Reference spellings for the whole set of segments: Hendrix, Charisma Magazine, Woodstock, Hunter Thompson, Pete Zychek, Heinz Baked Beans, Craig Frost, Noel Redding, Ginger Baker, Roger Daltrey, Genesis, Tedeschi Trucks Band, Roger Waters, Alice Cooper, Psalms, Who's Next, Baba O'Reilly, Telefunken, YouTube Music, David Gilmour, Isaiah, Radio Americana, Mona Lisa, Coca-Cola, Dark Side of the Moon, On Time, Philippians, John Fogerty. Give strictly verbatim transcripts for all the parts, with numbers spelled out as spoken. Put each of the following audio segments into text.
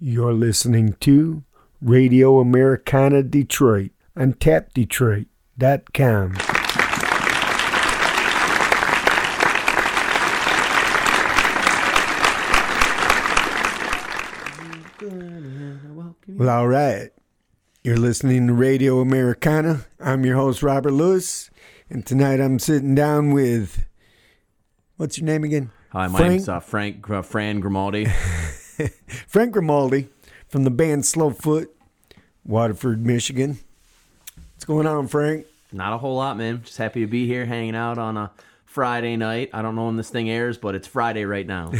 You're listening to Radio Americana Detroit on tap detroit dot com. Well, all right. You're listening to Radio Americana. I'm your host, Robert Lewis, and tonight I'm sitting down with, what's your name again? Hi, my Frank? name's uh, Frank uh, Fran Grimaldi. Frank Grimaldi from the band Slowfoot, Waterford, Michigan. What's going on, Frank? Not a whole lot, man. Just happy to be here hanging out on a Friday night. I don't know when this thing airs, but it's Friday right now.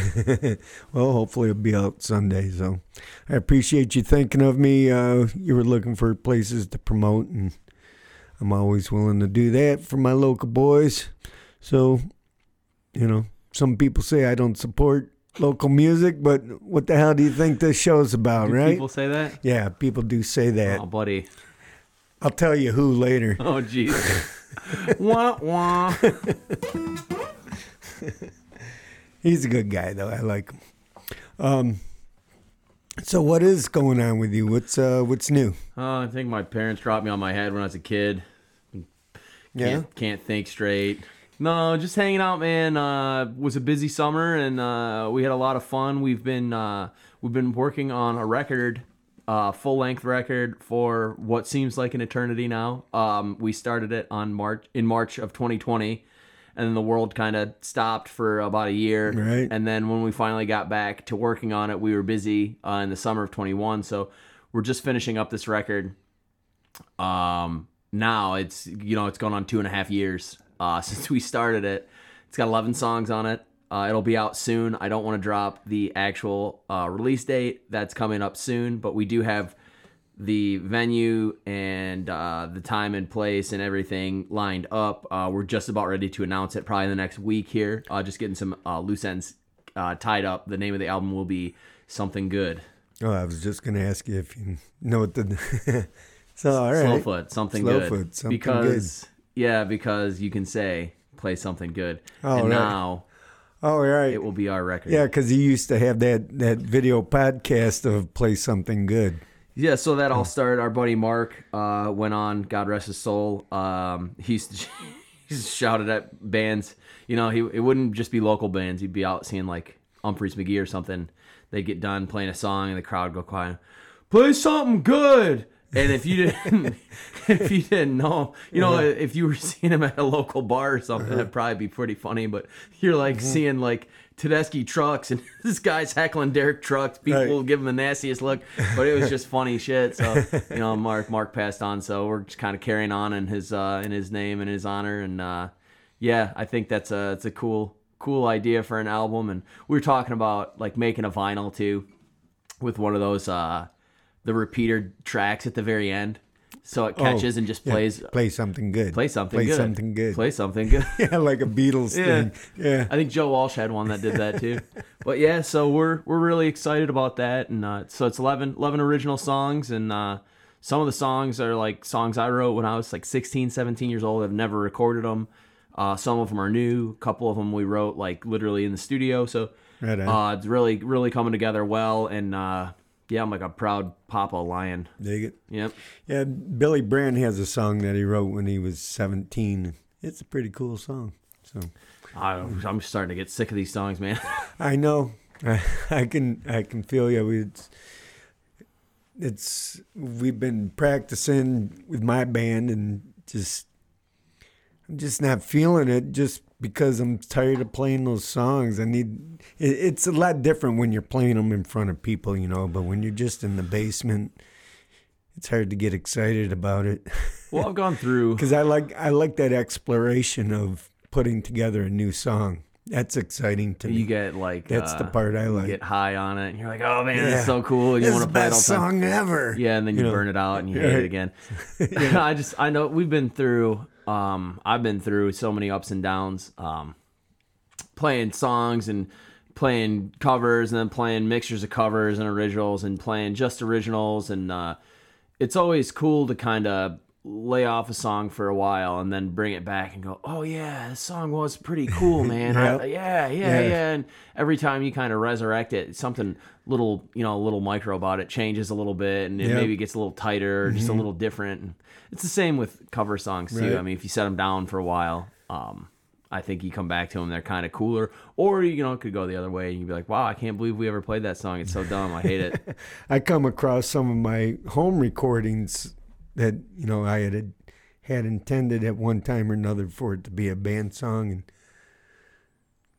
Well, hopefully it'll be out Sunday, so I appreciate you thinking of me. Uh, you were looking for places to promote, and I'm always willing to do that for my local boys. So, you know, some people say I don't support local music, but what the hell do you think this show's about, do right? People say that? Yeah, people do say that. Oh, buddy. I'll tell you who later. Oh, Jesus. Wah, wah. He's a good guy, though. I like him. Um, so what is going on with you? What's uh, what's new? Uh, I think my parents dropped me on my head when I was a kid. Can't, yeah? Can't think straight. No, just hanging out, man. Uh, was a busy summer, and uh, we had a lot of fun. We've been uh, we've been working on a record, uh, full length record for what seems like an eternity now. Um, we started it on March in March of twenty twenty, and then the world kind of stopped for about a year. Right. And then when we finally got back to working on it, we were busy uh, in the summer of twenty-one. So we're just finishing up this record. Um, now it's you know it's going on two and a half years. Uh, since we started it. It's got eleven songs on it. Uh, it'll be out soon. I don't want to drop the actual uh, release date. That's coming up soon, but we do have the venue and uh, the time and place and everything lined up. Uh, we're just about ready to announce it probably in the next week here. Uh, just getting some uh, loose ends uh, tied up. The name of the album will be Something Good. Oh, I was just going to ask you if you know what the... So, all right. Slowfoot, Something Good. Slowfoot, Something because Good. Yeah, because you can say, play something good. Oh, and right. now oh, right. it will be our record. Yeah, because you used to have that, that video podcast of play something good. Yeah, so that all started. Our buddy Mark uh, went on, God rest his soul. Um, he's, he's shouted at bands. You know, he it wouldn't just be local bands. He'd be out seeing like Umphreys McGee or something. They'd get done playing a song and the crowd would go quiet. Play something good. And if you didn't, if you didn't know, you know, yeah. if you were seeing him at a local bar or something, that'd probably be pretty funny. But you're like mm-hmm. seeing like Tedeschi Trucks, and this guy's heckling Derek Trucks. People right. will give him the nastiest look, but it was just funny shit. So you know, Mark Mark passed on, so we're just kind of carrying on in his uh, in his name and his honor. And uh, yeah, I think that's a it's a cool cool idea for an album. And we were talking about like making a vinyl too, with one of those. Uh, the repeater tracks at the very end, so it catches oh, and just plays yeah. play something good play something play good. something good play something good yeah, like a Beatles yeah. thing. Yeah, I think Joe Walsh had one that did that too. But yeah, so we're we're really excited about that. And uh, so it's eleven, eleven original songs, and uh, some of the songs are like songs I wrote when I was like sixteen, seventeen years old. I've never recorded them. Uh, some of them are new. A couple of them we wrote like literally in the studio. So right uh, it's really really coming together well. And uh, yeah, I'm like a proud Papa Lion. Dig it? Yep. Yeah, Billy Brand has a song that he wrote when he was seventeen. It's a pretty cool song. So, I, I'm starting to get sick of these songs, man. I know. I, I can I can feel you. We, it's, it's we've been practicing with my band, and just I'm just not feeling it. Just because I'm tired of playing those songs. I need it, it's a lot different when you're playing them in front of people, you know, but when you're just in the basement, it's hard to get excited about it. Well, I've gone through because I like I like that exploration of putting together a new song. That's exciting to you me. You get like that's uh, the part I like. You get high on it, and you're like, "Oh man, yeah. It's so cool!" And you want to play it all the time. Song ever. Yeah, and then you, you know, burn it out and you hate it again. Yeah. I just I know we've been through. Um, I've been through so many ups and downs, um, playing songs and playing covers, and then playing mixtures of covers and originals, and playing just originals. And uh, it's always cool to kind of lay off a song for a while and then bring it back and go, oh yeah, this song was pretty cool, man. yep. I, yeah, yeah, yeah, yeah. And every time you kind of resurrect it, something little, you know, a little micro about it changes a little bit, and it yep. maybe gets a little tighter, or just mm-hmm. a little different. It's the same with cover songs too. Right. I mean, if you set them down for a while, um, I think you come back to them, they're kind of cooler. Or, you know, it could go the other way, and you'd be like, wow, I can't believe we ever played that song. It's so dumb. I hate it. I come across some of my home recordings that, you know, I had had intended at one time or another for it to be a band song. And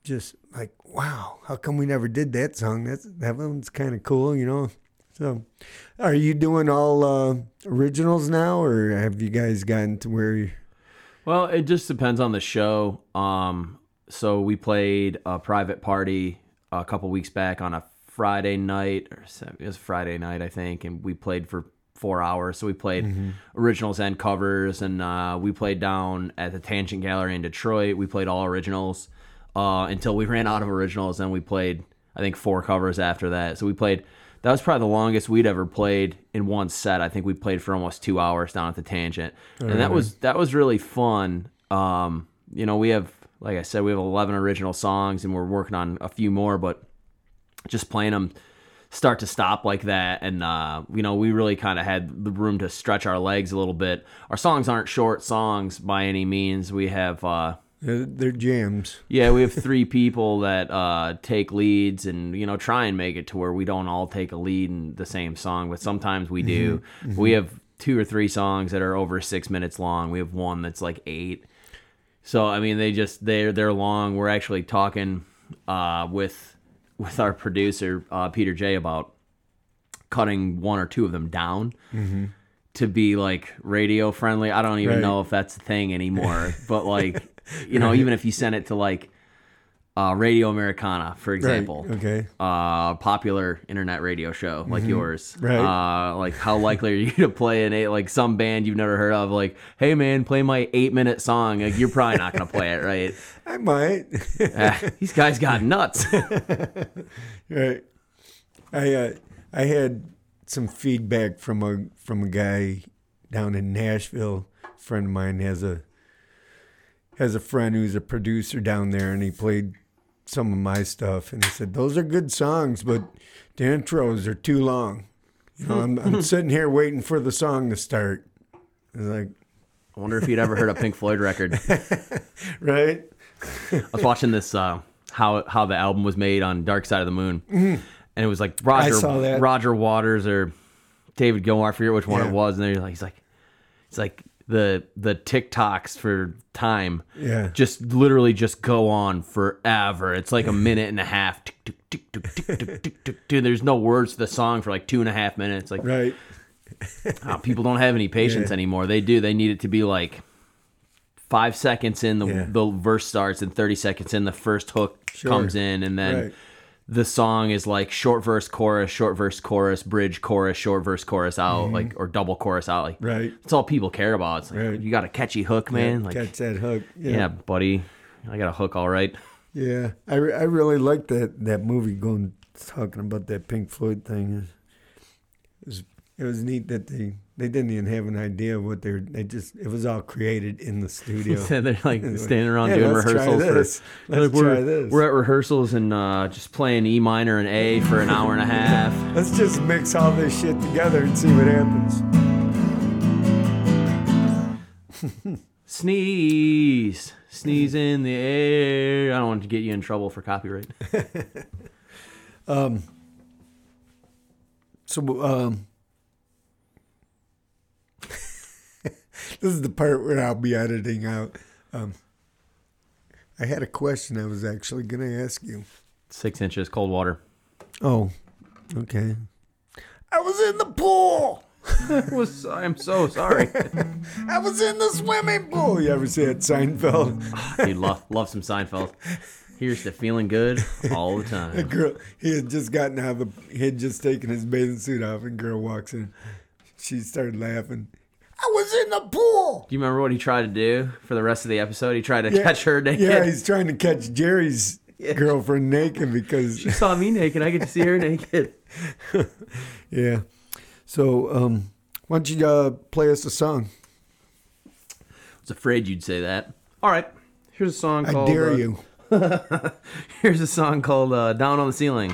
just like, wow, how come we never did that song? That's, that one's kind of cool, you know. So are you doing all uh, originals now, or have you guys gotten to where you're... Well, it just depends on the show. Um, so we played a private party a couple weeks back on a Friday night, or it was Friday night, I think, and we played for four hours. So we played mm-hmm. originals and covers, and uh, we played down at the Tangent Gallery in Detroit. We played all originals uh, until we ran out of originals, and we played, I think, four covers after that. So we played... That was probably the longest we'd ever played in one set. I think we played for almost two hours down at the Tangent. And right. that was that was really fun. Um, you know, we have, like I said, we have eleven original songs, and we're working on a few more, but just playing them start to stop like that. And, uh, you know, we really kind of had the room to stretch our legs a little bit. Our songs aren't short songs by any means. We have... Uh, They're jams. Yeah, we have three people that uh, take leads, and you know, try and make it to where we don't all take a lead in the same song, but sometimes we do. Mm-hmm. We have two or three songs that are over six minutes long. We have one that's like eight. So I mean, they just they're they're long. We're actually talking uh, with with our producer uh, Peter J about cutting one or two of them down. Mm-hmm. To be like radio friendly. I don't even right. know if that's a thing anymore, but like. You know, right. even if you sent it to like uh, Radio Americana, for example, right. okay, uh, popular internet radio show like mm-hmm. yours, right? Uh, like, how likely are you to play an eight, like some band you've never heard of? Like, hey man, play my eight-minute song. Like, you're probably not gonna play it, right? I might. uh, these guys got nuts. right. I uh, I had some feedback from a from a guy down in Nashville. A friend of mine has a. has a friend who's a producer down there, and he played some of my stuff, and he said, those are good songs, but the intros are too long. You know, I'm, I'm sitting here waiting for the song to start. I was like... I wonder if you'd ever heard a Pink Floyd record. right? I was watching this, uh, how how the album was made on Dark Side of the Moon, mm-hmm. and it was like Roger Roger Waters or David Gilmour, I forget which one yeah. it was, and they're like, he's like, it's like, the the TikToks for time yeah. just literally just go on forever. It's like a minute and a half. There's no words to the song for like two and a half minutes. Like, right. oh, people don't have any patience yeah. anymore. They do. They need it to be like five seconds in, the yeah. the verse starts, and thirty seconds in, the first hook sure. comes in, and then... Right. The song is like short verse, chorus, short verse, chorus, bridge, chorus, short verse, chorus out, mm-hmm. like, or double chorus out. Like, right. That's all people care about. It's like, right. you got a catchy hook, man. Yeah, like, catch that hook. Yeah. yeah, buddy. I got a hook, all right. Yeah. I, re- I really liked that, that movie going, talking about that Pink Floyd thing. It was, it was neat that they, they didn't even have an idea of what they're, they just, it was all created in the studio. so they're like standing around yeah, doing let's rehearsals. Try this. For, let's like, try we're, this. We're at rehearsals and uh, just playing E minor and A for an hour and a half. Let's just mix all this shit together and see what happens. Sneeze. Sneeze in the air. I don't want to get you in trouble for copyright. um. So, um. This is the part where I'll be editing out. Um, I had a question I was actually going to ask you. Six inches, cold water. Oh, okay. I was in the pool. I was, I'm so sorry. I was in the swimming pool. You ever see that Seinfeld? oh, you love, love some Seinfeld. Here's the feeling good all the time. The girl, he had just gotten out of the, he had just taken his bathing suit off, and girl walks in. She started laughing. I was in the pool. Do you remember what he tried to do for the rest of the episode? He tried to yeah, catch her naked. Yeah, he's trying to catch Jerry's yeah. girlfriend naked because... She saw me naked. I get to see her naked. yeah. So um, why don't you uh, play us a song? was afraid you'd say that. All right. Here's a song I called... I dare uh, you. Here's a song called uh, Down on the Ceiling.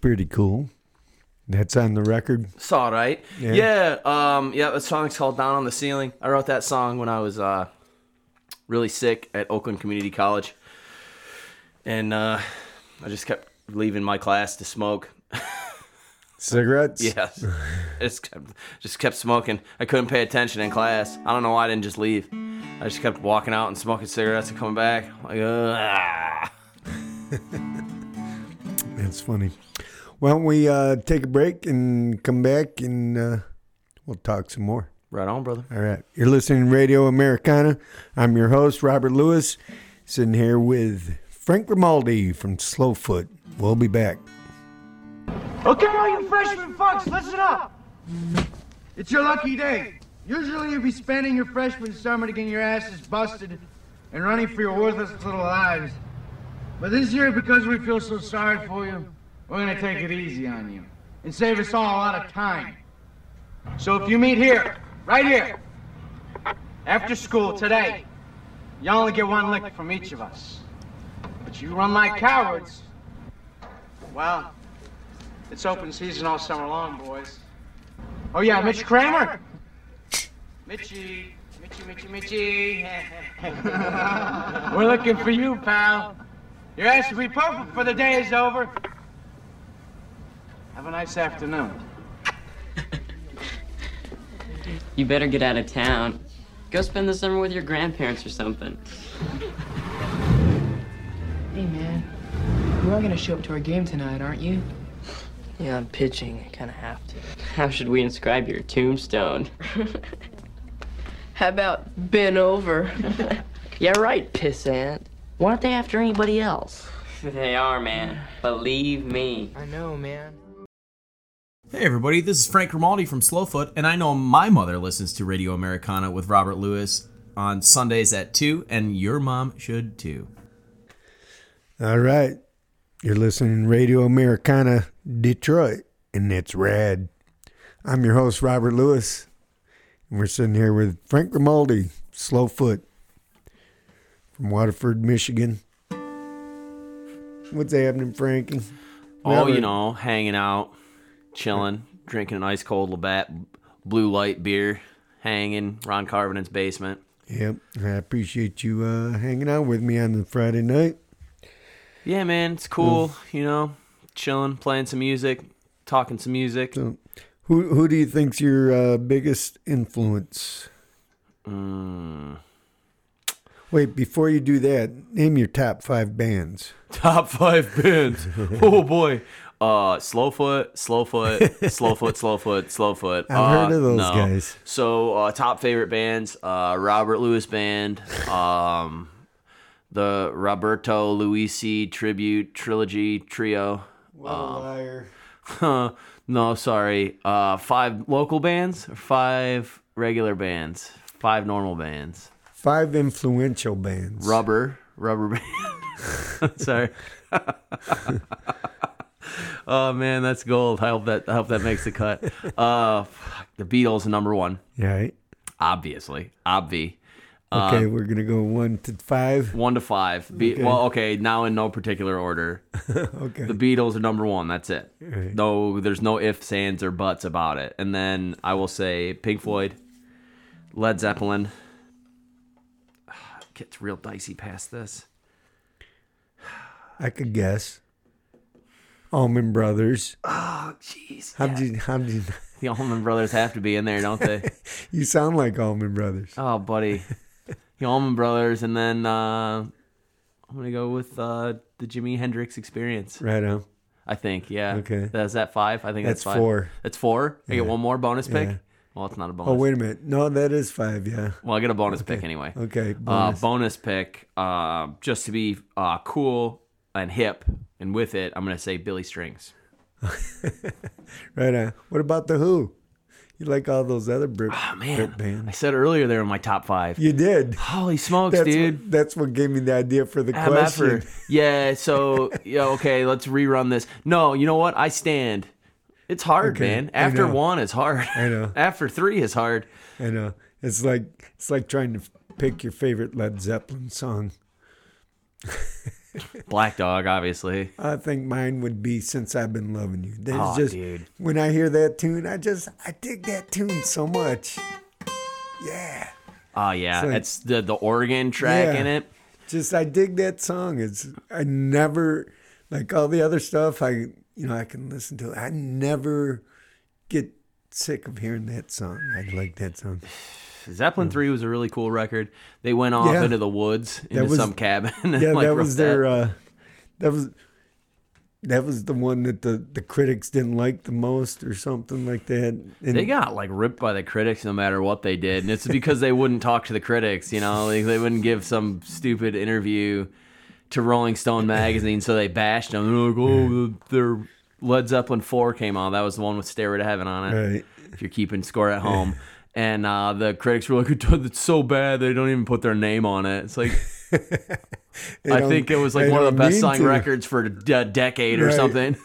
Pretty cool. That's on the record. It's all right. Yeah. Yeah, um, yeah, the song's called Down on the Ceiling. I wrote that song when I was uh, really sick at Oakland Community College. And uh, I just kept leaving my class to smoke. Cigarettes? Yes. Just kept, just kept smoking. I couldn't pay attention in class. I don't know why I didn't just leave. I just kept walking out and smoking cigarettes and coming back. Like, that's funny. Why don't we uh, take a break and come back and uh, we'll talk some more. Right on, brother. All right. You're listening to Radio Americana. I'm your host, Robert Lewis, sitting here with Frank Grimaldi from Slowfoot. We'll be back. Okay, all you freshman fucks, listen up. It's your lucky day. Usually you'll be spending your freshman summer to get your asses busted and running for your worthless little lives. But this year, because we feel so sorry for you, we're going to take it easy on you and save us all a lot of time. So if you meet here, right here, after school today, you only get one lick from each of us. But you run like cowards, well, it's open season all summer long, boys. Oh yeah, Mitch Kramer. Mitchie, Mitchie, Mitchie, Mitchie. We're looking for you, pal. Your ass will be perfect before the day is over. Have a nice afternoon. You better get out of town. Go spend the summer with your grandparents or something. Hey, man. You're all going to show up to our game tonight, aren't you? Yeah, I'm pitching. I kind of have to. How should we inscribe your tombstone? How about bent over? Yeah, right, pissant. Why aren't they after anybody else? they are, man. Believe me. I know, man. Hey everybody, this is Frank Grimaldi from Slowfoot, and I know my mother listens to Radio Americana with Robert Lewis on Sundays at two, and your mom should too. All right. You're listening to Radio Americana Detroit, and it's rad. I'm your host, Robert Lewis, and we're sitting here with Frank Grimaldi, Slowfoot, from Waterford, Michigan. What's happening, Frankie? Oh, you know, hanging out, chilling, drinking an ice-cold Labatt Blue Light beer, hanging, Ron Carvinen's basement. Yep, I appreciate you uh, hanging out with me on the Friday night. Yeah, man, it's cool, mm. you know, chilling, playing some music, talking some music. So, who who do you think's your uh, biggest influence? Mm. Wait, before you do that, name your top five bands. Top five bands. Oh, boy. Uh, Slowfoot, Slowfoot, Slowfoot, Slowfoot, Slowfoot. I've uh, heard of those no. guys. So, uh, top favorite bands, uh, Robert Lewis Band, um, the Roberto Luisi Tribute Trilogy Trio. What a um, liar. Huh, no, sorry. Uh, five local bands, five regular bands, five normal bands. Five influential bands. Rubber. Rubber band. Sorry. Oh, man, that's gold. I hope that I hope that makes the cut. Uh, the Beatles, number one. Yeah. Obviously. Obvi. Okay, um, we're going to go one to five. One to five. Be- okay. Well, okay, now in no particular order. Okay. The Beatles are number one. That's it. Right. No, there's no ifs, ands, or buts about it. And then I will say Pink Floyd, Led Zeppelin. Gets real dicey past this. I could guess. Allman Brothers. Oh, jeez. How did how did the Allman Brothers have to be in there, don't they? You sound like Allman Brothers. Oh, buddy. The Allman Brothers, and then uh, I'm gonna go with uh, the Jimi Hendrix Experience. Right on. I think, yeah. Okay. Is that five? I think that's, that's five. Four. That's four. I yeah. get one more bonus pick. Yeah. Well, it's not a bonus. Oh, wait a minute. No, that is five, yeah. Well, I get a bonus okay. pick anyway. Okay, bonus. Uh, bonus pick, uh, just to be uh, cool and hip and with it, I'm going to say Billy Strings. Right on. What about The Who? You like all those other Brit, oh, man. Brit bands. I said earlier they were in my top five. You did. Holy smokes, that's dude. What, that's what gave me the idea for the M F-er. Question. Yeah, so, yeah, okay, let's rerun this. No, you know what? I stand. It's hard, okay, man. After one is hard. I know. After three is hard. I know. It's like it's like trying to pick your favorite Led Zeppelin song. Black Dog, obviously. I think mine would be Since I've Been Loving You. There's oh, just, dude. When I hear that tune, I just I dig that tune so much. Yeah. Oh yeah, it's like, it's the the organ track yeah, in it. Just I dig that song. It's I never like all the other stuff. I. You know, I can listen to it. I never get sick of hearing that song. I like that song. Zeppelin three was a really cool record. They went off yeah, into the woods, into was, some cabin. And yeah, like that was their. Uh, that was that was the one that the, the critics didn't like the most, or something like that. And they got like ripped by the critics no matter what they did, and it's because they wouldn't talk to the critics. You know, like, they wouldn't give some stupid interview to Rolling Stone magazine, so they bashed them. They're like, oh, their Led Zeppelin four came out. That was the one with Stairway to Heaven on it, right, if you're keeping score at home. And uh, the critics were like, it's so bad they don't even put their name on it. It's like, I think it was like one of the best selling records for a d- decade or right, something.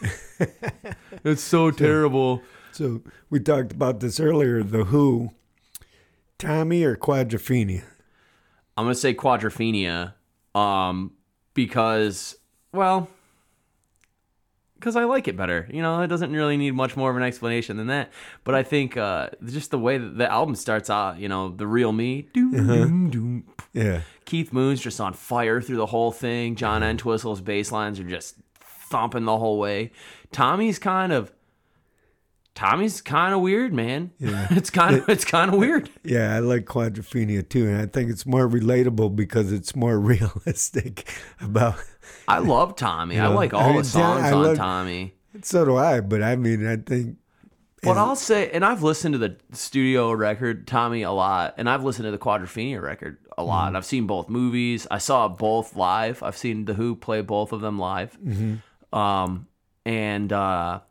It's so, so terrible. So we talked about this earlier, The Who. Tommy or Quadrophenia? I'm going to say Quadrophenia. Um... Because, well, because I like it better. You know, it doesn't really need much more of an explanation than that. But I think uh, just the way that the album starts out, you know, the real me. Doom, uh-huh. doom, doom. Yeah. Keith Moon's just on fire through the whole thing. John uh-huh. Entwistle's bass lines are just thumping the whole way. Tommy's kind of, Tommy's kind of weird, man. Yeah. it's kind of, it, it's kind of weird. Yeah, I like Quadrophenia too, and I think it's more relatable because it's more realistic about. I love Tommy. You know, I like all I mean, the songs I on love, Tommy. So do I, but I mean, I think What I'll say, and I've listened to the studio record, Tommy, a lot, and I've listened to the Quadrophenia record a lot. Mm-hmm. I've seen both movies. I saw both live. I've seen The Who play both of them live. Mm-hmm. Um, and uh,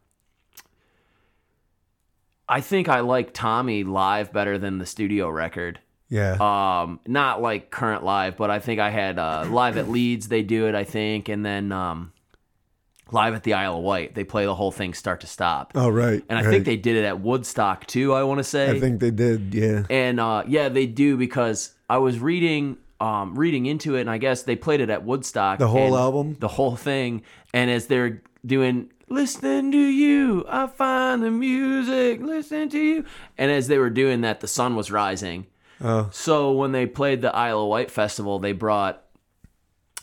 I think I like Tommy live better than the studio record. Yeah. Um, not like current live, but I think I had uh, live at Leeds, they do it, I think, and then... Um, Live at the Isle of Wight. They play the whole thing start to stop. Oh, right. And I right. think they did it at Woodstock, too, I want to say. I think they did, yeah. And, uh, yeah, they do, because I was reading um, reading into it, and I guess they played it at Woodstock. The whole album? The whole thing. And as they're doing, listen to you, I find the music, listen to you. And as they were doing that, the sun was rising. Oh. So when they played the Isle of Wight Festival, they brought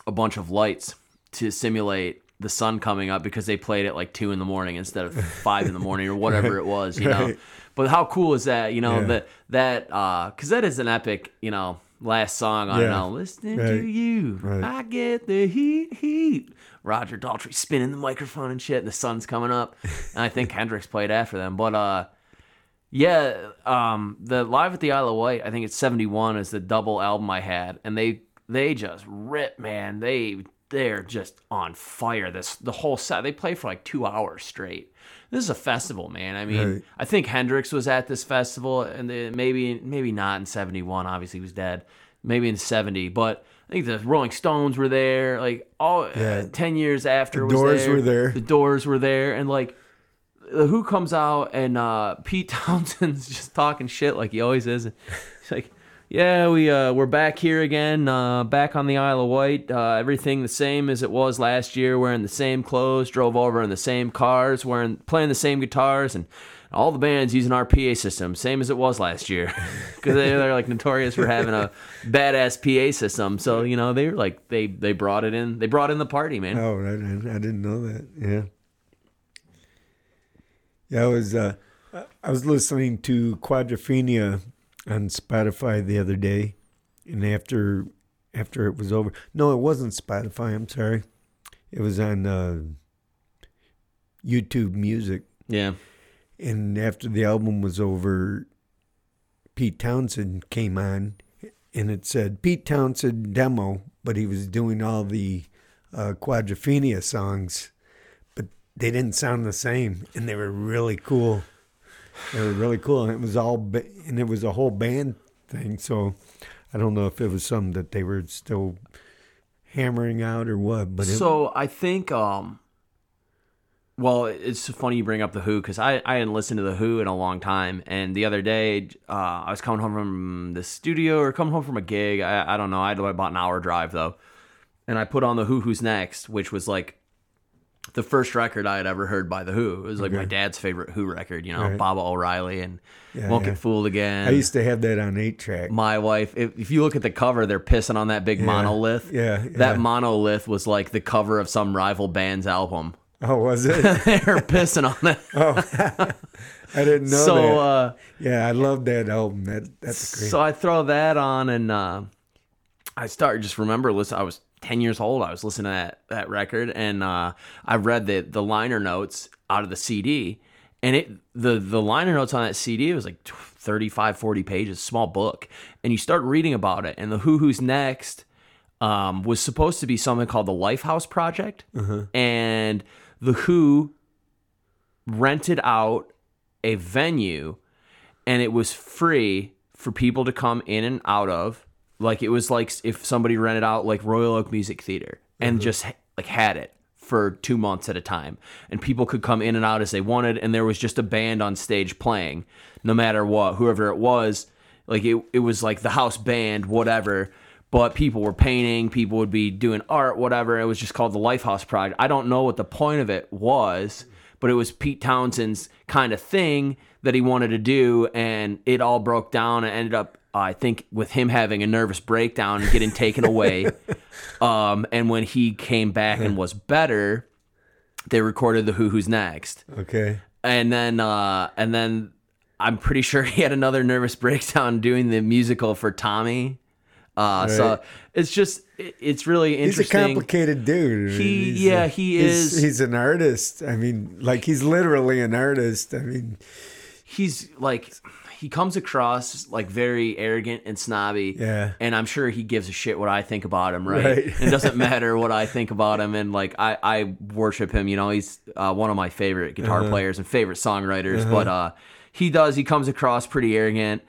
a bunch of lights to simulate the sun coming up, because they played at like two in the morning instead of five in the morning or whatever right, it was, you right. know, but how cool is that? You know, yeah. that, that, uh, cause that is an epic, you know, last song on, yeah. Listen right. to you, right. I get the heat, heat, Roger Daltrey spinning the microphone and shit, and the sun's coming up. And I think Hendrix played after them, but, uh, yeah. Um, the Live at the Isle of Wight, I think it's seventy-one is the double album I had. And they, they just rip, man. They, They're just on fire. This the whole set. They play for like two hours straight. This is a festival, man. I mean, right. I think Hendrix was at this festival, and they, maybe maybe not in seventy-one. Obviously, he was dead. Maybe in seventy, but I think the Rolling Stones were there. Like all yeah. uh, ten years after, the was Doors there. were there. The Doors were there, and like the Who comes out, and uh, Pete Townshend's just talking shit like he always is. He's like, yeah, we, uh, we're back here again, uh, back on the Isle of Wight. Uh, everything the same as it was last year, wearing the same clothes, drove over in the same cars, wearing playing the same guitars, and all the bands using our P A system, same as it was last year. Because they're like notorious for having a badass P A system. So, you know, they were like, they, they brought it in. They brought in the party, man. Oh, right. I didn't know that. Yeah. Yeah, I was, uh, I was listening to Quadrophenia on Spotify the other day, and after after it was over, no, it wasn't Spotify, I'm sorry, it was on uh, YouTube Music. Yeah. And after the album was over, Pete Townshend came on, and it said Pete Townshend demo, but he was doing all the uh, Quadrophenia songs, but they didn't sound the same, and they were really cool. They were really cool, and it was all, ba- and it was a whole band thing. So, I don't know if it was something that they were still hammering out or what. But it- so I think, um, well, it's funny you bring up the Who, because I I hadn't listened to the Who in a long time. And the other day, uh, I was coming home from the studio or coming home from a gig. I I don't know. I had about an hour drive though, and I put on the Who Who's Next, which was like the first record I had ever heard by The Who. It was like okay. my dad's favorite Who record, you know, right. Baba O'Reilly and yeah, Won't yeah. Get Fooled Again. I used to have that on eight track. My wife, if, if you look at the cover, they're pissing on that big yeah. monolith. Yeah, yeah. That monolith was like the cover of some rival band's album. Oh, was it? They were pissing on it. Oh, I didn't know so, that. So, uh, yeah, I love that album. That, that's great. So I throw that on, and uh, I start, just remember, listen, I was ten years old, I was listening to that, that record, and uh, I read the, the liner notes out of the C D, and it the, the liner notes on that C D was like thirty-five, forty pages, small book, and you start reading about it, and the Who Who's Next um, was supposed to be something called the Lifehouse Project, uh-huh. and the Who rented out a venue, and it was free for people to come in and out of. Like, it was like if somebody rented out, like, Royal Oak Music Theater and mm-hmm. just, like, had it for two months at a time. And people could come in and out as they wanted, and there was just a band on stage playing, no matter what, whoever it was. Like, it, it was, like, the house band, whatever. But people were painting, people would be doing art, whatever. It was just called the Lifehouse Project. I don't know what the point of it was, but it was Pete Townshend's kind of thing that he wanted to do, and it all broke down and ended up... I think with him having a nervous breakdown and getting taken away. Um, and when he came back and was better, they recorded the Who Who's Next. Okay. And then, uh, and then I'm pretty sure he had another nervous breakdown doing the musical for Tommy. Uh, right. So it's just, it, it's really interesting. He's a complicated dude. He, he's yeah, a, he is. He's, he's an artist. I mean, like he's literally an artist. I mean, he's like, he comes across like very arrogant and snobby. Yeah. And I'm sure he gives a shit what I think about him, right? right. And it doesn't matter what I think about him. And like, I, I worship him. You know, he's uh, one of my favorite guitar uh-huh. players and favorite songwriters. Uh-huh. But uh, he does, he comes across pretty arrogant.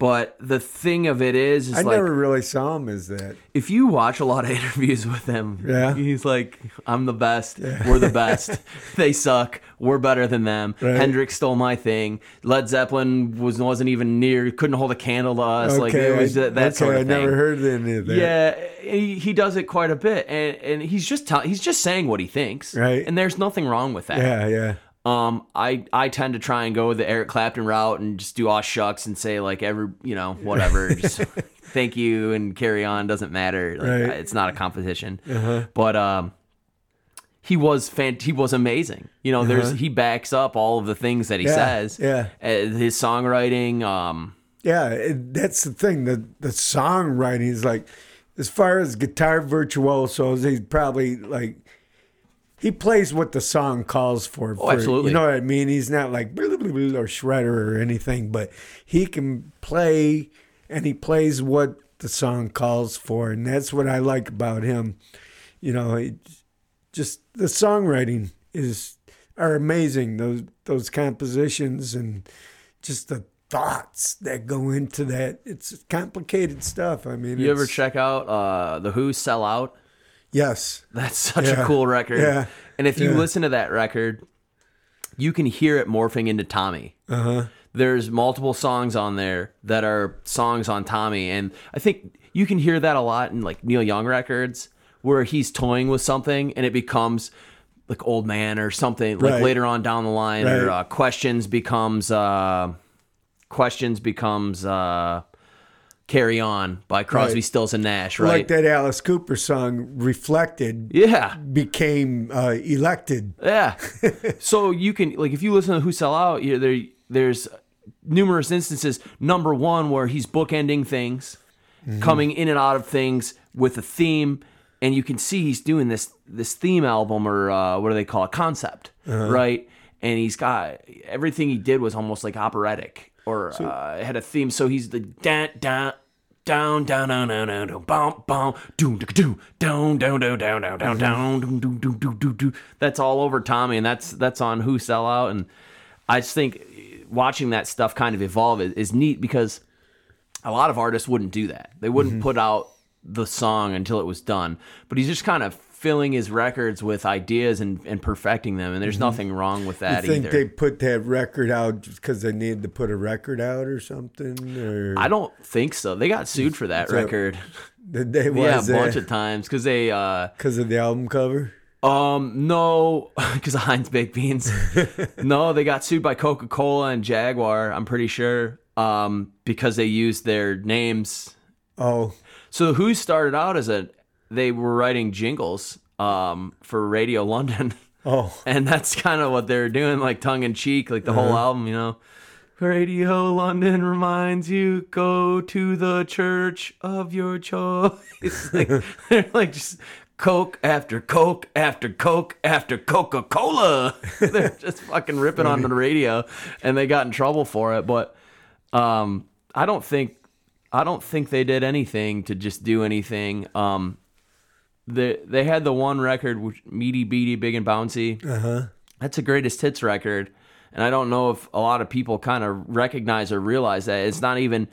But the thing of it is, is I like, never really saw him as that. If you watch a lot of interviews with him, yeah. he's like, I'm the best. Yeah. We're the best. They suck. We're better than them. Right. Hendrix stole my thing. Led Zeppelin was, wasn't even near, couldn't hold a candle to us. Okay. Like, it was that, that okay. sort of thing. I never heard any of that. Yeah, he, he does it quite a bit. And, and he's just tell, he's just saying what he thinks. Right. And there's nothing wrong with that. Yeah, yeah. Um, I, I tend to try and go the Eric Clapton route and just do aw shucks and say like every, you know, whatever, just thank you and carry on. Doesn't matter. Like, right. I, it's not a competition, uh-huh. but, um, he was fan- he was amazing. You know, uh-huh. there's, he backs up all of the things that he yeah, says, yeah. Uh, his songwriting. Um, yeah, it, that's the thing. The, the songwriting is like, as far as guitar virtuosos, he's probably like, he plays what the song calls for. for oh, absolutely. You know what I mean? He's not like blah, blah, blah, or shredder or anything, but he can play, and he plays what the song calls for, and that's what I like about him. You know, it, just the songwriting is are amazing. Those those compositions and just the thoughts that go into that. It's complicated stuff. I mean, you ever check out uh, The Who Sell Out? Yes. That's such yeah. a cool record. Yeah. And if you yeah. listen to that record, you can hear it morphing into Tommy. Uh-huh. There's multiple songs on there that are songs on Tommy. And I think you can hear that a lot in like Neil Young records where he's toying with something and it becomes like Old Man or something right. like later on down the line right. or uh, Questions becomes, uh, Questions becomes, uh, Carry On by Crosby, right. Stills, and Nash, right? Like that Alice Cooper song, Reflected, yeah. became uh, Elected. Yeah. So you can, like, if you listen to Who Sell Out, you know, there, there's numerous instances, number one, where he's bookending things, mm-hmm. coming in and out of things with a theme, and you can see he's doing this this theme album or uh, what do they call it, concept, uh-huh. right? And he's got, everything he did was almost like operatic. Or so, uh, had a theme, so he's the da, da, down, down, down, down, down, down, bum, bum, doom, doom, down, down, down, down, down, down, down, doom, doom, doom, doom, doom, doom. That's all over Tommy, and that's that's on Who Sell Out. And I just think watching that stuff kind of evolve is, is neat because a lot of artists wouldn't do that. They wouldn't mm-hmm. put out the song until it was done. But he's just kind of filling his records with ideas and, and perfecting them, and there's mm-hmm. nothing wrong with that either. You think either. They put that record out just because they needed to put a record out or something? Or? I don't think so. They got sued for that so, record. Did they? Yeah, a bunch that? of times because they because uh, of the album cover. Um, no, because of Heinz Baked Beans. No, they got sued by Coca-Cola and Jaguar. I'm pretty sure um, because they used their names. Oh, so Who started out as a They were writing jingles um, for Radio London. Oh. And that's kind of what they were doing, like tongue-in-cheek, like the uh-huh. whole album, you know. Radio London reminds you, go to the church of your choice. Like, they're like just Coke after Coke after Coke after Coca-Cola. They're just fucking ripping on the radio, and they got in trouble for it. But um, I don't think I don't think they did anything to just do anything. Um They they had the one record, which, Meaty Beaty Big and Bouncy. Uh-huh. That's a greatest hits record, and I don't know if a lot of people kind of recognize or realize that it's not even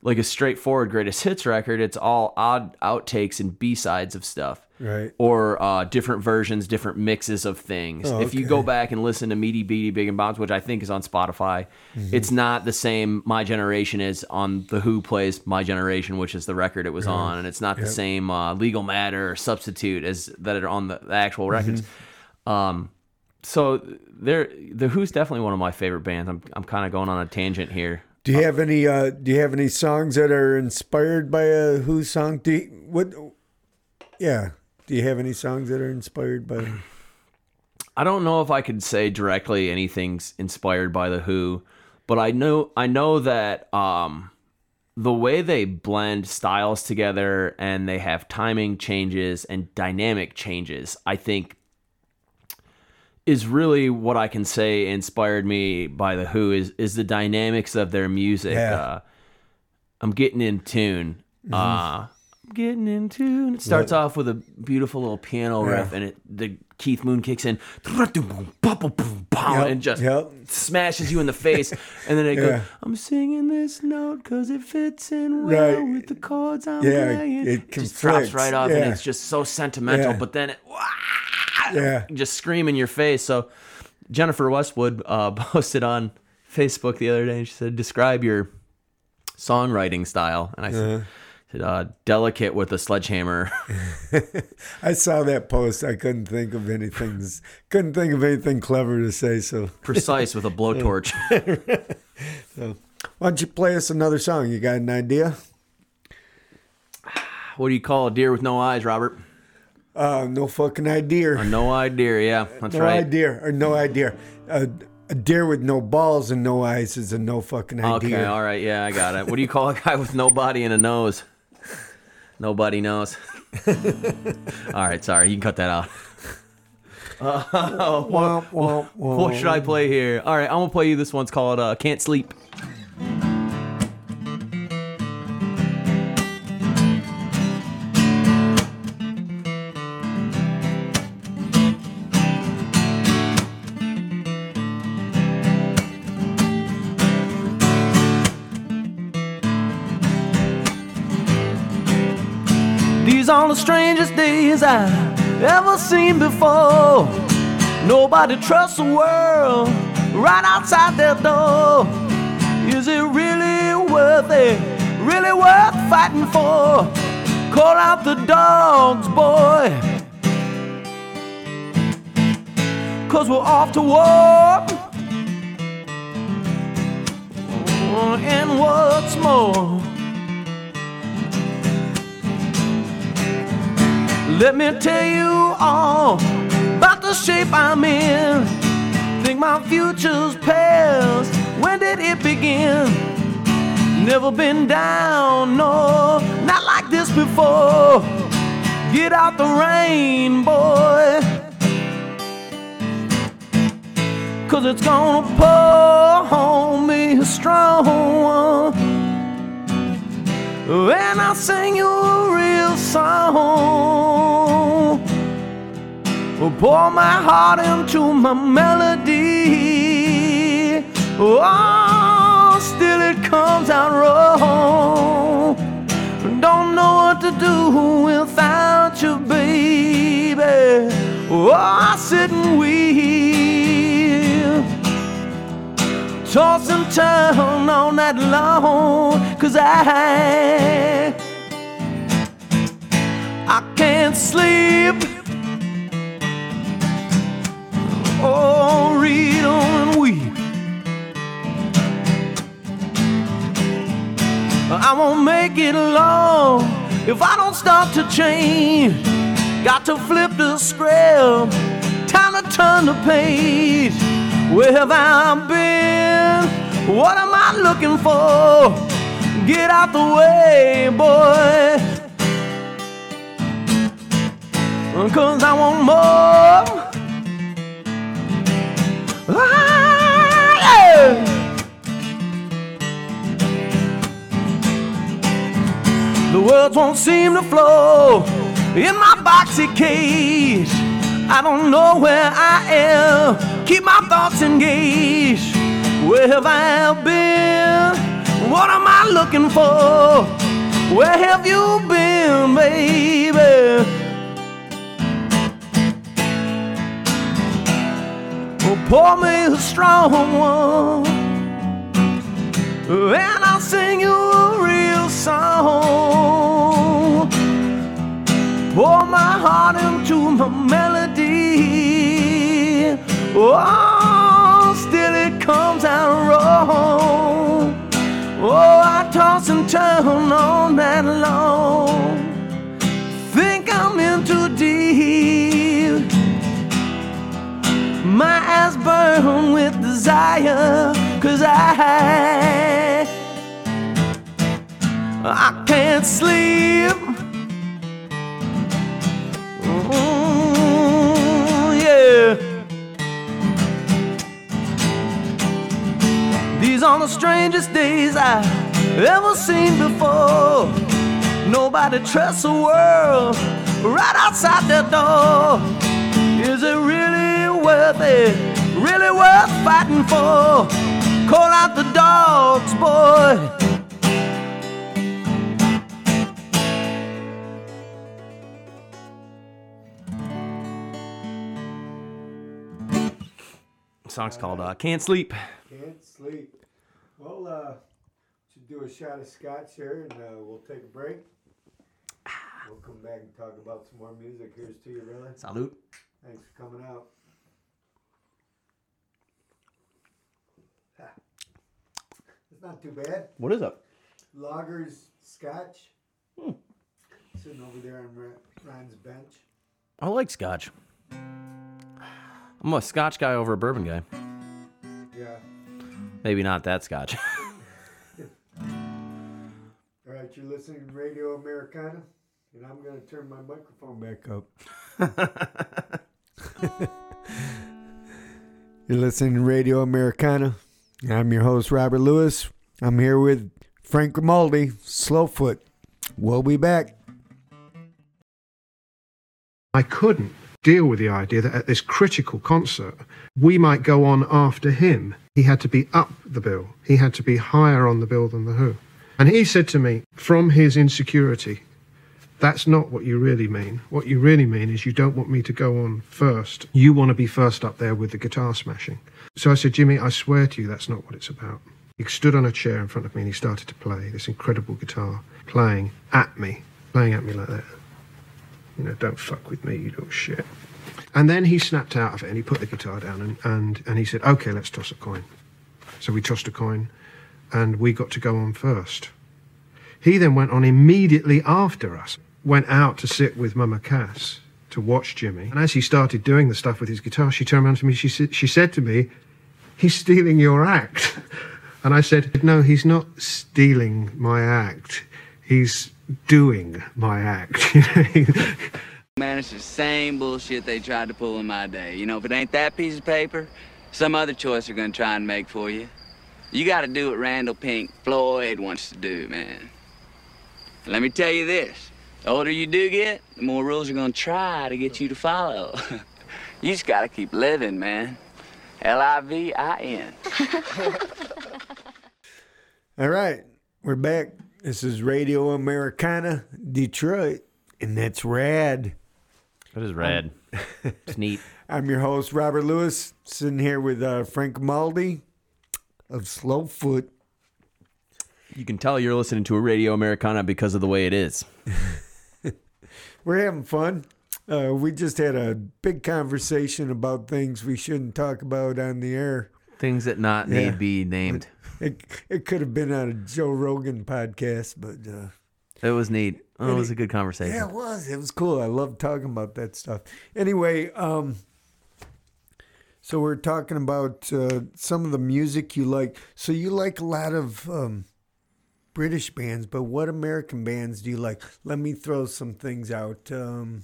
like a straightforward greatest hits record. It's all odd outtakes and B sides of stuff, right? Or uh, different versions, different mixes of things. Oh, okay. If you go back and listen to Meaty Beaty Big and Bouncy, which I think is on Spotify, mm-hmm. it's not the same. My Generation is on The Who plays My Generation, which is the record it was right. on, and it's not yep. the same uh, Legal Matter or Substitute as that are on the, the actual records. Mm-hmm. Um, so they're The Who's definitely one of my favorite bands. I'm I'm kind of going on a tangent here. Do you have any? Uh, do you have any songs that are inspired by a Who song? Do you, what? Yeah. Do you have any songs that are inspired by? I don't know if I could say directly anything's inspired by the Who, but I know I know that um, the way they blend styles together and they have timing changes and dynamic changes, I think, is really what I can say inspired me by The Who is, is the dynamics of their music. Yeah. Uh, I'm getting in tune. Mm-hmm. Uh, I'm getting in tune. It starts yeah. off with a beautiful little piano yeah. riff, and it, the Keith Moon kicks in, and just yep. smashes you in the face. And then it goes, yeah. I'm singing this note because it fits in well right. with the chords I'm yeah, playing. It, it just drops right off, yeah. and it's just so sentimental. Yeah. But then it... Wah! Yeah. Just scream in your face. So Jennifer Westwood uh, posted on Facebook the other day, and she said, describe your songwriting style. And I uh-huh. said, uh, delicate with a sledgehammer. I saw that post. I couldn't think of anything couldn't think of anything clever to say. So precise with a blowtorch. So, why don't you play us another song? You got an idea? What do you call a deer with no eyes, Robert? Uh, no fucking idea. Or no idea, yeah. That's no right. No idea, or no idea. A, a deer with no balls and no eyes is a no fucking idea. Okay, all right, yeah, I got it. What do you call a guy with no body and a nose? Nobody knows. All right, sorry, you can cut that out. Uh, what, what, what should I play here? All right, I'm going to play you this one. It's called uh, Can't Sleep. On the strangest days I've ever seen before. Nobody trusts the world right outside their door. Is it really worth it? Really worth fighting for? Call out the dogs, boy, 'cause we're off to war. And what's more, let me tell you all about the shape I'm in. Think my future's past, when did it begin? Never been down, no, not like this before. Get out the rain, boy, 'cause it's gonna pour on me a strong one. And I'll sing you a real song. Oh, pour my heart into my melody. Oh, still it comes out wrong. Don't know what to do without you, baby. Oh, I sit and weep, toss and turn all night long, 'cause I I can't sleep. Oh, read on and weep. I won't make it long if I don't start to change. Got to flip the script, time to turn the page. Where have I been? What am I looking for? Get out the way, boy, 'cause I want more. Ah, yeah. The words won't seem to flow in my boxy cage. I don't know where I am. Keep my thoughts engaged. Where have I been? What am I looking for? Where have you been, baby? Oh, pour me a strong one, and I'll sing you a real song. Pour my heart into my melody. Oh, still it comes out wrong. Oh, I toss and turn all night long. Think I'm in too deep. My eyes burn with desire, 'cause I I can't sleep. Mm, yeah. the strangest days I've ever seen before. Nobody trusts the world right outside their door. Is it really worth it? Really worth fighting for? Call out the dogs, boy. Song's called uh, Can't Sleep. Can't Sleep. Well, uh, should do a shot of scotch here and uh, we'll take a break. We'll come back and talk about some more music. Here's to you, really. Salute. Thanks for coming out. It's not too bad. What is up? Lager's scotch. Hmm. Sitting over there on Ryan's bench. I like scotch. I'm a scotch guy over a bourbon guy. Yeah. Maybe not that scotch. All right, you're listening to Radio Americana, and I'm going to turn my microphone back up. You're listening to Radio Americana. I'm your host, Robert Lewis. I'm here with Frank Grimaldi, Slowfoot. We'll be back. I couldn't deal with the idea that at this critical concert we might go on after him. He had to be up the bill. He had to be higher on the bill than The Who. And he said to me, from his insecurity, that's not what you really mean. What you really mean is you don't want me to go on first. You want to be first up there with the guitar smashing. So I said, Jimmy, I swear to you that's not what it's about. He stood on a chair in front of me and he started to play this incredible guitar, playing at me, playing at me like that. You know, don't fuck with me, you little shit. And then he snapped out of it and he put the guitar down and, and, and he said, okay, let's toss a coin. So we tossed a coin and we got to go on first. He then went on immediately after us, went out to sit with Mama Cass to watch Jimmy. And as he started doing the stuff with his guitar, she turned around to me, she, she said to me, he's stealing your act. And I said, no, he's not stealing my act. He's doing my act. Man, it's the same bullshit they tried to pull in my day. You know, if it ain't that piece of paper, some other choice they're gonna try and make for you. You gotta do what Randall Pink Floyd wants to do, man. Let me tell you this, the older you do get, the more rules are gonna try to get you to follow. You just gotta keep living, man. L I V I N. All right, we're back. This is Radio Americana, Detroit, and that's rad. That is rad. Um, it's neat. I'm your host, Robert Lewis, sitting here with uh, Frank Grimaldi of Slowfoot. You can tell you're listening to a Radio Americana because of the way it is. We're having fun. Uh, we just had a big conversation about things we shouldn't talk about on the air. Things that not yeah. need be named. It it could have been on a Joe Rogan podcast, but uh, it was neat. Oh, it was a good conversation. Yeah, it was. It was cool. I love talking about that stuff. Anyway, um, so we're talking about uh, some of the music you like. So you like a lot of um, British bands, but what American bands do you like? Let me throw some things out. Um,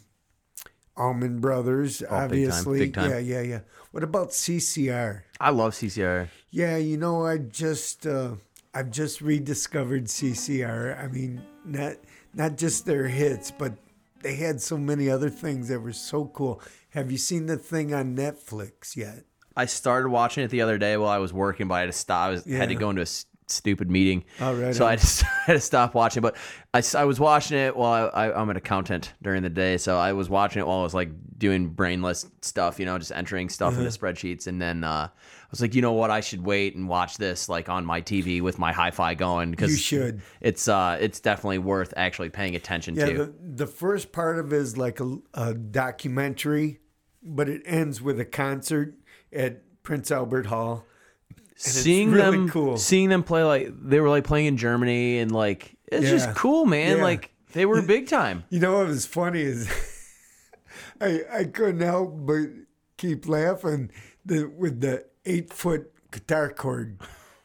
Allman Brothers, oh, obviously. Big time, big time. Yeah, yeah, yeah. What about C C R? I love C C R. Yeah, you know, I just uh, I've just rediscovered C C R. I mean, not not just their hits, but they had so many other things that were so cool. Have you seen the thing on Netflix yet? I started watching it the other day while I was working, but I had to stop. I was, yeah. had to go into a st- stupid meeting. All right. So on. I just had to stop watching. But I, I was watching it while I, I, I'm an accountant during the day, so I was watching it while I was like doing brainless stuff, you know, just entering stuff uh-huh. into spreadsheets, and then. Uh, I was like, you know what? I should wait and watch this like on my T V with my hi-fi going because you should. It's uh, it's definitely worth actually paying attention yeah, to. Yeah, the, the first part of it is like a, a documentary, but it ends with a concert at Prince Albert Hall. And seeing it's really them, cool. seeing them play like they were like playing in Germany and like it's yeah. just cool, man. Yeah. Like they were big time. You know what was funny is I I couldn't help but keep laughing the, with the. Eight foot guitar chord.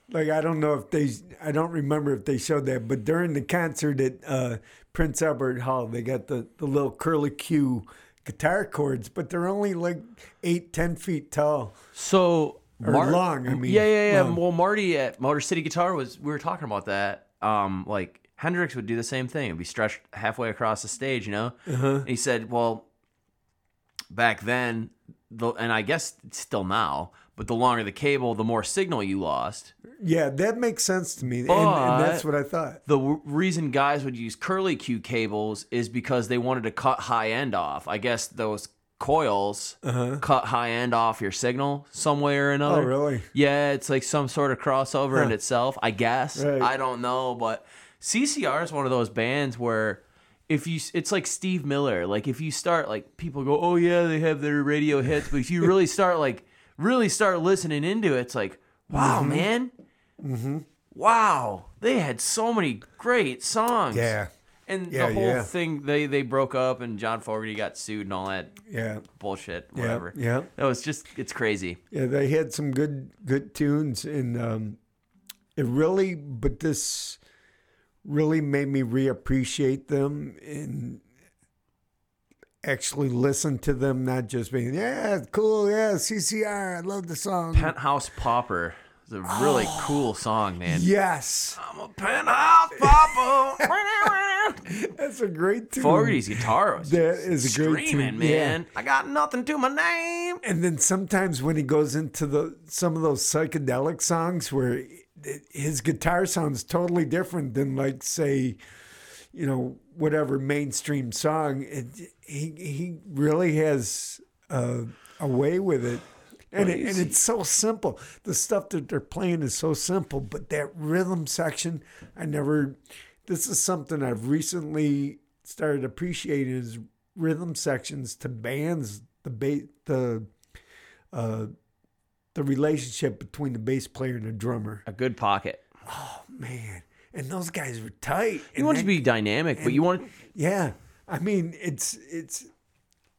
Like, I don't know if they, I don't remember if they showed that, but during the concert at uh, Prince Albert Hall, they got the, the little curlicue guitar chords, but they're only like eight, ten feet tall. So Or Mar- long, I mean. Yeah, yeah, yeah. Long. Well, Marty at Motor City Guitar was, we were talking about that. Um, like, Hendrix would do the same thing. He'd be stretched halfway across the stage, you know? Uh-huh. And he said, well, back then, the, and I guess still now, but the longer the cable, the more signal you lost. Yeah, that makes sense to me, and, and that's what I thought. The w- reason guys would use curly-Q cables is because they wanted to cut high-end off. I guess those coils uh-huh. cut high-end off your signal some way or another. Oh, really? Yeah, it's like some sort of crossover huh. in itself, I guess. Right. I don't know, but C C R is one of those bands where... If you, it's like Steve Miller. Like if you start, like people go, oh yeah, they have their radio hits, but if you really start, like really start listening into it, it's like, wow, mm-hmm. man, mm-hmm. wow, they had so many great songs. Yeah, and yeah, the whole yeah. thing, they they broke up, and John Fogerty got sued and all that. Yeah, bullshit, whatever. Yeah, yeah. No, it's just, it's crazy. Yeah, they had some good good tunes, and um, it really, but this. really made me reappreciate them and actually listen to them, not just being, yeah, cool, yeah, C C R, I love the song. Penthouse Pauper is a really oh, cool song, man. Yes. I'm a penthouse pauper. That's a great tune. Fogerty's guitar was that is a great tune, man. Yeah. I got nothing to my name. And then sometimes when he goes into the some of those psychedelic songs where he, his guitar sounds totally different than, like, say, you know, whatever mainstream song. It, he he really has a, a way with it, and it, and it's so simple. The stuff that they're playing is so simple, but that rhythm section, I never. This is something I've recently started appreciating, is rhythm sections to bands. The ba- the. Uh, The relationship between the bass player and the drummer. A good pocket. Oh, man. And those guys were tight. You want that, to be dynamic, and, but you want to... Yeah. I mean, it's it's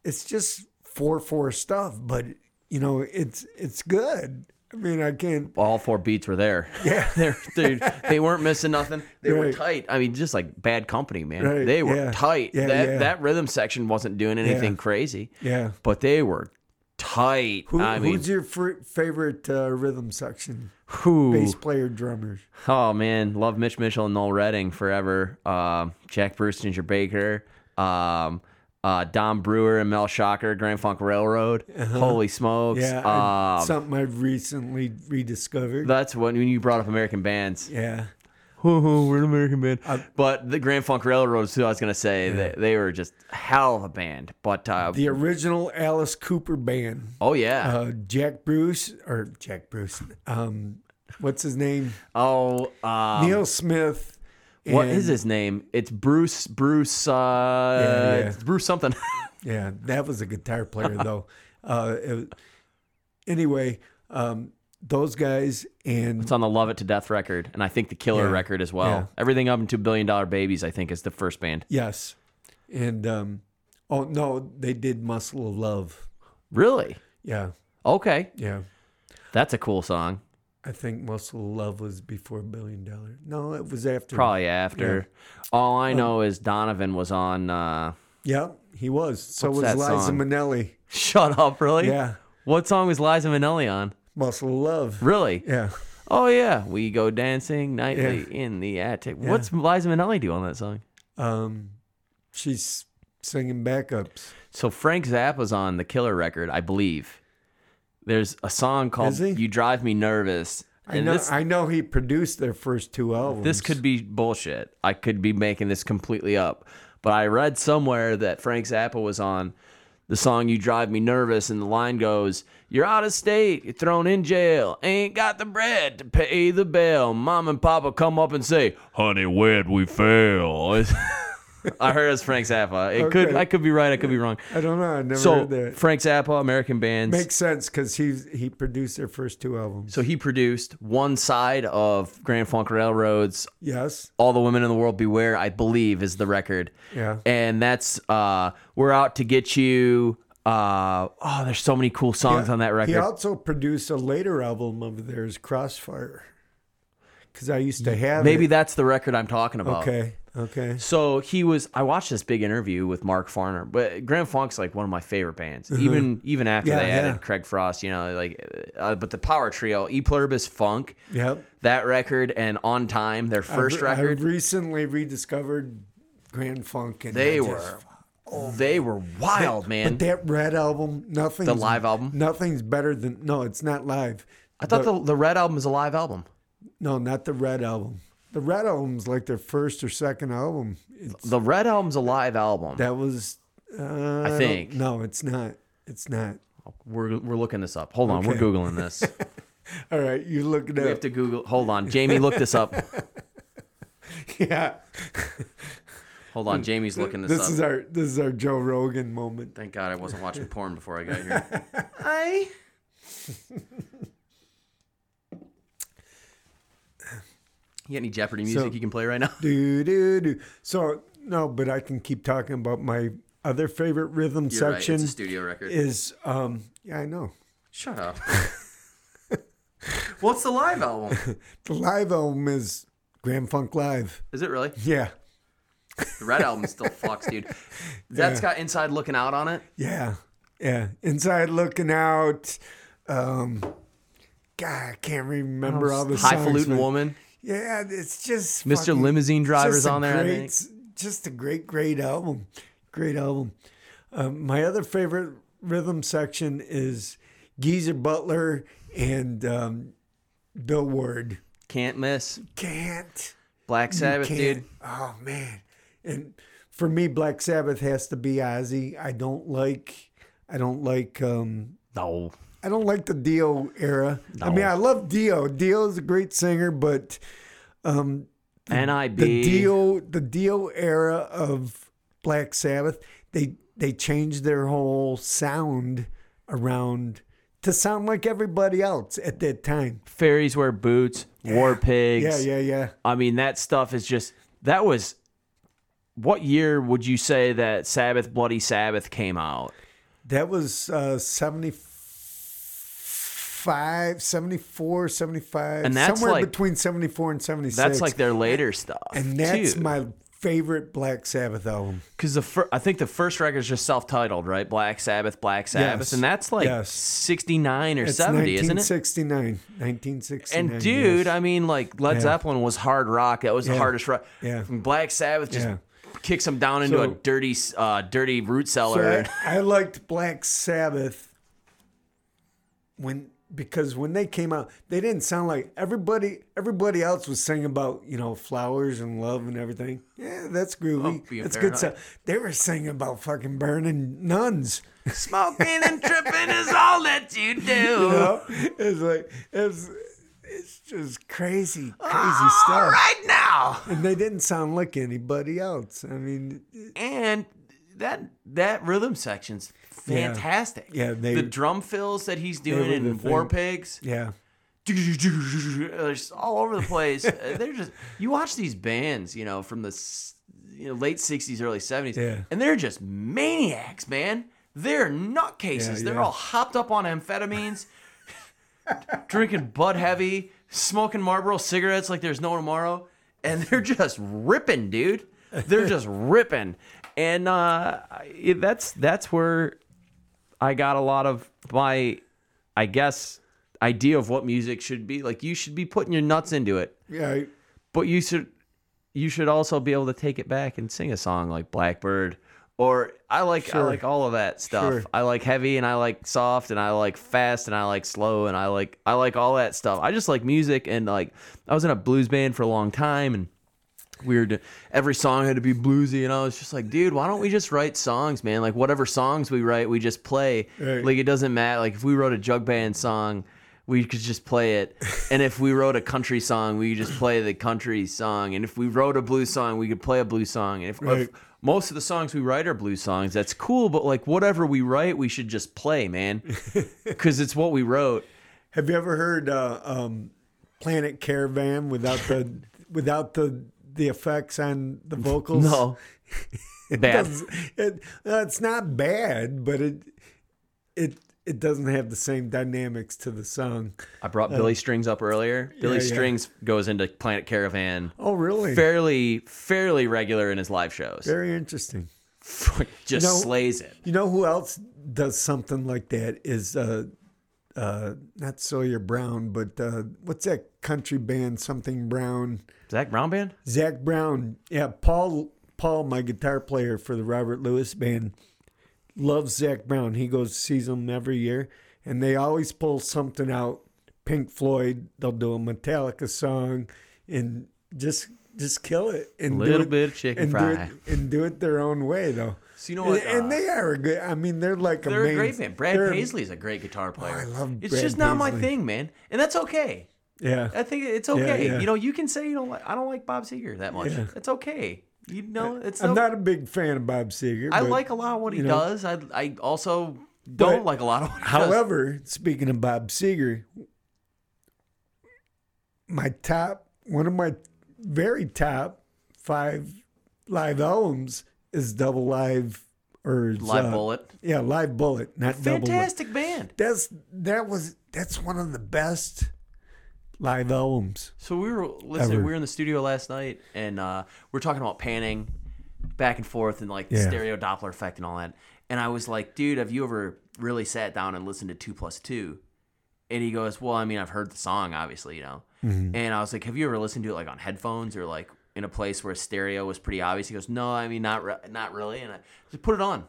it's just four four stuff, but, you know, it's it's good. I mean, I can't... All four beats were there. Yeah. They're, they, they weren't missing nothing. They right. were tight. I mean, just like Bad Company, man. Right. They were yeah. tight. Yeah, that, yeah. that rhythm section wasn't doing anything yeah. crazy. Yeah. But they were... Tight. Who, I mean, who's your f- favorite uh, rhythm section? Who? Bass player, drummers. Oh man, love Mitch Mitchell and Noel Redding forever. Um, Jack Bruce, Ginger Baker, um, uh, Don Brewer and Mel Shocker, Grand Funk Railroad. Uh-huh. Holy smokes! Yeah, um, something I've recently rediscovered. That's when when you brought up American bands. Yeah. Oh, we're an American band. Uh, but the Grand Funk Railroad is who I was going to say. Yeah. They, they were just a hell of a band. But uh, the original Alice Cooper band. Oh, yeah. Uh, Jack Bruce, or Jack Bruce, um, what's his name? Oh. Um, Neil Smith. What is his name? It's Bruce, Bruce, uh, yeah, yeah. It's Bruce something. Yeah, that was a guitar player, though. Uh, it was, anyway, um those guys, and it's on the Love It to Death record, and I think the Killer yeah, record as well. Yeah. Everything up into Billion Dollar Babies, I think, is the first band. Yes, and um, oh no, they did Muscle of Love. Really? Yeah. Okay. Yeah, that's a cool song. I think Muscle of Love was before Billion Dollar. No, it was after. Probably after. Yeah. All I know um, is Donovan was on. Uh, yeah, he was. So was Liza Minnelli. Shut up! Really? Yeah. What song was Liza Minnelli on? Muscle Love. Really? Yeah. Oh, yeah. We go dancing nightly yeah. in the attic. Yeah. What's Liza Minnelli do on that song? Um, she's singing backups. So Frank Zappa's on the Killer record, I believe. There's a song called You Drive Me Nervous. I know, this, I know he produced their first two albums. This could be bullshit. I could be making this completely up. But I read somewhere that Frank Zappa was on the song You Drive Me Nervous, and the line goes, you're out of state, you're thrown in jail, ain't got the bread to pay the bail. Mom and Papa come up and say, honey, where'd we fail? I heard it was Frank Zappa. It okay. could, I could be right, I could be wrong. I don't know, I never so, heard that. So, Frank Zappa, American bands. Makes sense, because he, he produced their first two albums. So he produced one side of Grand Funk Railroad's Yes. All the Women in the World Beware, I believe, is the record. Yeah. And that's, uh, We're Out to Get You. Uh, oh, there's so many cool songs yeah. on that record. He also produced a later album of theirs, Crossfire. Because I used to have Maybe it. That's the record I'm talking about. Okay. Okay. So he was, I watched this big interview with Mark Farner, but Grand Funk's like one of my favorite bands, mm-hmm. even even after yeah, they added yeah. Craig Frost, you know, like, uh, but the power trio, E Pluribus Funk, yep. that record, and On Time, their first I've, record. I recently rediscovered Grand Funk. And they were. Just, Oh, they were wild, that, man. But that Red album, nothing's... The live album? Nothing's better than... No, it's not live. I thought the, the, the Red album was a live album. No, not the Red album. The Red album's like their first or second album. It's, the Red album's a live album. That was... Uh, I think. I no, it's not. It's not. We're we're looking this up. Hold on. Okay. We're Googling this. All right. You look it up. We have to Google... Hold on. Jamie, look this up. Yeah. Hold on, Jamie's looking this, this up. This is our this is our Joe Rogan moment. Thank God I wasn't watching porn before I got here. Hi. You got any Jeopardy music so, you can play right now? Do do do. So no, but I can keep talking about my other favorite rhythm You're section. Right, it's a studio record. Is um yeah I know. Shut up. What's the live album? The live album is Grand Funk Live. Is it really? Yeah. The Red album still fucks, dude. That's yeah. got Inside Looking Out on it. Yeah, yeah. Inside Looking Out. Um, God, I can't remember all the Highfalutin songs, Woman. Yeah, it's just Mister Fucking, Limousine Driver's on there. Great, I think. Just a great, great album. Great album. Um, my other favorite rhythm section is Geezer Butler and um, Bill Ward. Can't miss. Can't. Black Sabbath, dude. Oh man. And for me, Black Sabbath has to be Ozzy. I don't like, I don't like, um, no, I don't like the Dio era. No. I mean, I love Dio. Dio's a great singer, but, um, the, the Dio, the Dio era of Black Sabbath, they, they changed their whole sound around to sound like everybody else at that time. Fairies Wear Boots, yeah. War Pigs. Yeah, yeah, yeah. I mean, that stuff is just, that was, what year would you say that Sabbath, Bloody Sabbath came out? That was uh, seventy-five, seventy-four, seventy-five, and that's somewhere like, between seventy-four and seventy-six. That's like their later stuff. And that's too. my favorite Black Sabbath album. Because the fir- I think the first record is just self-titled, right? Black Sabbath, Black Sabbath. Yes. And that's like yes. sixty-nine or it's seventy, isn't it? nineteen sixty-nine. nineteen sixty-nine. And dude, yes. I mean, like Led yeah. Zeppelin was hard rock. That was yeah. the hardest rock. Yeah. And Black Sabbath just... Yeah. Kicks them down into so, a dirty, uh, dirty root cellar. So I, I liked Black Sabbath when because when they came out, they didn't sound like everybody. Everybody else was singing about you know flowers and love and everything. Yeah, that's groovy. Oh, that's good stuff. They were singing about fucking burning nuns. Smoking and tripping is all that you do. You know, it's like it's. It's just crazy, crazy All stuff. Right now. And they didn't sound like anybody else. I mean. It, and that that rhythm section's fantastic. Yeah, yeah they, the drum fills that he's doing in War Pigs. Yeah. They're just all over the place. They're just, you watch these bands, you know, from the you know, late sixties, early seventies. Yeah. And they're just maniacs, man. They're nutcases. Yeah, yeah. They're all hopped up on amphetamines. Drinking Bud Heavy, smoking Marlboro cigarettes like there's no tomorrow, and they're just ripping, dude. They're just ripping, and uh, that's that's where I got a lot of my, I guess, idea of what music should be. Like you should be putting your nuts into it, yeah. But you should you should also be able to take it back and sing a song like Blackbird. Or I like sure. I like all of that stuff. Sure. I like heavy and I like soft and I like fast and I like slow and I like I like all that stuff. I just like music and like I was in a blues band for a long time and we were every song had to be bluesy and I was just like, dude, why don't we just write songs, man? Like whatever songs we write, we just play. Right. Like it doesn't matter. Like if we wrote a jug band song, we could just play it. And if we wrote a country song, we could just play the country song. And if we wrote a blues song, we could play a blues song. And if, right. if most of the songs we write are blues songs, that's cool. But like whatever we write, we should just play, man. Because it's what we wrote. Have you ever heard uh, um, Planet Caravan without the without the, the effects on the vocals? No. It bad. It, it's not bad, but it it it doesn't have the same dynamics to the song. I brought Billy uh, Strings up earlier. Billy yeah, Strings yeah. goes into Planet Caravan. Oh, really? Fairly, fairly regular in his live shows. Very interesting. Just you know, slays it. You know who else does something like that is uh, uh, not Sawyer Brown, but uh, what's that country band? Something Brown. Zach Brown Band? Zach Brown. Yeah, Paul. Paul, my guitar player for the Robert Lewis Band, loves Zac Brown. He goes sees them every year, and they always pull something out. Pink Floyd, they'll do a Metallica song, and just just kill it. And little do it, bit of chicken and fry, do it, and do it their own way though. So you know what? And, uh, and they are a good. I mean, they're like a they're main, a great band. Brad Paisley's a great guitar player. Oh, I love. It's Brad just not Paisley. My thing, man, and that's okay. Yeah, I think it's okay. Yeah, yeah. You know, you can say you don't like. I don't like Bob Seger that much. Yeah. That's okay. You know, it's I'm no, not a big fan of Bob Seger. I but, like a lot of what he you know, does. I I also don't but, like a lot of what he however, does. Speaking of Bob Seger, my top, one of my very top five live albums is Double Live. Or Live uh, Bullet. Yeah, Live Bullet, not Double Live. Fantastic band. That's, that was, that's one of the best live albums. So we were listening. Ever. We were in the studio last night, and uh, we we're talking about panning, back and forth, and like yeah. the stereo Doppler effect and all that. And I was like, "Dude, have you ever really sat down and listened to Two Plus Two?" And he goes, "Well, I mean, I've heard the song, obviously, you know." Mm-hmm. And I was like, "Have you ever listened to it like on headphones or like in a place where stereo was pretty obvious?" He goes, "No, I mean, not re- not really." And I just put it on.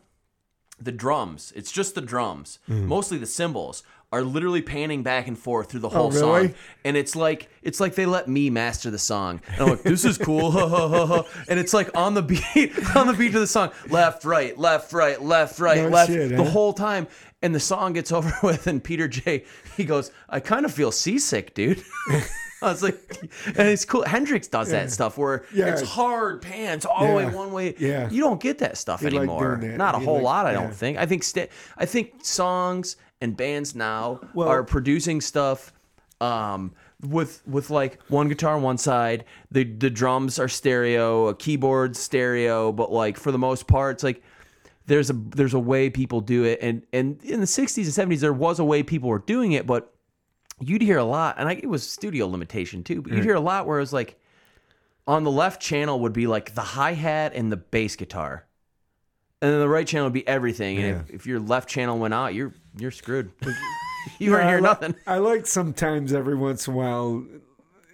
The drums. It's just the drums, mm-hmm. mostly the cymbals. Are literally panning back and forth through the whole oh, really? song, and it's like it's like they let me master the song. And I'm like, this is cool, ha, ha, ha, ha. And it's like on the beat, on the beat of the song, left, right, left, right, left, right, no left, shit, the huh? whole time. And the song gets over with, and Peter J. he goes, I kind of feel seasick, dude. I was like, and it's cool. Hendrix does yeah. that stuff where yeah. it's hard pans all the yeah. way one way. Yeah. You don't get that stuff You'd anymore. Like Not a You'd whole like, lot, I yeah. don't think. I think st- I think songs and bands now well, are producing stuff um, with with like one guitar on one side, the the drums are stereo, a keyboard stereo, but like for the most part, it's like there's a there's a way people do it, and and in the sixties and seventies there was a way people were doing it, but you'd hear a lot, and I, it was studio limitation too, but you'd hear a lot where it was like on the left channel would be like the hi-hat and the bass guitar. And then the right channel would be everything. And yeah. if, if your left channel went out, you're you're screwed. You weren't no, hearing nothing. I like sometimes every once in a while,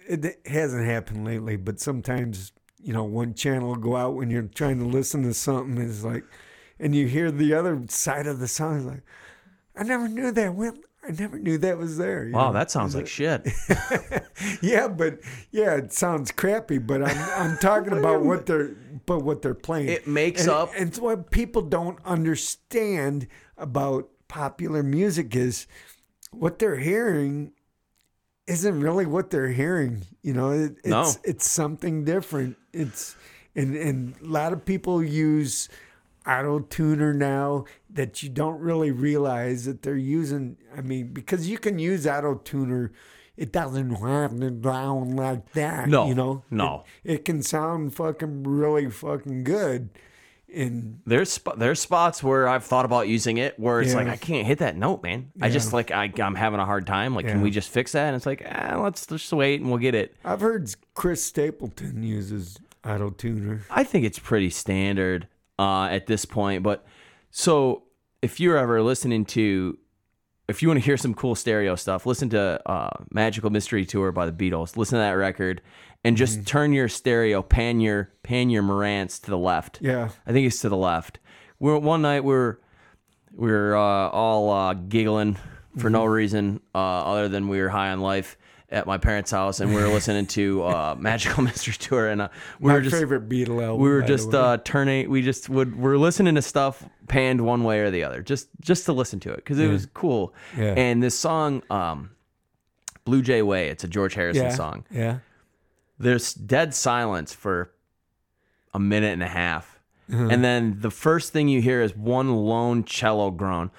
it hasn't happened lately, but sometimes, you know, one channel will go out when you're trying to listen to something. And it's like, and you hear the other side of the song. It's like, I never knew that went. I never knew that was there. Wow, know? That sounds like shit. yeah, but yeah, it sounds crappy. But I'm I'm talking about what they're but what they're playing. It makes and, up. And it's what people don't understand about popular music is what they're hearing isn't really what they're hearing. You know, it, it's no. it's something different. It's and and a lot of people use auto-tuner now that you don't really realize that they're using. I mean, because you can use auto-tuner, it doesn't happen down like that. No, you know, no, it, it can sound fucking really fucking good. And there's sp- there's spots where I've thought about using it where it's yeah. like I can't hit that note, man. Yeah. I just like I, I'm having a hard time. Like, yeah. can we just fix that? And it's like, eh, let's just wait and we'll get it. I've heard Chris Stapleton uses auto-tuner. I think it's pretty standard. Uh, at this point, but so if you're ever listening to, if you want to hear some cool stereo stuff, listen to uh, Magical Mystery Tour by the Beatles. Listen to that record, and just mm-hmm. turn your stereo, pan your pan your Marantz to the left. Yeah, I think it's to the left. We're one night we're we're uh, all uh, giggling for mm-hmm. no reason uh, other than we were high on life at my parents' house, and we were listening to uh, Magical Mystery Tour, and uh, we my were just favorite Beatle album. We were just uh, turning. We just would. We're listening to stuff panned one way or the other, just just to listen to it because it yeah. was cool. Yeah. And this song, um, "Blue Jay Way," it's a George Harrison yeah. song. Yeah. There's dead silence for a minute and a half, mm-hmm. and then the first thing you hear is one lone cello groan.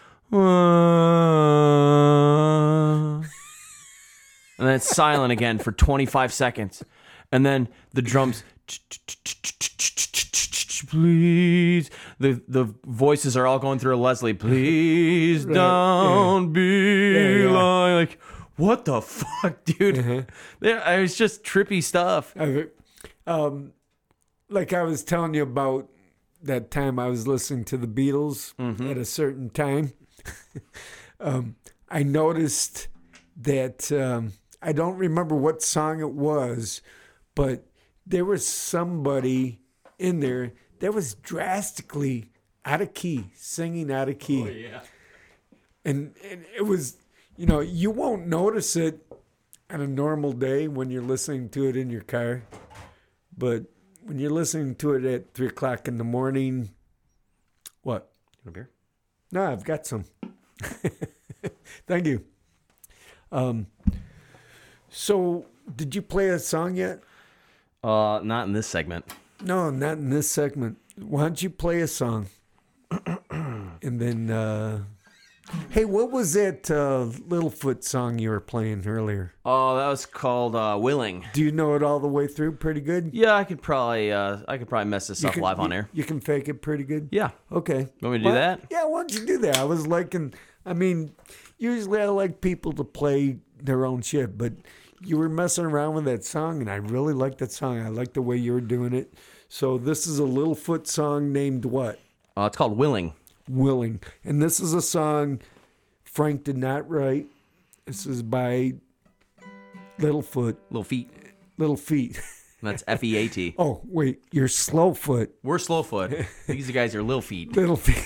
And then it's silent again for twenty-five seconds. And then the drums, please. The the voices are all going through a Leslie. Please right. don't yeah. be yeah, yeah. like, like, what the fuck, dude? Mm-hmm. It was just trippy stuff. Um, like I was telling you about that time I was listening to the Beatles mm-hmm. at a certain time. um, I noticed that um, I don't remember what song it was, but there was somebody in there that was drastically out of key, singing out of key. Oh, yeah. And, and it was... You know, you won't notice it on a normal day when you're listening to it in your car. But when you're listening to it at three o'clock in the morning, what? You want a beer? No, I've got some. Thank you. Um, so, did you play a song yet? Uh, not in this segment. No, not in this segment. Why don't you play a song? And then... Uh, Hey, what was that uh, Littlefoot song you were playing earlier? Oh, that was called uh, "Willing." Do you know it all the way through? Pretty good. Yeah, I could probably, uh, I could probably mess this you up can, live you, on air. You can fake it pretty good. Yeah. Okay. Want me to well, do that? Yeah. Why don't you do that? I was liking. I mean, usually I like people to play their own shit, but you were messing around with that song, and I really liked that song. I liked the way you were doing it. So this is a Littlefoot song named what? Uh, it's called "Willing." Willing. And this is a song Frank did not write. This is by Littlefoot. Little Feet. Little Feet. That's F E A T. Oh, wait. You're Slowfoot. We're Slowfoot. These guys are Little Feet. Little Feet.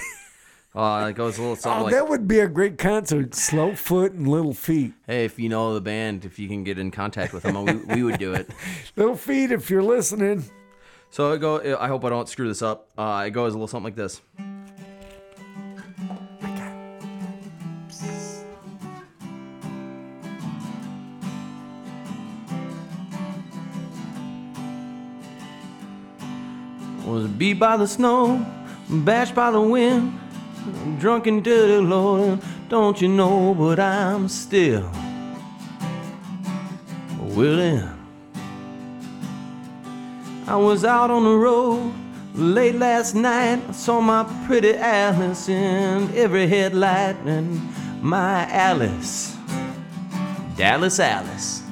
Uh, it goes a little something oh, like... That would be a great concert. Slowfoot and Little Feet. Hey, if you know the band, if you can get in contact with them, we, we would do it. Little Feet, if you're listening. So it go. I hope I don't screw this up. Uh, it goes a little something like this. Was beat by the snow, bashed by the wind, drunk and dirty, Lord, don't you know, but I'm still willing. I was out on the road late last night, I saw my pretty Alice in every headlight, and my Alice, Dallas Alice.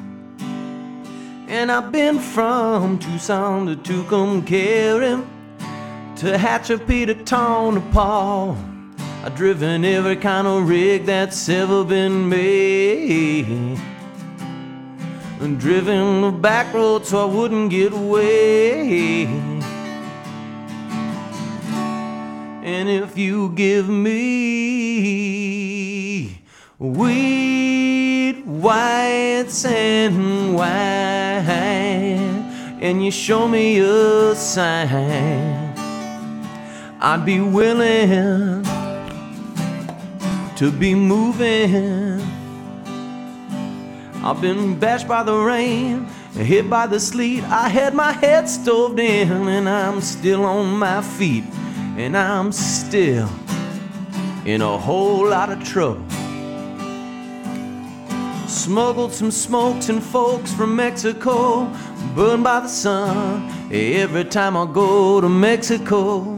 And I've been from Tucson to Tucumcari to Hatchapee to Tonopah. I've driven every kind of rig that's ever been made, and driven the back road so I wouldn't get away. And if you give me wheat, whites and wine, and you show me a sign, I'd be willing to be moving. I've been bashed by the rain, hit by the sleet, I had my head stoved in, and I'm still on my feet, and I'm still in a whole lot of trouble. Smuggled some smokes and folks from Mexico, burned by the sun every time I go to Mexico.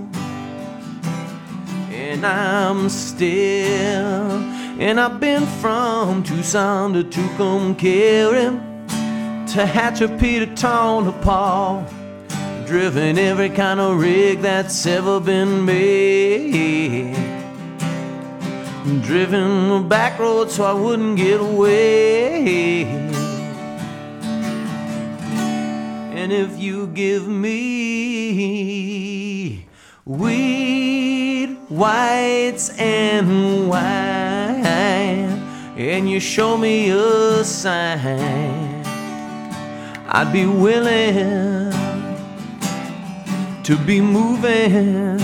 And I'm still, and I've been from Tucson to Tucumcari to Hatchapee to Tonopah, driven every kind of rig that's ever been made, driven the back road so I wouldn't get away. And if you give me wheat, whites, and wine, and you show me a sign, I'd be willing to be moving.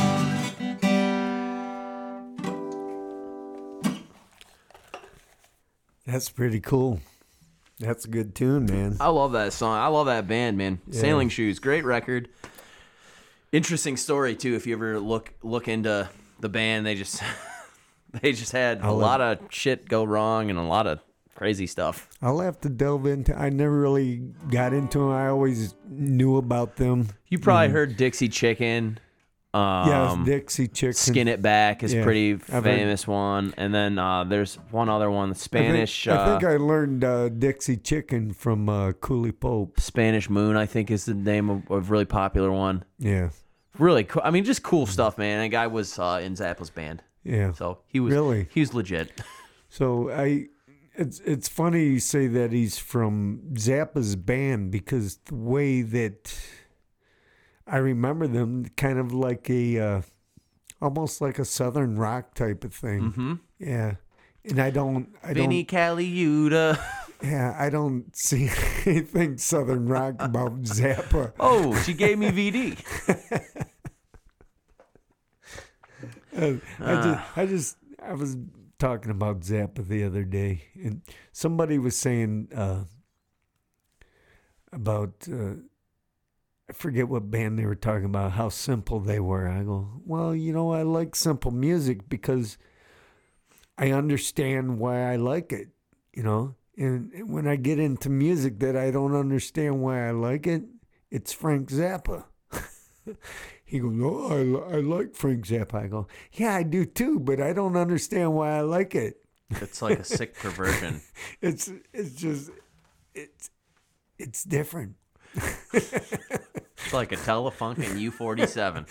That's pretty cool. That's a good tune, man. I love that song. I love that band, man. Yeah. Sailing Shoes, great record. Interesting story too. If you ever look look into the band, they just they just had I'll a lot have, of shit go wrong and a lot of crazy stuff. I'll have to delve into. I never really got into them. I always knew about them. You probably mm. heard Dixie Chicken. Um, yeah, Dixie Chicks. Skin It Back is a yeah, pretty famous heard, one. And then uh, there's one other one, Spanish. I think I, uh, think I learned uh, Dixie Chicken from uh, Cooley Pope. Spanish Moon, I think, is the name of a really popular one. Yeah. Really cool. I mean, just cool stuff, man. That guy was uh, in Zappa's band. Yeah. So he was really he was legit. So I, it's it's funny you say that he's from Zappa's band because the way that I remember them, kind of like a, uh, almost like a Southern rock type of thing. Mm-hmm. Yeah, and I don't, I Vinnie don't. Caliuta. Yeah, I don't see anything Southern rock about Zappa. Oh, she gave me V D. I, I uh. just, I just, I was talking about Zappa the other day, and somebody was saying uh, about. Uh, I forget what band they were talking about, how simple they were. I go, well, you know, I like simple music because I understand why I like it, you know. And when I get into music that I don't understand why I like it, it's Frank Zappa. He goes, no, I, I like Frank Zappa. I go, yeah, I do too, but I don't understand why I like it. It's like a sick perversion. It's it's just, it's it's different. It's like a Telefunken U forty-seven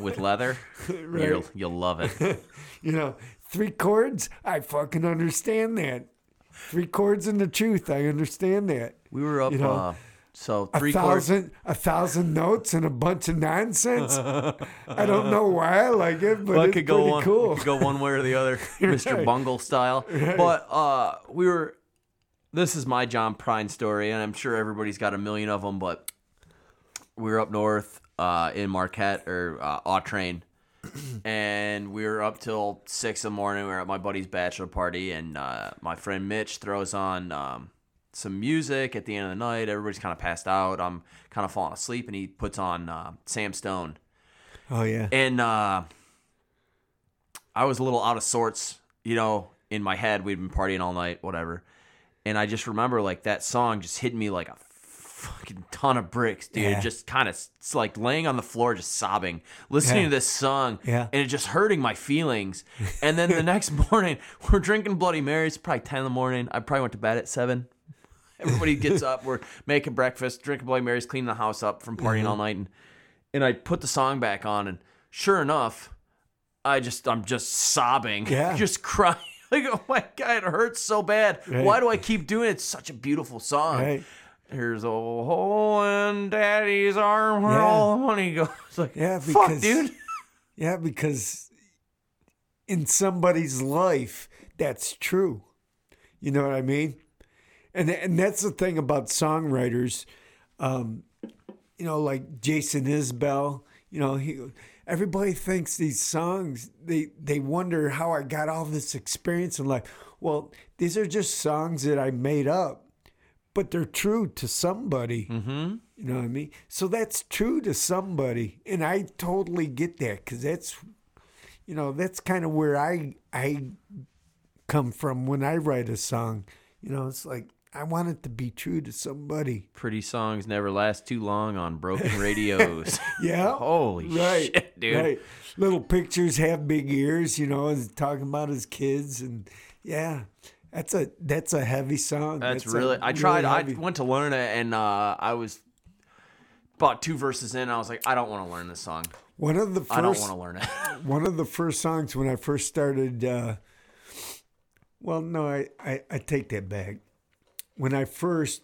with leather. Right. You'll, you'll love it. You know, three chords, I fucking understand that. Three chords and the truth, I understand that. We were up, you know, uh, so three chords. A thousand notes and a bunch of nonsense. I don't know why I like it, but well, it's it could pretty go one, cool. It could go one way or the other, Mister Right. Bungle style. Right. But uh, we were... This is my John Prine story, and I'm sure everybody's got a million of them, but we were up north uh, in Marquette, or uh, Autrain, and we were up till six in the morning. We were at my buddy's bachelor party, and uh, my friend Mitch throws on um, some music at the end of the night. Everybody's kind of passed out. I'm kind of falling asleep, and he puts on uh, Sam Stone. Oh, yeah. And uh, I was a little out of sorts, you know, in my head. We'd been partying all night, whatever. And I just remember, like, that song just hit me like a fucking ton of bricks, dude. Yeah. Just kind of, like, laying on the floor just sobbing, listening yeah. to this song, yeah. and it just hurting my feelings. And then the next morning, we're drinking Bloody Marys, probably ten in the morning. I probably went to bed at seven. Everybody gets up. We're making breakfast, drinking Bloody Marys, cleaning the house up from partying mm-hmm. all night. And, and I put the song back on, and sure enough, I just, I'm just sobbing, yeah. just crying. Like, oh my God, it hurts so bad. Right. Why do I keep doing it? It's such a beautiful song. Right. Here's a hole in daddy's arm where yeah. all the money goes. Like, yeah, because, fuck, dude. Yeah, because in somebody's life, that's true. You know what I mean? And and that's the thing about songwriters. Um, you know, like Jason Isbell, you know, he... Everybody thinks these songs, they, they wonder how I got all this experience in life. Well, these are just songs that I made up, but they're true to somebody. Mm-hmm. You know what I mean? So that's true to somebody. And I totally get that because that's, you know, that's kind of where I I come from when I write a song. You know, it's like I want it to be true to somebody. Pretty songs never last too long on broken radios. Yeah. Holy right. shit. Dude. Right. Little pictures have big ears, you know, and talking about his kids and yeah. That's a that's a heavy song. That's, that's really a, I tried really I went to learn it and uh, I was about two verses in and I was like, I don't want to learn this song. One of the first I don't want to learn it. One of the first songs when I first started uh, well no, I, I, I take that back. When I first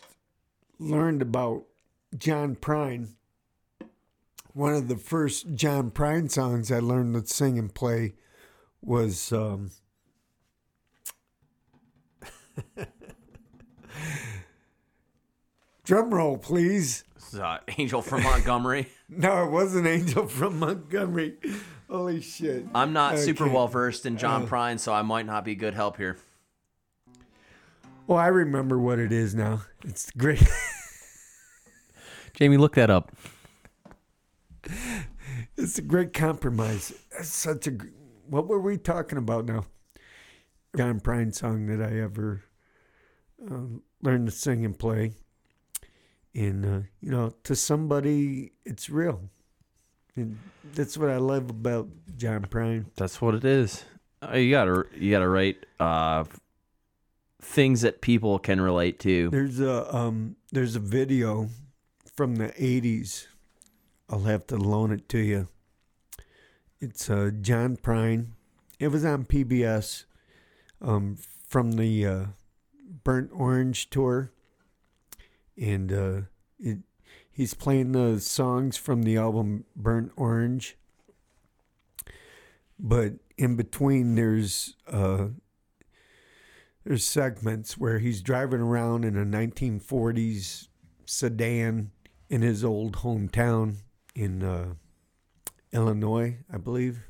learned about John Prine, one of the first John Prine songs I learned to sing and play was um, drum roll, please. This is, uh, Angel from Montgomery. No, it wasn't Angel from Montgomery. Holy shit! I'm not okay. super well versed in John uh, Prine, so I might not be good help here. Well, I remember what it is now. It's great. Jamie, look that up. It's a great compromise. That's such a. What were we talking about now? John Prine song that I ever uh, learned to sing and play. And uh, you know, to somebody, it's real. And that's what I love about John Prine. That's what it is. Uh, you gotta you gotta write uh, things that people can relate to. There's a um, there's a video from the eighties. I'll have to loan it to you. It's uh, John Prine. It was on P B S um, from the uh, Burnt Orange tour, and uh, it. He's playing the songs from the album Burnt Orange. But in between, there's uh, there's segments where he's driving around in a nineteen forties sedan in his old hometown in uh, Illinois, I believe,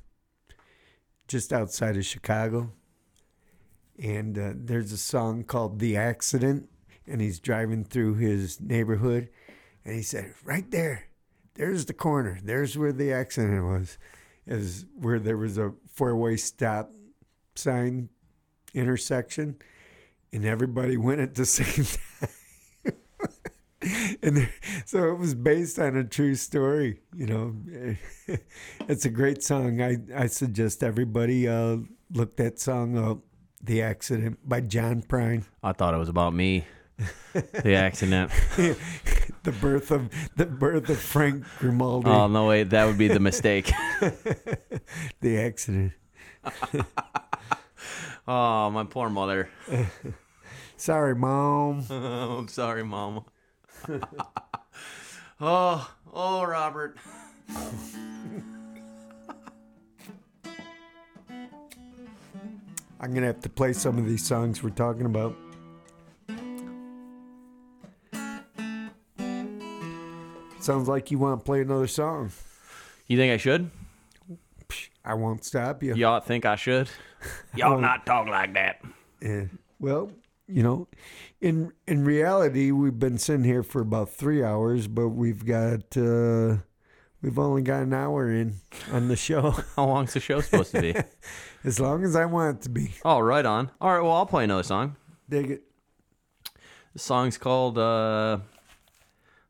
just outside of Chicago. And uh, there's a song called The Accident, and he's driving through his neighborhood. And he said, right there, there's the corner. There's where the accident was, is where there was a four-way stop sign intersection, and everybody went at the same time. And there, so it was based on a true story, you know. It's a great song. I, I suggest everybody uh, look that song up, The Accident by John Prine. I thought it was about me. The accident. The birth of the birth of Frank Grimaldi. Oh, no, wait. That would be the mistake. The accident. Oh, my poor mother. Sorry, Mom. Oh, I'm sorry, Mom. oh, oh, Robert. I'm going to have to play some of these songs we're talking about. Sounds like you want to play another song. You think I should? I won't stop you. Y'all think I should? Y'all not talk like that. Yeah. Well, you know, in in reality, we've been sitting here for about three hours, but we've got uh, we've only got an hour in on the show. How long's the show supposed to be? As long as I want it to be. Oh, right on. All right. Well, I'll play another song. Dig it. The song's called. Uh...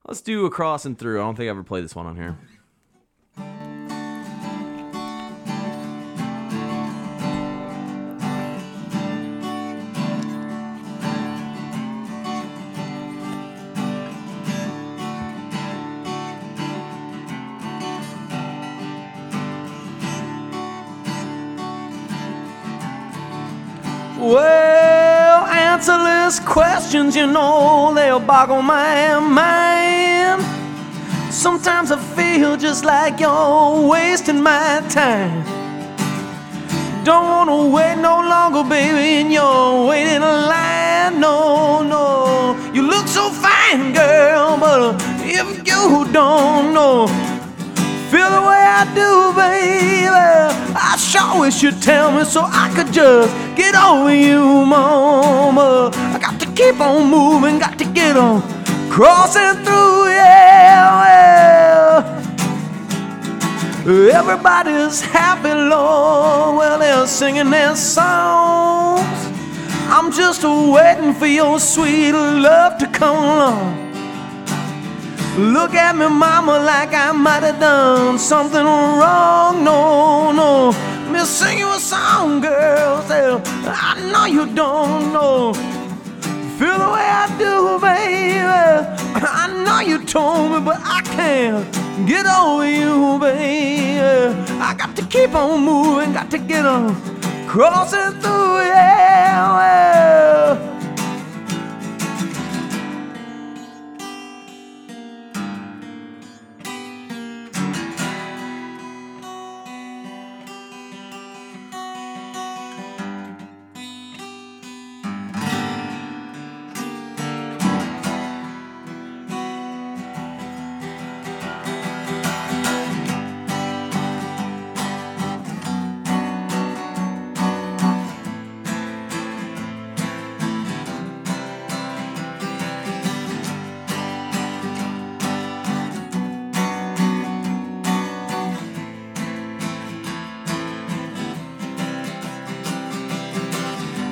Let's do Across and Through. I don't think I ever played this one on here. Well, answerless questions, you know, they'll boggle my mind. Sometimes I feel just like you're wasting my time. Don't want to wait no longer, baby, and you're waiting in line. No, no, you look so fine, girl, but if you don't know, feel the way I do, baby, I sure wish you'd tell me so I could just get over you, mama. I got to keep on moving, got to get on crossing through, yeah, well, everybody's happy, Lord, well, they're singing their songs. I'm just waiting for your sweet love to come along. Look at me, mama, like I might have done something wrong. No, no, let me sing you a song, girl, I know you don't know. Feel the way I do, baby, I know you told me, but I can't get over you, baby. I got to keep on moving, got to get on crossing through, yeah, well.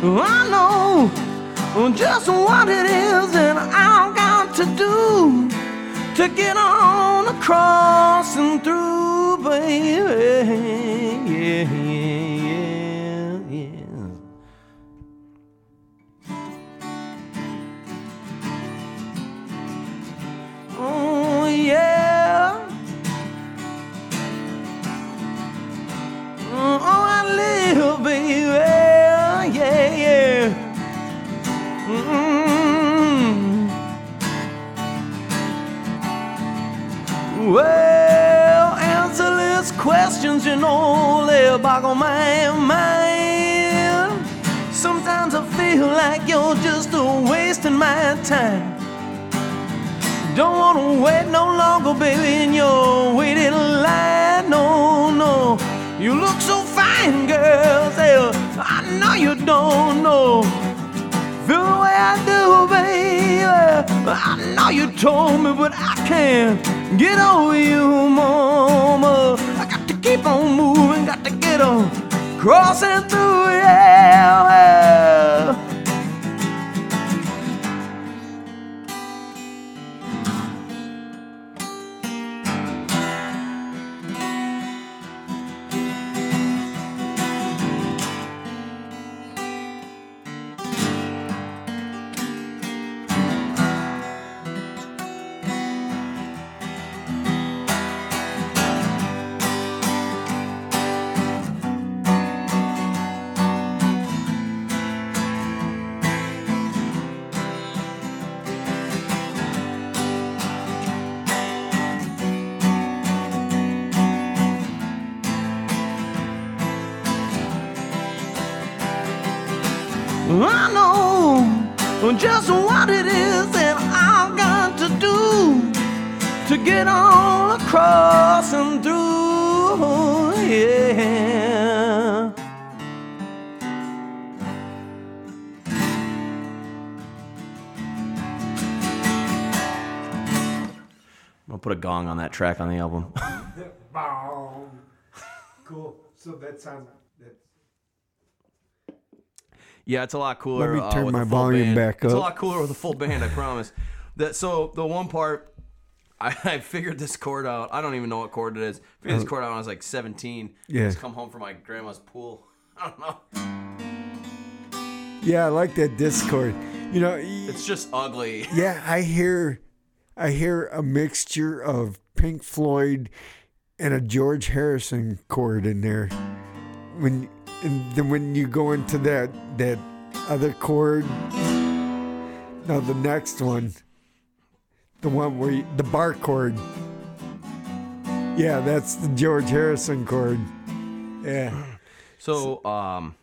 I know just what it is that I've got to do to get on across and through, baby. Yeah, yeah, yeah, yeah. Oh, yeah. Oh, I live, baby. Yeah, yeah. Mm-mm. Well, answerless questions, you know, they boggle my mind. Sometimes I feel like you're just wasting my time. Don't want to wait no longer, baby, in your waiting line. No, no, you look so fine, girl. Say, I know you don't know. Feel the way I do, baby. I know you told me, but I can't get over you, mama. I got to keep on moving, got to get on, crossing through, yeah. I know just what it is that I've got to do to get all across and through, yeah. I'll put a gong on that track on the album. Cool. So that sounds... Yeah, it's a lot cooler. Let me turn uh, my volume band. back up. It's a lot cooler with a full band, I promise. That so the one part, I, I figured this chord out. I don't even know what chord it is. I figured uh, this chord out when I was like seventeen. Yeah. I just come home from my grandma's pool. I don't know. Yeah, I like that discord. You know, it's just ugly. Yeah, I hear, I hear a mixture of Pink Floyd and a George Harrison chord in there. When. And then when you go into that that other chord, now the next one, the one where you, the bar chord, yeah, that's the George Harrison chord, yeah. So um,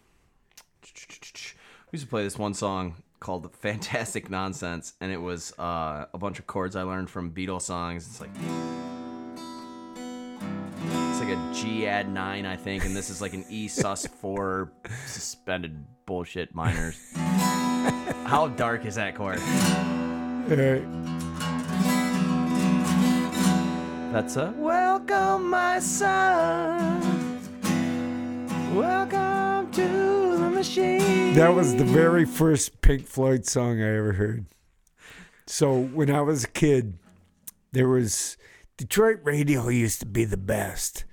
we used to play this one song called "Fantastic Nonsense," and it was uh, a bunch of chords I learned from Beatles songs. It's like. Like a G add nine, I think, and this is like an E sus four suspended bullshit minors. How dark is that chord? Right. That's a welcome, my son. Welcome to the machine. That was the very first Pink Floyd song I ever heard. So when I was a kid, there was Detroit radio used to be the best.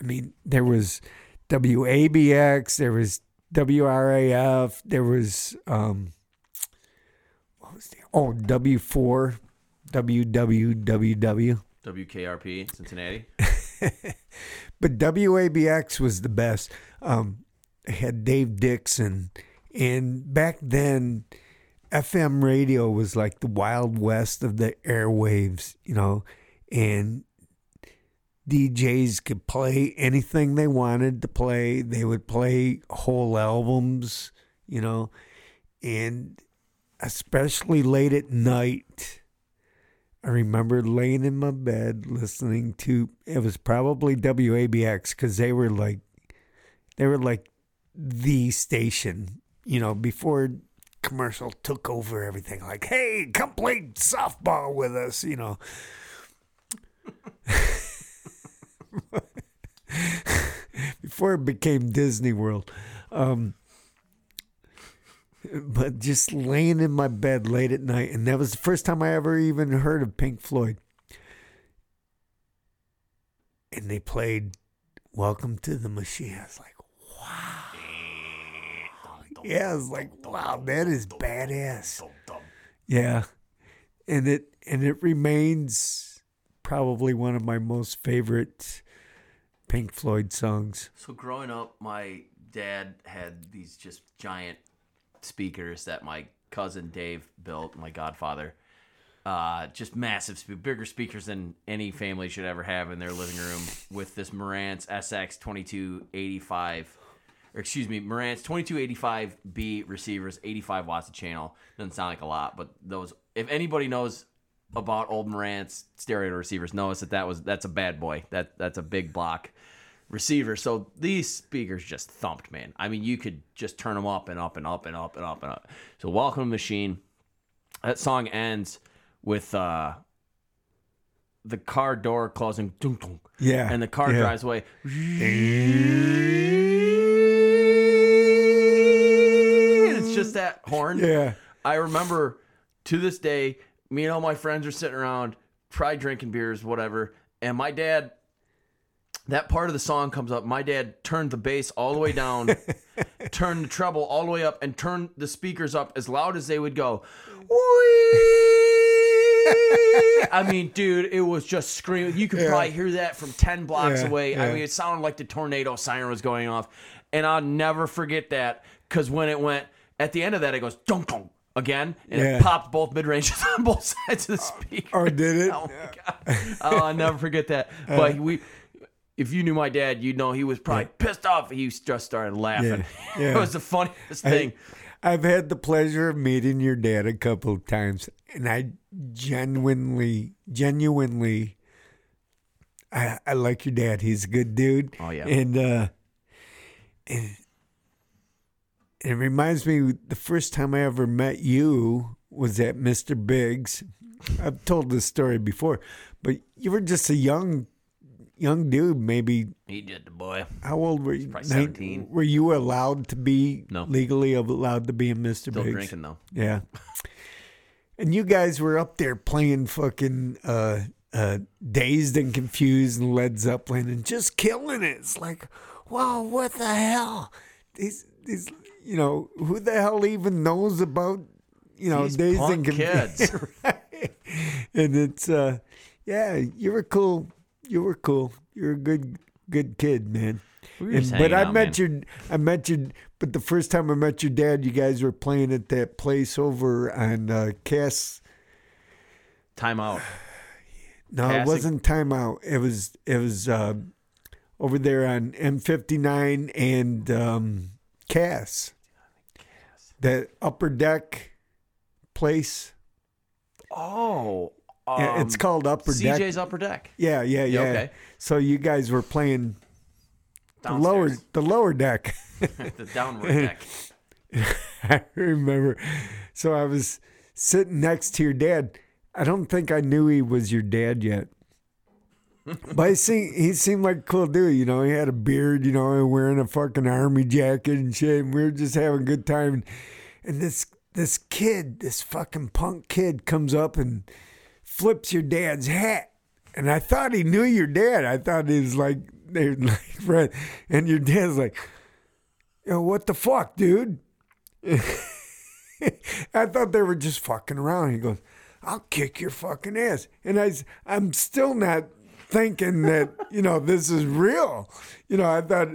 I mean, there was W A B X, there was W R A F, there was, um, what was the, oh, W four, W W W W. W K R P, Cincinnati. But W A B X was the best. Um, I had Dave Dixon, and back then, F M radio was like the Wild West of the airwaves, you know. And D Js could play anything they wanted to play. They would play whole albums, you know, and especially late at night. I remember laying in my bed listening to, it was probably W A B X because they were like, they were like the station, you know, before commercial took over everything. Like, hey, come play softball with us, you know. Before it became Disney World. Um, but just laying in my bed late at night, and that was the first time I ever even heard of Pink Floyd. and they played Welcome to the Machine. I was like, wow. Yeah, I was like, wow, that is badass. Yeah. And it and it remains probably one of my most favorite Pink Floyd songs. So growing up, my dad had these just giant speakers that my cousin Dave built, my godfather. Uh, just massive, bigger speakers than any family should ever have in their living room with this Marantz S X twenty-two eighty-five, or excuse me, Marantz twenty-two eighty-five B receivers, eighty-five watts a channel. Doesn't sound like a lot, but those, if anybody knows about old Marantz stereo receivers, knows that that was, that's a bad boy. That that's a big block receiver. So these speakers just thumped, man. I mean, you could just turn them up and up and up and up and up and up. So Welcome to the Machine. That song ends with uh, the car door closing, yeah, and the car yeah. drives away. It's just that horn. Yeah, I remember to this day, me and all my friends are sitting around, probably drinking beers, whatever, and my dad, that part of the song comes up. My dad turned the bass all the way down, turned the treble all the way up, and turned the speakers up as loud as they would go. I mean, dude, it was just screaming. You could yeah. probably hear that from ten blocks yeah, away. Yeah. I mean, it sounded like the tornado siren was going off. And I'll never forget that, because when it went, at the end of that, it goes, dunk, dunk, again, and yeah. it popped both mid-ranges on both sides of the speaker. Or did it? Oh, yeah. my God. I'll, I'll never forget that. Uh, but we... If you knew my dad, you'd know he was probably yeah. pissed off. He just started laughing. Yeah. Yeah. It was the funniest thing. I, I've had the pleasure of meeting your dad a couple of times, and I genuinely, genuinely, I, I like your dad. He's a good dude. Oh, yeah. And, uh, and it reminds me, the first time I ever met you was at Mister Biggs. I've told this story before, but you were just a young Young dude, maybe. He did the boy. How old were you? Probably seventeen. Were you allowed to be, no. legally allowed to be in Mister Still Biggs? Still drinking, though. Yeah. And you guys were up there playing fucking uh, uh, Dazed and Confused and Led Zeppelin and just killing it. It's like, wow, what the hell? These, these, you know, who the hell even knows about, you know, these Dazed and Confused? Right? And it's, uh, yeah, you were cool. You were cool. You're a good, good kid, man. We and, but I out, met man. your, I met your. But the first time I met your dad, you guys were playing at that place over on uh, Cass. Time Out. No, Cass- it wasn't Time Out. It was, it was uh, over there on M fifty-nine and um, Cass. Cass. That upper deck place. Oh. Yeah, it's called Upper Deck. C J's Upper Deck. Yeah, yeah, yeah. yeah okay. So you guys were playing the lower, the lower deck, the downward deck. I remember. So I was sitting next to your dad. I don't think I knew he was your dad yet, but he seemed, he seemed like a cool dude. You know, he had a beard. You know, wearing a fucking army jacket and shit. And we were just having a good time. And this this kid, this fucking punk kid, comes up and flips your dad's hat, and I thought he knew your dad. I thought he was like they're like friend, and your dad's like, "Yo, what the fuck, dude?" I thought they were just fucking around. He goes, "I'll kick your fucking ass," and I, I'm still not thinking that you know this is real. You know, I thought,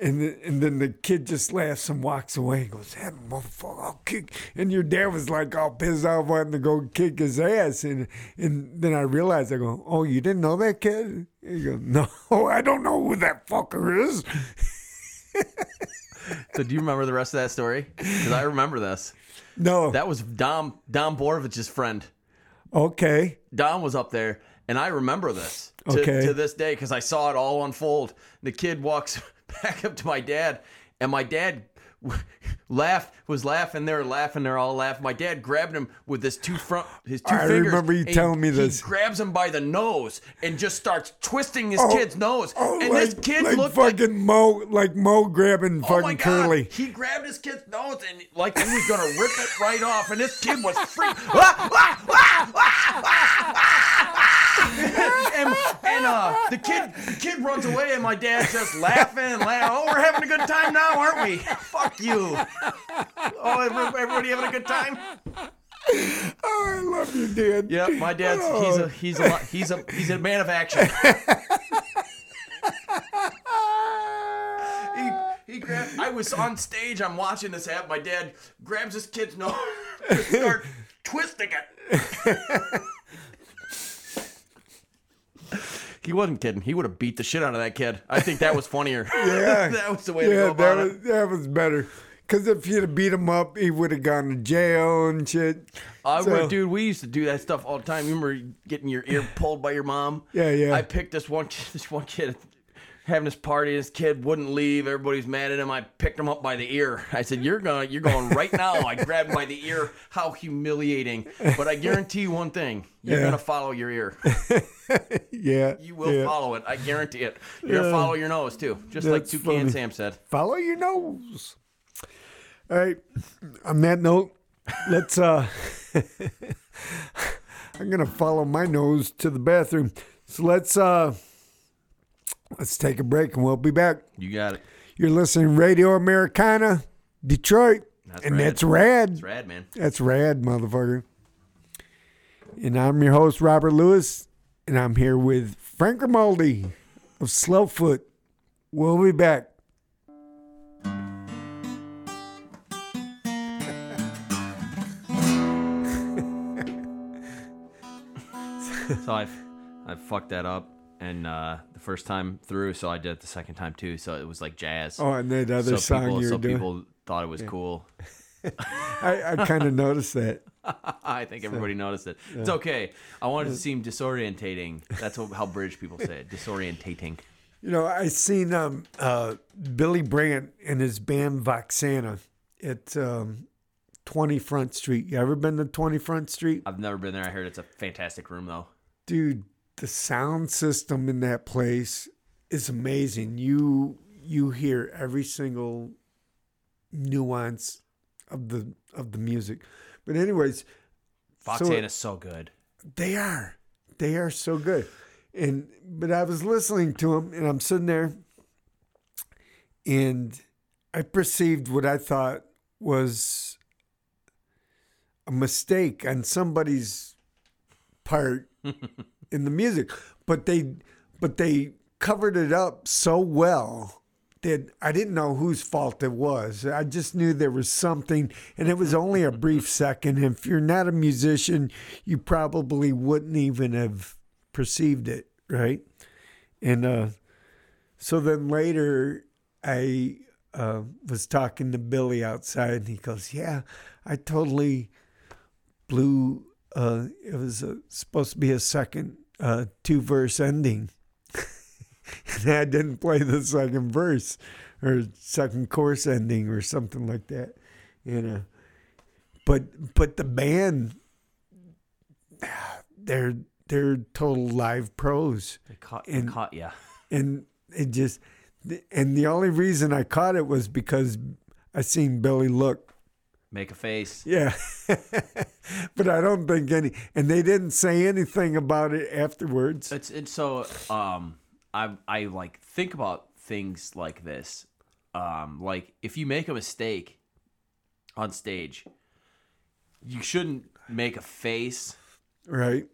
and the, and then the kid just laughs and walks away. He goes, "That motherfucker, I'll kick." And your dad was like all pissed off, wanting to go kick his ass. And and then I realized, I go, "Oh, you didn't know that kid?" He goes, "No, I don't know who that fucker is." So do you remember the rest of that story? Because I remember this. No, that was Dom Dom Borovich's friend. Okay, Dom was up there, and I remember this to, okay. to this day because I saw it all unfold. The kid walks back up to my dad, and my dad laughed, was laughing, they were laughing, they're all laughing. My dad grabbed him with his two front, his two I fingers. I remember you telling me this. He grabs him by the nose and just starts twisting this oh, kid's nose. Oh, and like, this kid like looked fucking like Mo, like Mo grabbing oh fucking Curly. He grabbed his kid's nose and like he was gonna rip it right off, and this kid was freaking. and, and uh, the kid the kid runs away, and my dad's just laughing and laughing. Oh, we're having a good time now, aren't we? Fuck you. Oh, everybody having a good time? Oh, I love you, Dad. Yep, my dad's oh. he's a he's a he's a he's a man of action. he he grabbed. I was on stage. I'm watching this happen. My dad grabs this kid's nose and starts twisting it. He wasn't kidding. He would have beat the shit out of that kid. I think that was funnier. Yeah, that was the way yeah, to go about that was, it. That was better. Because if you'd have beat him up, he would have gone to jail and shit. I so. would, dude, we used to do that stuff all the time. You remember getting your ear pulled by your mom? Yeah, yeah. I picked this one kid, this one kid having this party. This kid wouldn't leave. Everybody's mad at him. I picked him up by the ear. I said, you're going you're going right now. I grabbed him by the ear. How humiliating. But I guarantee you one thing. You're yeah. going to follow your ear. yeah. You will yeah. follow it. I guarantee it. You're yeah. going to follow your nose, too. Just That's like Toucan Sam said. Follow your nose. All right, on that note, let's, uh, I'm going to follow my nose to the bathroom. So let's, uh, let's take a break and we'll be back. You got it. You're listening to Radio Americana, Detroit. That's and rad. that's rad. That's rad, man. That's rad, motherfucker. And I'm your host, Robert Lewis, and I'm here with Frank Grimaldi of Slowfoot. We'll be back. So I've, I've fucked that up, and uh, the first time through, so I did it the second time too, so it was like jazz. Oh, and that other so song people, you were so doing. So people thought it was yeah. cool. I, I kind of noticed that. I think so, everybody noticed it. Yeah. It's okay. I wanted it to seem disorientating. That's what, how British people say it, disorientating. You know, I seen um, uh, Billy Brandt and his band Voxana at... Um, twenty Front Street. You ever been to twenty Front Street? I've never been there. I heard it's a fantastic room, though. Dude, the sound system in that place is amazing. You you hear every single nuance of the of the music. But anyways, Foxana is so good. They are. They are so good. And but I was listening to them, and I'm sitting there, and I perceived what I thought was a mistake on somebody's part in the music, but they but they covered it up so well that I didn't know whose fault it was. I just knew there was something, and it was only a brief second. If you're not a musician, you probably wouldn't even have perceived it, right? And uh, so then later, I uh, was talking to Billy outside, and he goes, "Yeah, I totally." Blew, uh, it was a, supposed to be a second uh, two-verse ending. And I didn't play the second verse or second chorus ending or something like that, you know. But but the band, they're they're total live pros. They caught, and, they caught you. And it just, and the only reason I caught it was because I seen Billy look. Make a face. Yeah. But I don't think any... And they didn't say anything about it afterwards. It's, it's so... Um, I, I, like, think about things like this. Um, like, if you make a mistake on stage, you shouldn't make a face. Right.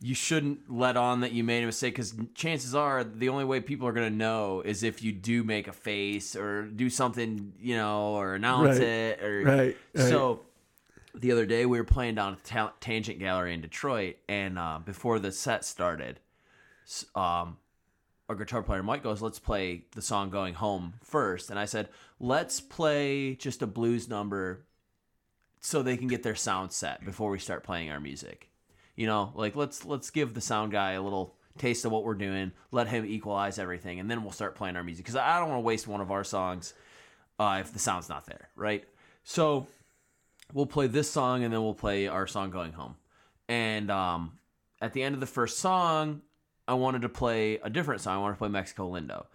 You shouldn't let on that you made a mistake, because chances are the only way people are going to know is if you do make a face or do something, you know, or announce right. it. Or, right. right. So the other day we were playing down at ta- Tangent Gallery in Detroit, and uh, before the set started, um, our guitar player Mike goes, "Let's play the song Going Home first." And I said, "Let's play just a blues number so they can get their sound set before we start playing our music. You know, like, let's let's give the sound guy a little taste of what we're doing. Let him equalize everything, and then we'll start playing our music. Because I don't want to waste one of our songs uh, if the sound's not there, right? So we'll play this song, and then we'll play our song Going Home. And um, at the end of the first song, I wanted to play a different song. I wanted to play Mexico Lindo.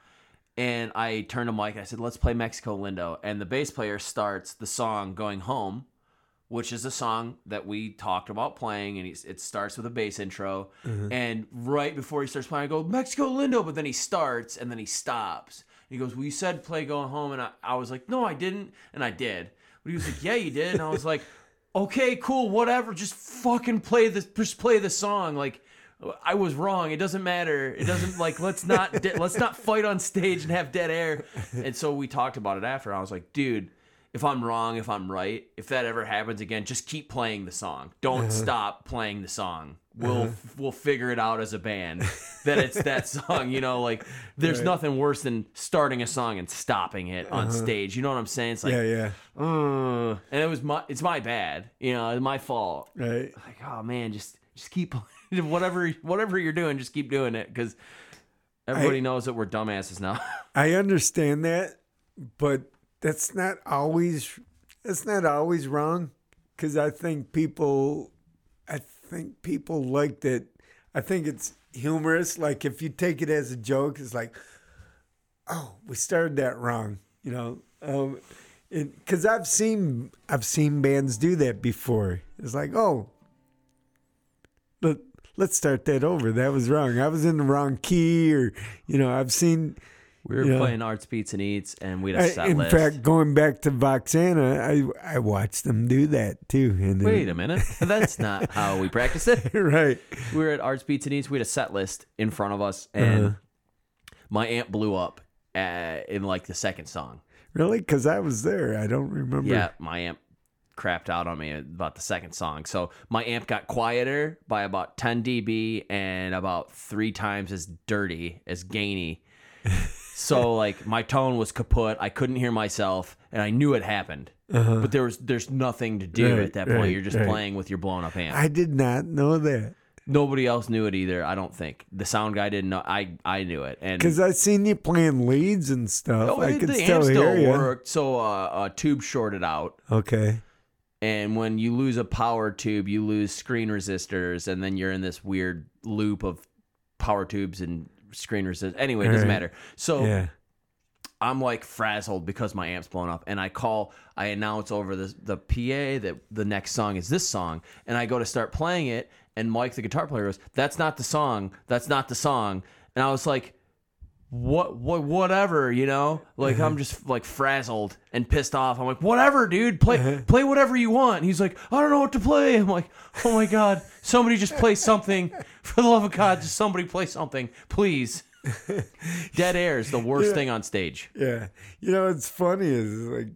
And I turned to Mike, and I said, "Let's play Mexico Lindo." And the bass player starts the song Going Home which is a song that we talked about playing, and he's, it starts with a bass intro. Mm-hmm. And right before he starts playing, I go, Mexico Lindo, but then he starts, and then he stops. And he goes, well, you said play Going Home, and I, I was like, no, I didn't, and I did. But he was like, yeah, you did, and I was like, okay, cool, whatever, just fucking play this, just play the song, like, I was wrong. It doesn't matter. It doesn't like let's not de- let's not fight on stage and have dead air. And so we talked about it after. I was like, dude, if I'm wrong, if I'm right, if that ever happens again, just keep playing the song. Don't uh-huh. stop playing the song. We'll uh-huh. we'll figure it out as a band that it's that song. You know, like there's right. nothing worse than starting a song and stopping it uh-huh. on stage. You know what I'm saying? It's like yeah, yeah. Mm. And it was my it's my bad. You know, it's my fault. Right. Like oh man, just just keep playing. Whatever, whatever you're doing, just keep doing it because everybody I, knows that we're dumbasses now. I understand that, but that's not always that's not always wrong because I think people, I think people liked it. I think it's humorous. Like if you take it as a joke, it's like, oh, we started that wrong, you know. Um, because I've seen I've seen bands do that before. It's like, oh, but. Let's start that over. That was wrong. I was in the wrong key, or you know, I've seen. We were you know, playing Arts, Beats, and Eats, and we had a set in list. In fact, going back to Voxana, I I watched them do that too. And wait a minute, that's not how we practice it, right? We were at Arts, Beats, and Eats. We had a set list in front of us, and uh-huh. my amp blew up at, in like the second song. Really? Because I was there. I don't remember. Yeah, my amp. Crapped out on me about the second song. So my amp got quieter by about ten decibels and about three times as dirty as gainy. So like my tone was kaput. I couldn't hear myself and I knew it happened. Uh-huh. But there was there's nothing to do right, at that point. Right, You're just right. playing with your blown up amp. I did not know that. Nobody else knew it either, I don't think. The sound guy didn't know. I, I knew it. Because I've seen you playing leads and stuff. No, I could still hear you. The amp still worked, so uh, a tube shorted out. Okay. And when you lose a power tube, you lose screen resistors, and then you're in this weird loop of power tubes and screen resistors. Anyway, it All doesn't right. matter. So yeah. I'm like frazzled because my amp's blown up, and I call, I announce over the the P A that the next song is this song, and I go to start playing it, and Mike, the guitar player, goes, "That's not the song. That's not the song." And I was like, What, what, whatever, you know, like uh-huh. I'm just like frazzled and pissed off. I'm like, whatever, dude, play, uh-huh. play whatever you want. And he's like, I don't know what to play. I'm like, oh my God, somebody just play something for the love of God. Just somebody play something, please. Dead air is the worst yeah. thing on stage. Yeah. You know, it's funny is like,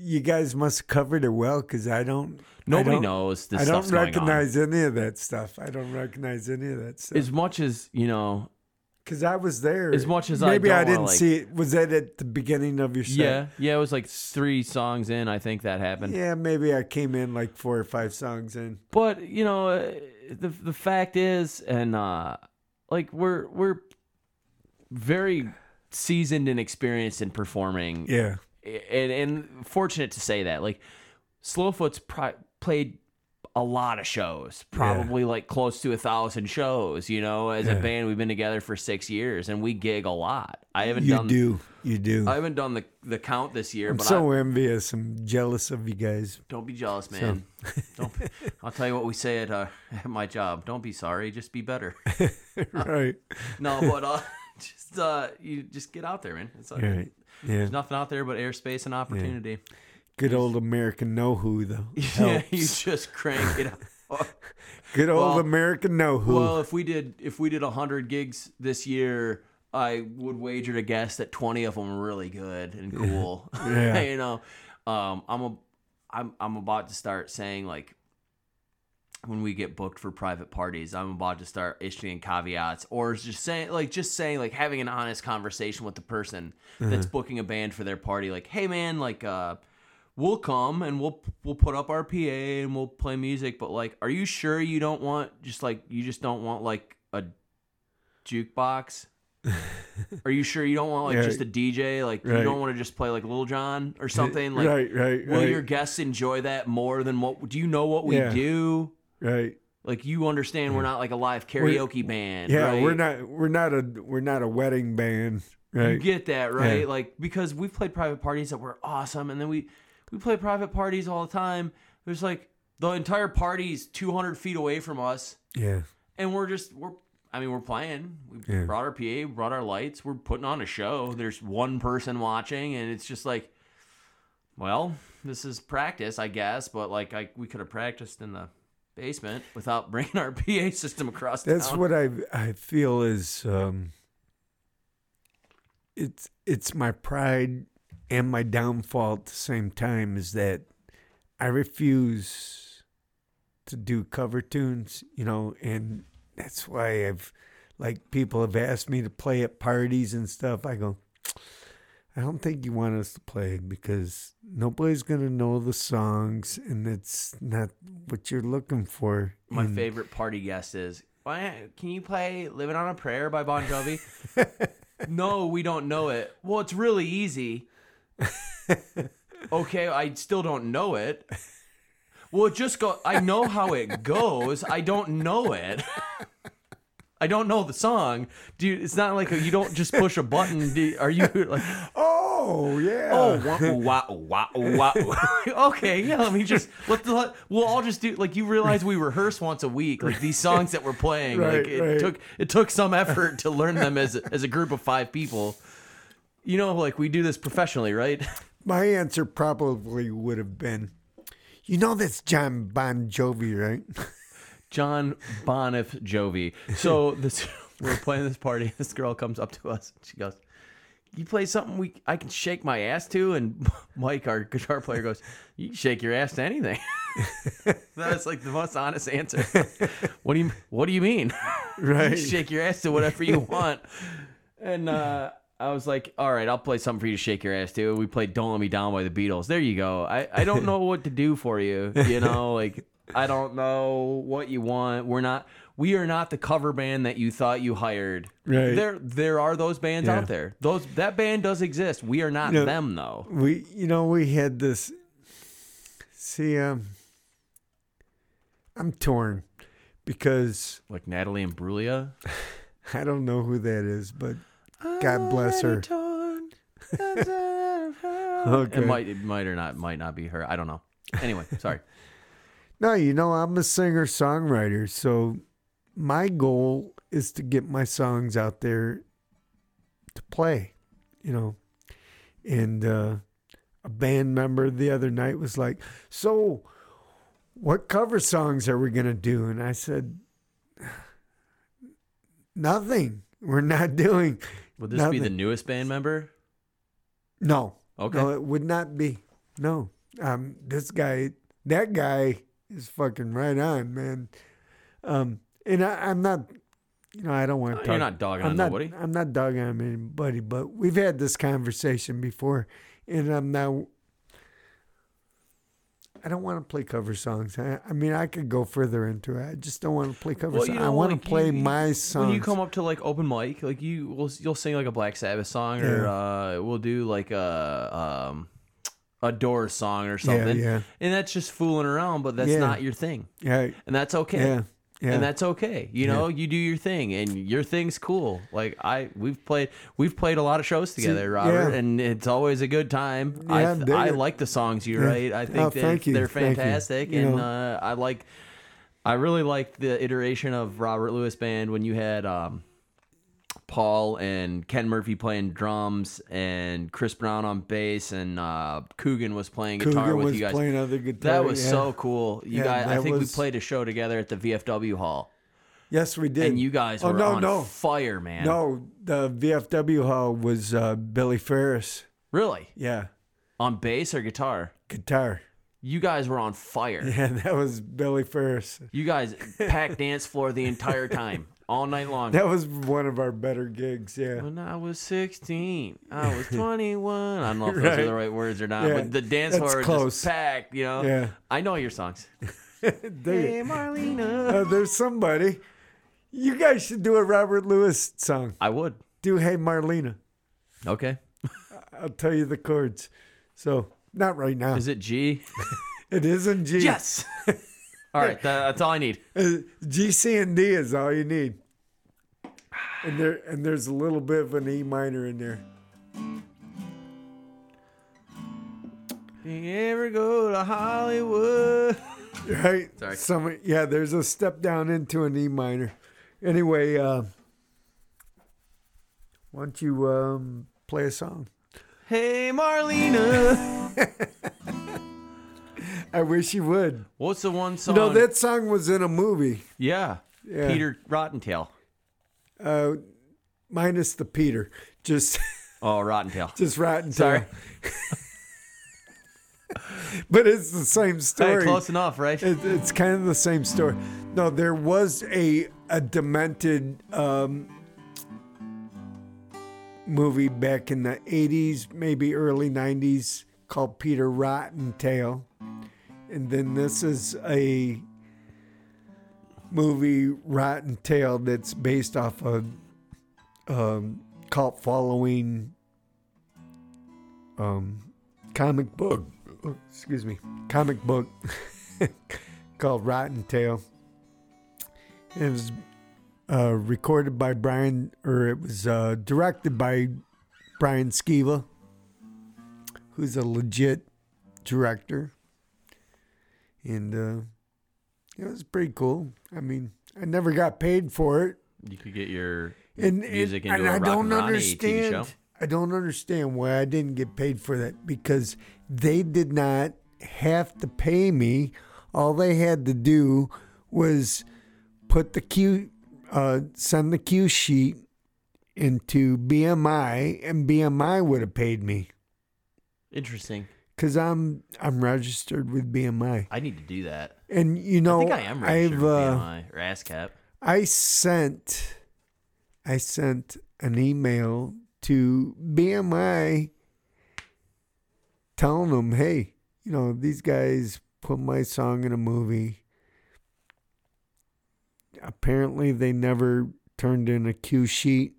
you guys must have covered it well. Cause I don't, nobody I don't, knows. This I don't recognize any of that stuff. I don't recognize any of that stuff. As much as, you know, because I was there. As much as I Maybe I didn't like, see it. Was that at the beginning of your set? Yeah. Yeah, it was like three songs in. I think that happened. Yeah, maybe I came in like four or five songs in. But, you know, the the fact is, and uh, like we're we're very seasoned and experienced in performing. Yeah. And, and fortunate to say that. Like Slowfoot's pro- played... a lot of shows, probably yeah. like close to a thousand shows, you know, as yeah. a band, we've been together for six years and we gig a lot. I haven't you done, do. you do, I haven't done the, the count this year, I'm but so I'm so envious and jealous of you guys. Don't be jealous, man. So. Don't be, I'll tell you what we say at, uh, at my job. Don't be sorry. Just be better. Right. No, but, uh, just, uh, you just get out there, man. It's like, right. yeah. there's nothing out there but airspace and opportunity. Yeah. Good old American know-who, though. Helps. Yeah, you just crank it up. Good old well, American know-who. Well, if we did if we did one hundred gigs this year, I would wager to guess that twenty of them are really good and cool. Yeah. You know, um, I'm, a, I'm, I'm about to start saying, like, when we get booked for private parties, I'm about to start issuing caveats or just saying, like, just saying, like, having an honest conversation with the person uh-huh. that's booking a band for their party. Like, hey, man, like... uh. We'll come and we'll we'll put up our P A and we'll play music, but like, are you sure you don't want just like you just don't want like a jukebox? Are you sure you don't want like right. just a D J? Like right. you don't want to just play like Lil Jon or something? Like, right, right, will right. your guests enjoy that more than what? Do you know what we yeah. do? Right. Like you understand, we're not like a live karaoke we're, band. Yeah, right? we're not. We're not a. We're not a wedding band. Right. You get that right? Yeah. Like because we've played private parties that were awesome, and then we. We play private parties all the time There's like the entire party's two hundred feet away from us. Yeah. And we're just, we're, I mean, we're playing. We yeah. brought our P A, brought our lights. We're putting on a show. There's one person watching, and it's just like, well, this is practice, I guess. But like, I, we could have practiced in the basement without bringing our P A system across town. That's what I I feel is um, it's it's my pride and my downfall at the same time, is that I refuse to do cover tunes, you know, and that's why I've, like, people have asked me to play at parties and stuff. I go, I don't think you want us to play because nobody's going to know the songs and it's not what you're looking for. My and, favorite party guest is, why, can you play Living on a Prayer by Bon Jovi? No, we don't know it. Well, it's really easy. Okay, I still don't know it. Well, it just go. I know how it goes. I don't know it. I don't know the song, dude. It's not like a, you don't just push a button. Do, are you like? Oh yeah. Oh wow wow wow. Okay, yeah. Let me just let the. Let, we'll all just do like you realize we rehearse once a week. Like these songs that we're playing. Right, like it right. took it took some effort to learn them as a, as a group of five people. You know, like we do this professionally, right? My answer probably would have been, you know, that's John Bon Jovi, right? John Bonif Jovi. So this, we're playing this party. This girl comes up to us. And she goes, you play something we I can shake my ass to? And Mike, our guitar player, goes, you can shake your ass to anything. That's like the most honest answer. What do you, what do you mean? Right. You shake your ass to whatever you want. And, uh, I was like, all right, I'll play something for you to shake your ass to. We played Don't Let Me Down by the Beatles. There you go. I, I don't know what to do for you. You know, like, I don't know what you want. We're not, we are not the cover band that you thought you hired. Right. There there are those bands yeah. out there. Those That band does exist. We are not you know, them, though. We, you know, we had this, see, um, I'm torn because. Like Natalie Imbruglia? I don't know who that is, but. God bless her. Okay. It might, it might or not, might not be her. I don't know. Anyway, sorry. No, you know, I'm a singer-songwriter, so my goal is to get my songs out there to play, you know. And uh, a band member the other night was like, so what cover songs are we going to do? And I said, nothing. We're not doing. Would this nothing. be the newest band member? No. Okay. No, it would not be. No. Um, this guy, that guy is fucking right on, man. Um, and I, I'm not, you know, I don't want to no, talk. You're not dogging on nobody. I'm not dogging on anybody, but we've had this conversation before, and I'm not, I don't want to play cover songs. I, I mean, I could go further into it. I just don't want to play cover well, songs. You know, I want like to play you, my songs. When you come up to like open mic, like you, will you'll sing like a Black Sabbath song, yeah. or uh, we'll do like a um, a Doors song or something. Yeah, yeah. And that's just fooling around, but that's yeah. not your thing. Yeah. And that's okay. Yeah. Yeah. And that's okay. You know, yeah. you do your thing, and your thing's cool. Like I, we've played, we've played a lot of shows together, Robert, yeah. and it's always a good time. Yeah, I, th- I like the songs you yeah. write. I think oh, they're, they're fantastic, you. You and uh, I like, I really like the iteration of Robert Lewis Band when you had um, Paul and Ken Murphy playing drums, and Chris Brown on bass, and uh, Coogan was playing guitar Coogan with was you guys. Playing other guitar, that was yeah. so cool. You yeah, guys, I think was... we played a show together at the V F W Hall. Yes, we did. And you guys oh, were no, on no. fire, man. No, the V F W Hall was uh, Billy Ferris. Really? Yeah. On bass or guitar? Guitar. You guys were on fire. Yeah, that was Billy Ferris. You guys packed dance floor the entire time. All night long. That was one of our better gigs, yeah. When I was sixteen, I was twenty-one. I don't know if those right. are the right words or not, yeah. but the dance floor was just packed, you know. Yeah. I know your songs. Hey, Marlena. Uh, there's somebody. You guys should do a Robert Lewis song. I would. Do Hey, Marlena. Okay. I'll tell you the chords. So, not right now. Is it G? It is in G. Yes. All right, that's all I need. G, C, and D is all you need. And there, and there's a little bit of an E minor in there. You ever go to Hollywood? Right. Sorry. Some, yeah, there's a step down into an E minor. Anyway, uh, why don't you um, play a song? Hey, Marlena. I wish you would. What's the one song? No, that song was in a movie. Yeah. yeah. Peter Rottentail. Uh, minus the Peter. Just. Oh, Rottentail. Just Rottentail. Sorry. But it's the same story. Hey, close enough, right? It, it's kind of the same story. No, there was a a demented um, movie back in the eighties, maybe early nineties, called Peter Rottentail. And then this is a movie, Rottentail, that's based off a um, cult following um, comic book. Oh, excuse me, comic book called Rottentail. It was uh, recorded by Brian, or it was uh, directed by Brian Skiba, who's a legit director. And uh, it was pretty cool. I mean, I never got paid for it. You could get your and, music and, into and a I rock don't and understand. T V show. I don't understand why I didn't get paid for that, because they did not have to pay me. All they had to do was put the cue, uh, send the cue sheet into B M I, and B M I would have paid me. Interesting. Because I'm I'm registered with B M I. I need to do that. And you know, I think I am registered I've, with B M I or ASCAP. I sent, I sent an email to B M I telling them, hey, you know, these guys put my song in a movie. Apparently they never turned in a cue sheet,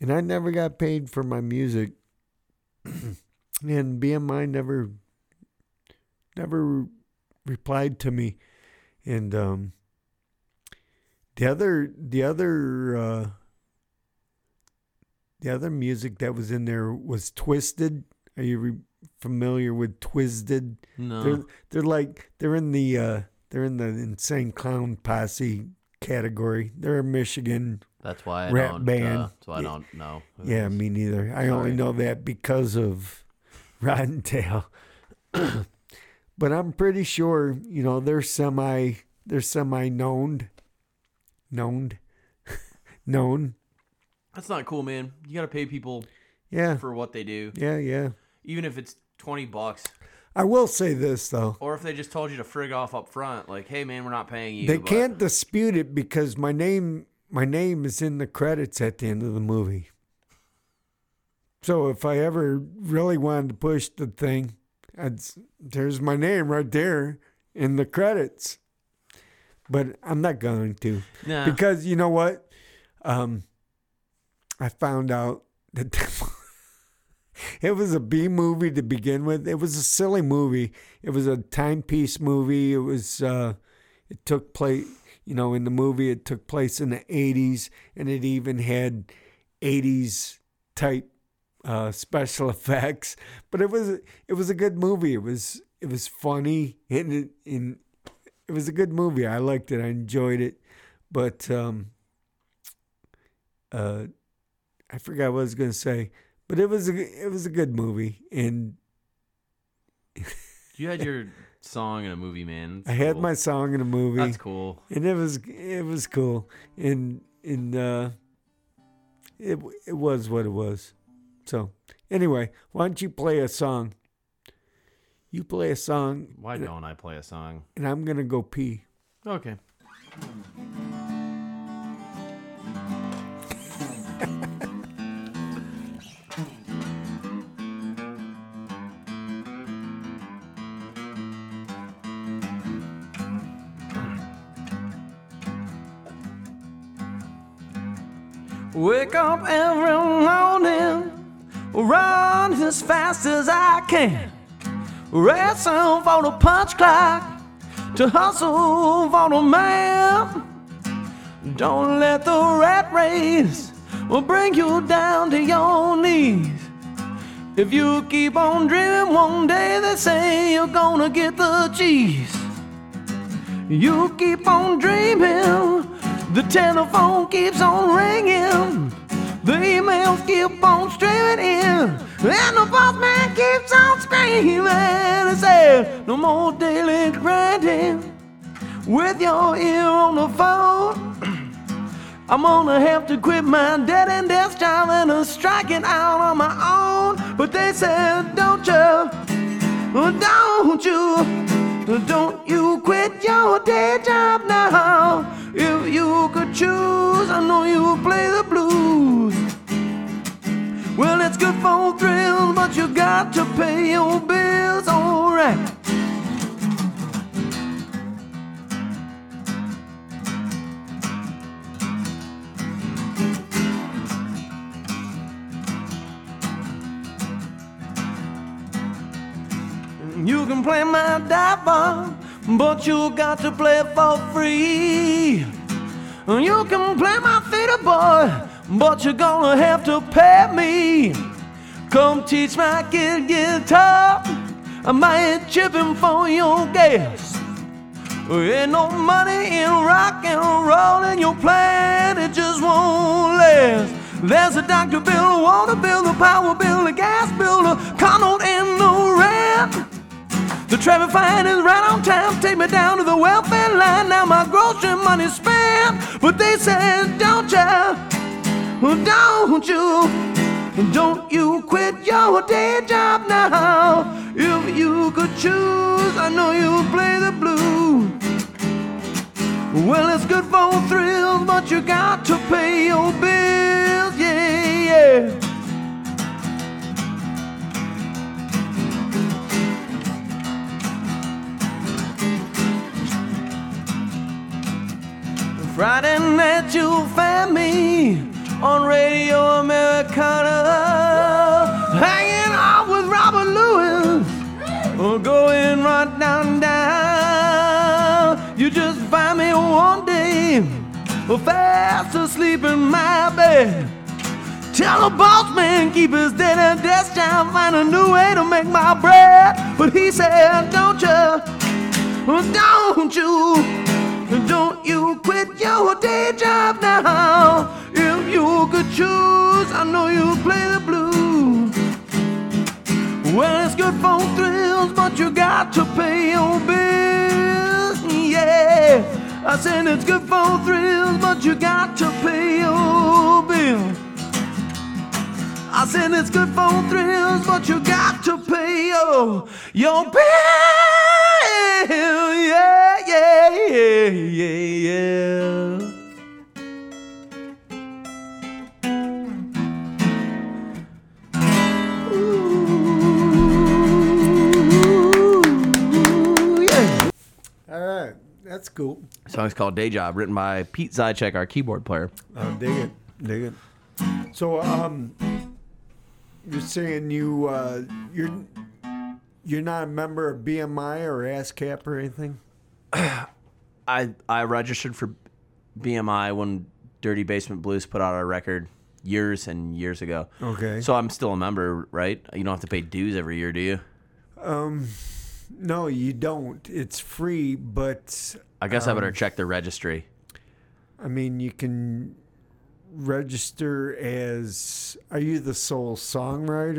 and I never got paid for my music. And B M I never never replied to me. And um, the other the other uh, the other music that was in there was Twisted. Are you re- familiar with Twisted? No. They're, they're like they're in the uh, they're in the Insane Clown Posse category. They're a Michigan that's why I rap don't, band. Uh, that's why I yeah. don't know. Who's, yeah, me neither. I sorry. only know that because of Rottentail. But I'm pretty sure, you know, they're semi they're semi known. Known. known. That's not cool, man. You gotta pay people yeah. for what they do. Yeah, yeah. Even if it's twenty bucks. I will say this though. Or if they just told you to frig off up front, like, hey man, we're not paying you. They but... can't dispute it, because my name my name is in the credits at the end of the movie. So if I ever really wanted to push the thing, I'd, there's my name right there in the credits. But I'm not going to. No. Because you know what? Um, I found out that it was a B movie to begin with. It was a silly movie. It was a timepiece movie. It was. Uh, it took place, you know, in the movie it took place in the eighties, and it even had eighties type Uh, special effects, but it was it was a good movie. It was it was funny, and it, and it was a good movie. I liked it. I enjoyed it, but um, uh, I forgot what I was gonna say. But it was a, it was a good movie, and you had your song in a movie, man. That's I cool. had my song in a movie. That's cool, and it was it was cool, and and uh, it it was what it was. So, anyway, why don't you play a song? You play a song. Why don't I play a song? And I'm going to go pee. Okay. Wake up every morning, run as fast as I can, wrestle for the punch clock, to hustle for the man. Don't let the rat race bring you down to your knees. If you keep on dreaming, one day they say you're gonna get the cheese. You keep on dreaming, the telephone keeps on ringing, the emails keep on streaming in, and the postman keeps on screaming and saying, no more daily grinding with your ear on the phone. I'm gonna have to quit my dead and desk job and I'm striking out on my own. But they said, don't you, don't you, don't you quit your day job now. If you could choose, I know you play the blues. Well, it's good for thrills, but you got to pay your bills, alright. You can play my diver, but you got to play for free. You can play my theater boy, but you're gonna have to pay me. Come teach my kid guitar, I might chip him for your gas. Ain't no money in rock and roll, and your plan, it just won't last. There's a doctor bill, a water bill, a power bill, a gas bill, a car note and no rent. The traffic fine is right on time, take me down to the welfare line, now my grocery money's spent. But they said, don't ya, don't you, don't you quit your day job now. If you could choose, I know you play the blues. Well, it's good for thrills, but you got to pay your bills, yeah, yeah. Friday night you'll find me on Radio Americana, hanging out with Robert Lewis, or going right down down. You just find me one day, fast asleep in my bed. Tell the boss man keep his dead and desk job, find a new way to make my bread. But he said, don't you, don't you, don't you quit your day job now. If you could choose, I know you play the blues. Well, it's good for thrills, but you got to pay your bills, yeah. I said it's good for thrills, but you got to pay your bills. I said it's good for thrills, but you got to pay your, your bills. Yeah, yeah, yeah, yeah, yeah. Ooh, yeah. All right, that's cool. The song's called Day Job, written by Pete Zychek, our keyboard player. Oh, dig it, dig it. So, um, you're saying you, uh, you're. You're not a member of B M I or ASCAP or anything? I I registered for B M I when Dirty Basement Blues put out our record years and years ago. Okay. So I'm still a member, right? You don't have to pay dues every year, do you? Um, no, you don't. It's free, but... I guess um, I better check the registry. I mean, you can... register as, are you the sole songwriter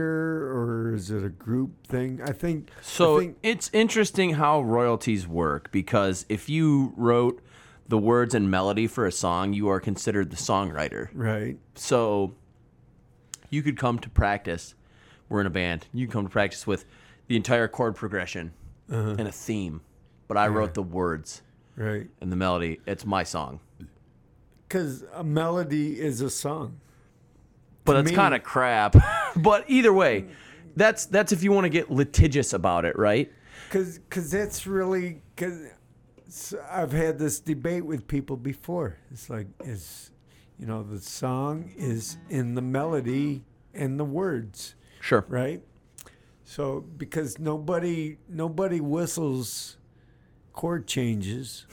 or is it a group thing? I think so. I think, it's interesting how royalties work, because if you wrote the words and melody for a song, you are considered the songwriter, right? So you could come to practice. We're in a band. You can come to practice with the entire chord progression uh-huh. and a theme, but I yeah. wrote the words, right, and the melody. It's my song. Because a melody is a song. But it's kind of crap. But either way, that's that's if you want to get litigious about it, right? Because that's really... Cause I've had this debate with people before. It's like, is, you know, the song is in the melody and the words. Sure. Right? So, because nobody nobody whistles chord changes.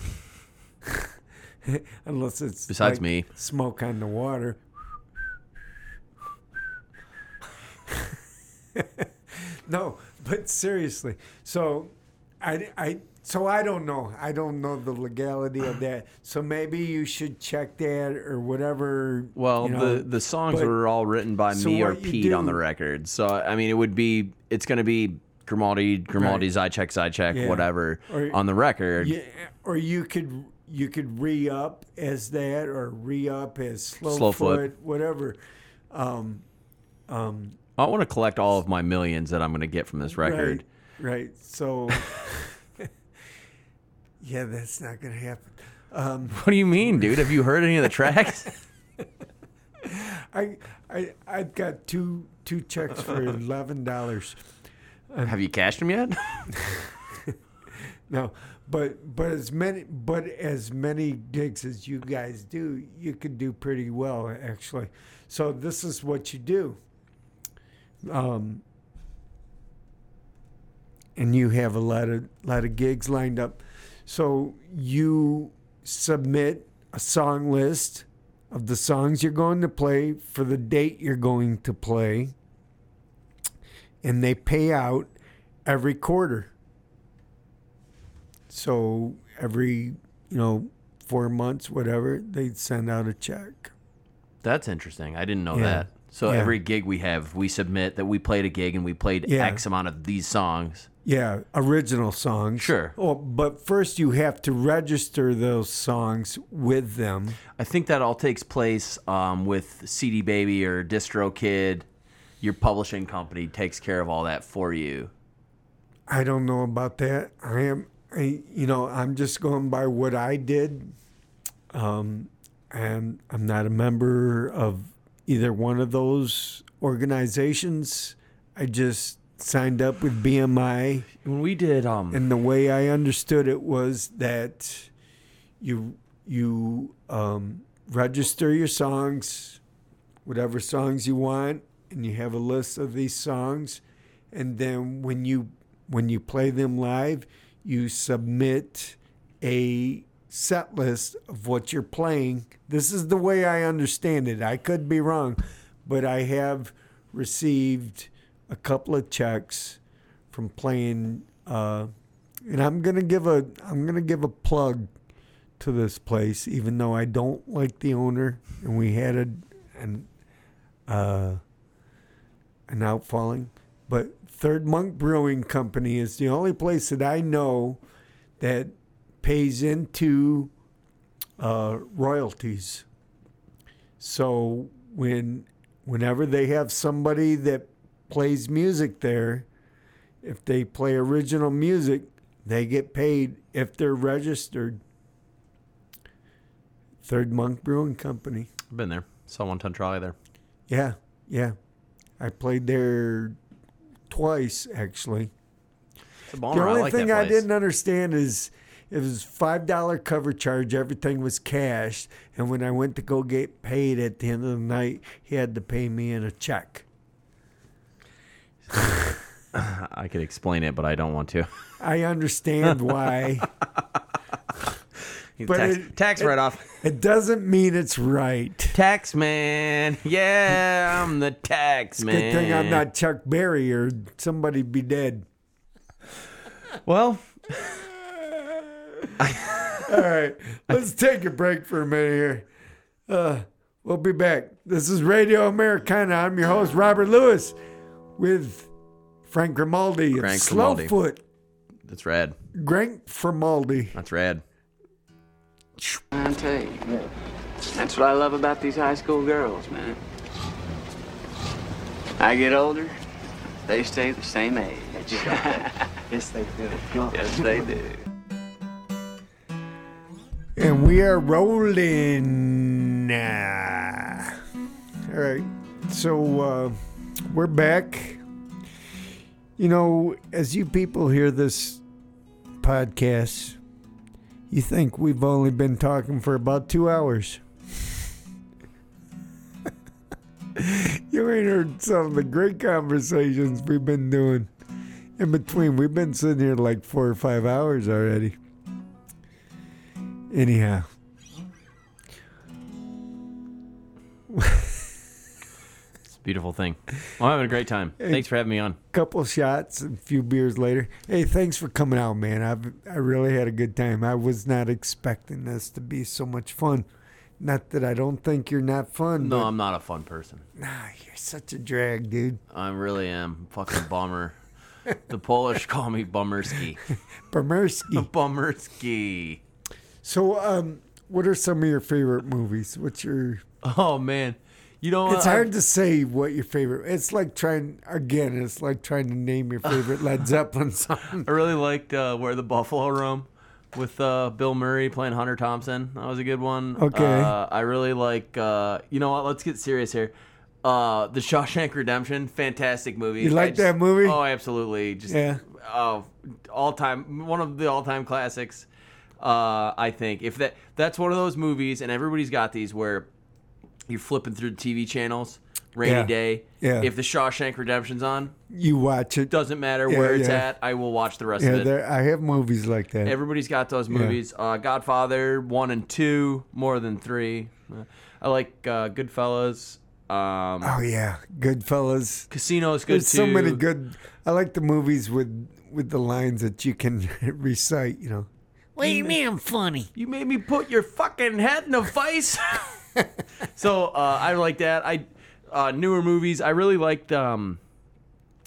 Unless it's besides like me, smoke on the water. No, but seriously. So I, I, so I don't know. I don't know the legality of that. So maybe you should check that or whatever. Well, you know, the, the songs but, were all written by so me or Pete do, on the record. So, I mean, it would be, it's going to be Grimaldi, Grimaldi's right. I check, I check, yeah. whatever or, on the record. Yeah, or you could... You could re-up as that or re-up as Slowfoot, slow whatever. Um, um, I want to collect all of my millions that I'm going to get from this record. Right, right. So, yeah, that's not going to happen. Um, what do you mean, dude? Have you heard any of the tracks? I, I, I've got two two checks for eleven dollars. Um, Have you cashed them yet? No. But but as many but as many gigs as you guys do, you can do pretty well actually. So this is what you do, um, and you have a lot of lot of gigs lined up. So you submit a song list of the songs you're going to play for the date you're going to play, and they pay out every quarter. So every, you know, four months, whatever, they'd send out a check. That's interesting. I didn't know yeah. that. So yeah. every gig we have, we submit that we played a gig and we played yeah. X amount of these songs. Yeah, original songs. Sure. Oh, but first you have to register those songs with them. I think that all takes place um, with C D Baby or DistroKid. Your publishing company takes care of all that for you. I don't know about that. I am... I, you know, I'm just going by what I did, um, and I'm not a member of either one of those organizations. I just signed up with B M I. When we did, um, and the way I understood it was that you you um, register your songs, whatever songs you want, and you have a list of these songs, and then when you when you play them live. You submit a set list of what you're playing. This is the way I understand it. I could be wrong, but I have received a couple of checks from playing. Uh, and I'm gonna give a I'm gonna give a plug to this place, even though I don't like the owner. And we had a an uh, an outfalling, but. Third Monk Brewing Company is the only place that I know that pays into uh, royalties. So when whenever they have somebody that plays music there, if they play original music, they get paid if they're registered. Third Monk Brewing Company. I've been there. Saw One Ton Trolley there. Yeah, yeah. I played there... Twice, actually. It's a the only I like thing I didn't understand is it was five dollars cover charge. Everything was cashed. And when I went to go get paid at the end of the night, he had to pay me in a check. I could explain it, but I don't want to. I understand why. But tax it, tax it, write-off. It doesn't mean it's right. Tax man. Yeah, I'm the tax it's man. Good thing I'm not Chuck Berry or somebody'd be dead. Well. All right. Let's take a break for a minute here. Uh, we'll be back. This is Radio Americana. I'm your host, Robert Lewis, with Frank Grimaldi. Frank Grimaldi. Slowfoot. That's rad. Frank Grimaldi. That's rad. I tell you, that's what I love about these high school girls, man. I get older, they stay the same age. Yes, they do. Yes, they do. And we are rolling. All right, so uh, we're back. You know, as you people hear this podcast... You think we've only been talking for about two hours. You ain't heard some of the great conversations we've been doing. In between, we've been sitting here like four or five hours already. Anyhow. beautiful thing. Well, I'm having a great time. Hey, thanks for having me on. A couple shots, a few beers later. Hey, thanks for coming out, man. I've I really had a good time. I was not expecting this to be so much fun. Not that I don't think you're not fun. No, I'm not a fun person. Nah, you're such a drag, dude. I really am. Fucking bummer. The Polish call me Bummerski. Bummerski. Bummerski. So, um, what are some of your favorite movies? What's your... Oh, man. You know, it's hard I'm, to say what your favorite. It's like trying again. It's like trying to name your favorite Led Zeppelin song. I really liked uh, "Where the Buffalo Roam" with uh, Bill Murray playing Hunter Thompson. That was a good one. Okay. Uh, I really like. Uh, you know what? Let's get serious here. Uh, the Shawshank Redemption, fantastic movie. You like that movie? Oh, absolutely. Just yeah. Uh, all time, one of the all time classics. Uh, I think if that that's one of those movies, and everybody's got these where. You're flipping through the T V channels, rainy yeah. day. Yeah. If the Shawshank Redemption's on, you watch it. Doesn't matter yeah, where it's yeah. at. I will watch the rest yeah, of it. There, I have movies like that. Everybody's got those movies. Yeah. Uh, Godfather one and two, more than three. Uh, I like uh, Goodfellas. Um, oh yeah, Goodfellas. Casino's good There's too. There's so many good. I like the movies with with the lines that you can recite. You know. What do you mean I'm funny? You made me put your fucking head in a vice. So uh, I like that. I uh, newer movies. I really liked. Um,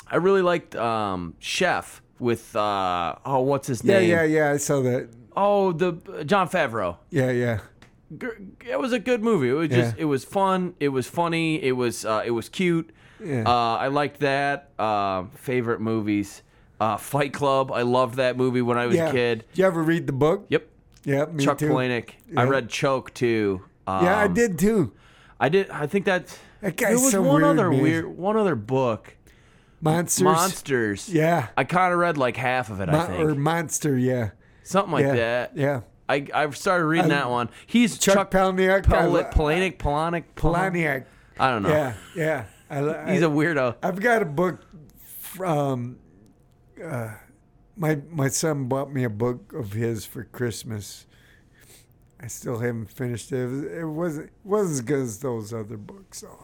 I really liked um, Chef with. Uh, oh, what's his yeah, name? Yeah, yeah, yeah. I saw that. Oh, the uh, Jon Favreau. Yeah, yeah. It was a good movie. It was just. Yeah. It was fun. It was funny. It was. Uh, it was cute. Yeah. Uh, I liked that. Uh, favorite movies. Uh, Fight Club. I loved that movie when I was yeah. a kid. Did you ever read the book? Yep. Yeah, me Chuck too. Palahniuk. Yeah. I read Choke too. Um, yeah, I did too. I did. I think that, that there was so one weird, other man. weird, one other book, Monsters. Monsters. Yeah, I kind of read like half of it. Mon- I think or Monster. Yeah, something like yeah. that. Yeah, I I started reading I, that one. He's Chuck, Chuck Palahniuk. Palahniuk. Palahniuk. Palahniuk. I don't know. Yeah, yeah. I, I, He's a weirdo. I've got a book from. Uh, my my son bought me a book of his for Christmas. I still haven't finished it. It, was, it wasn't it wasn't as good as those other books. So,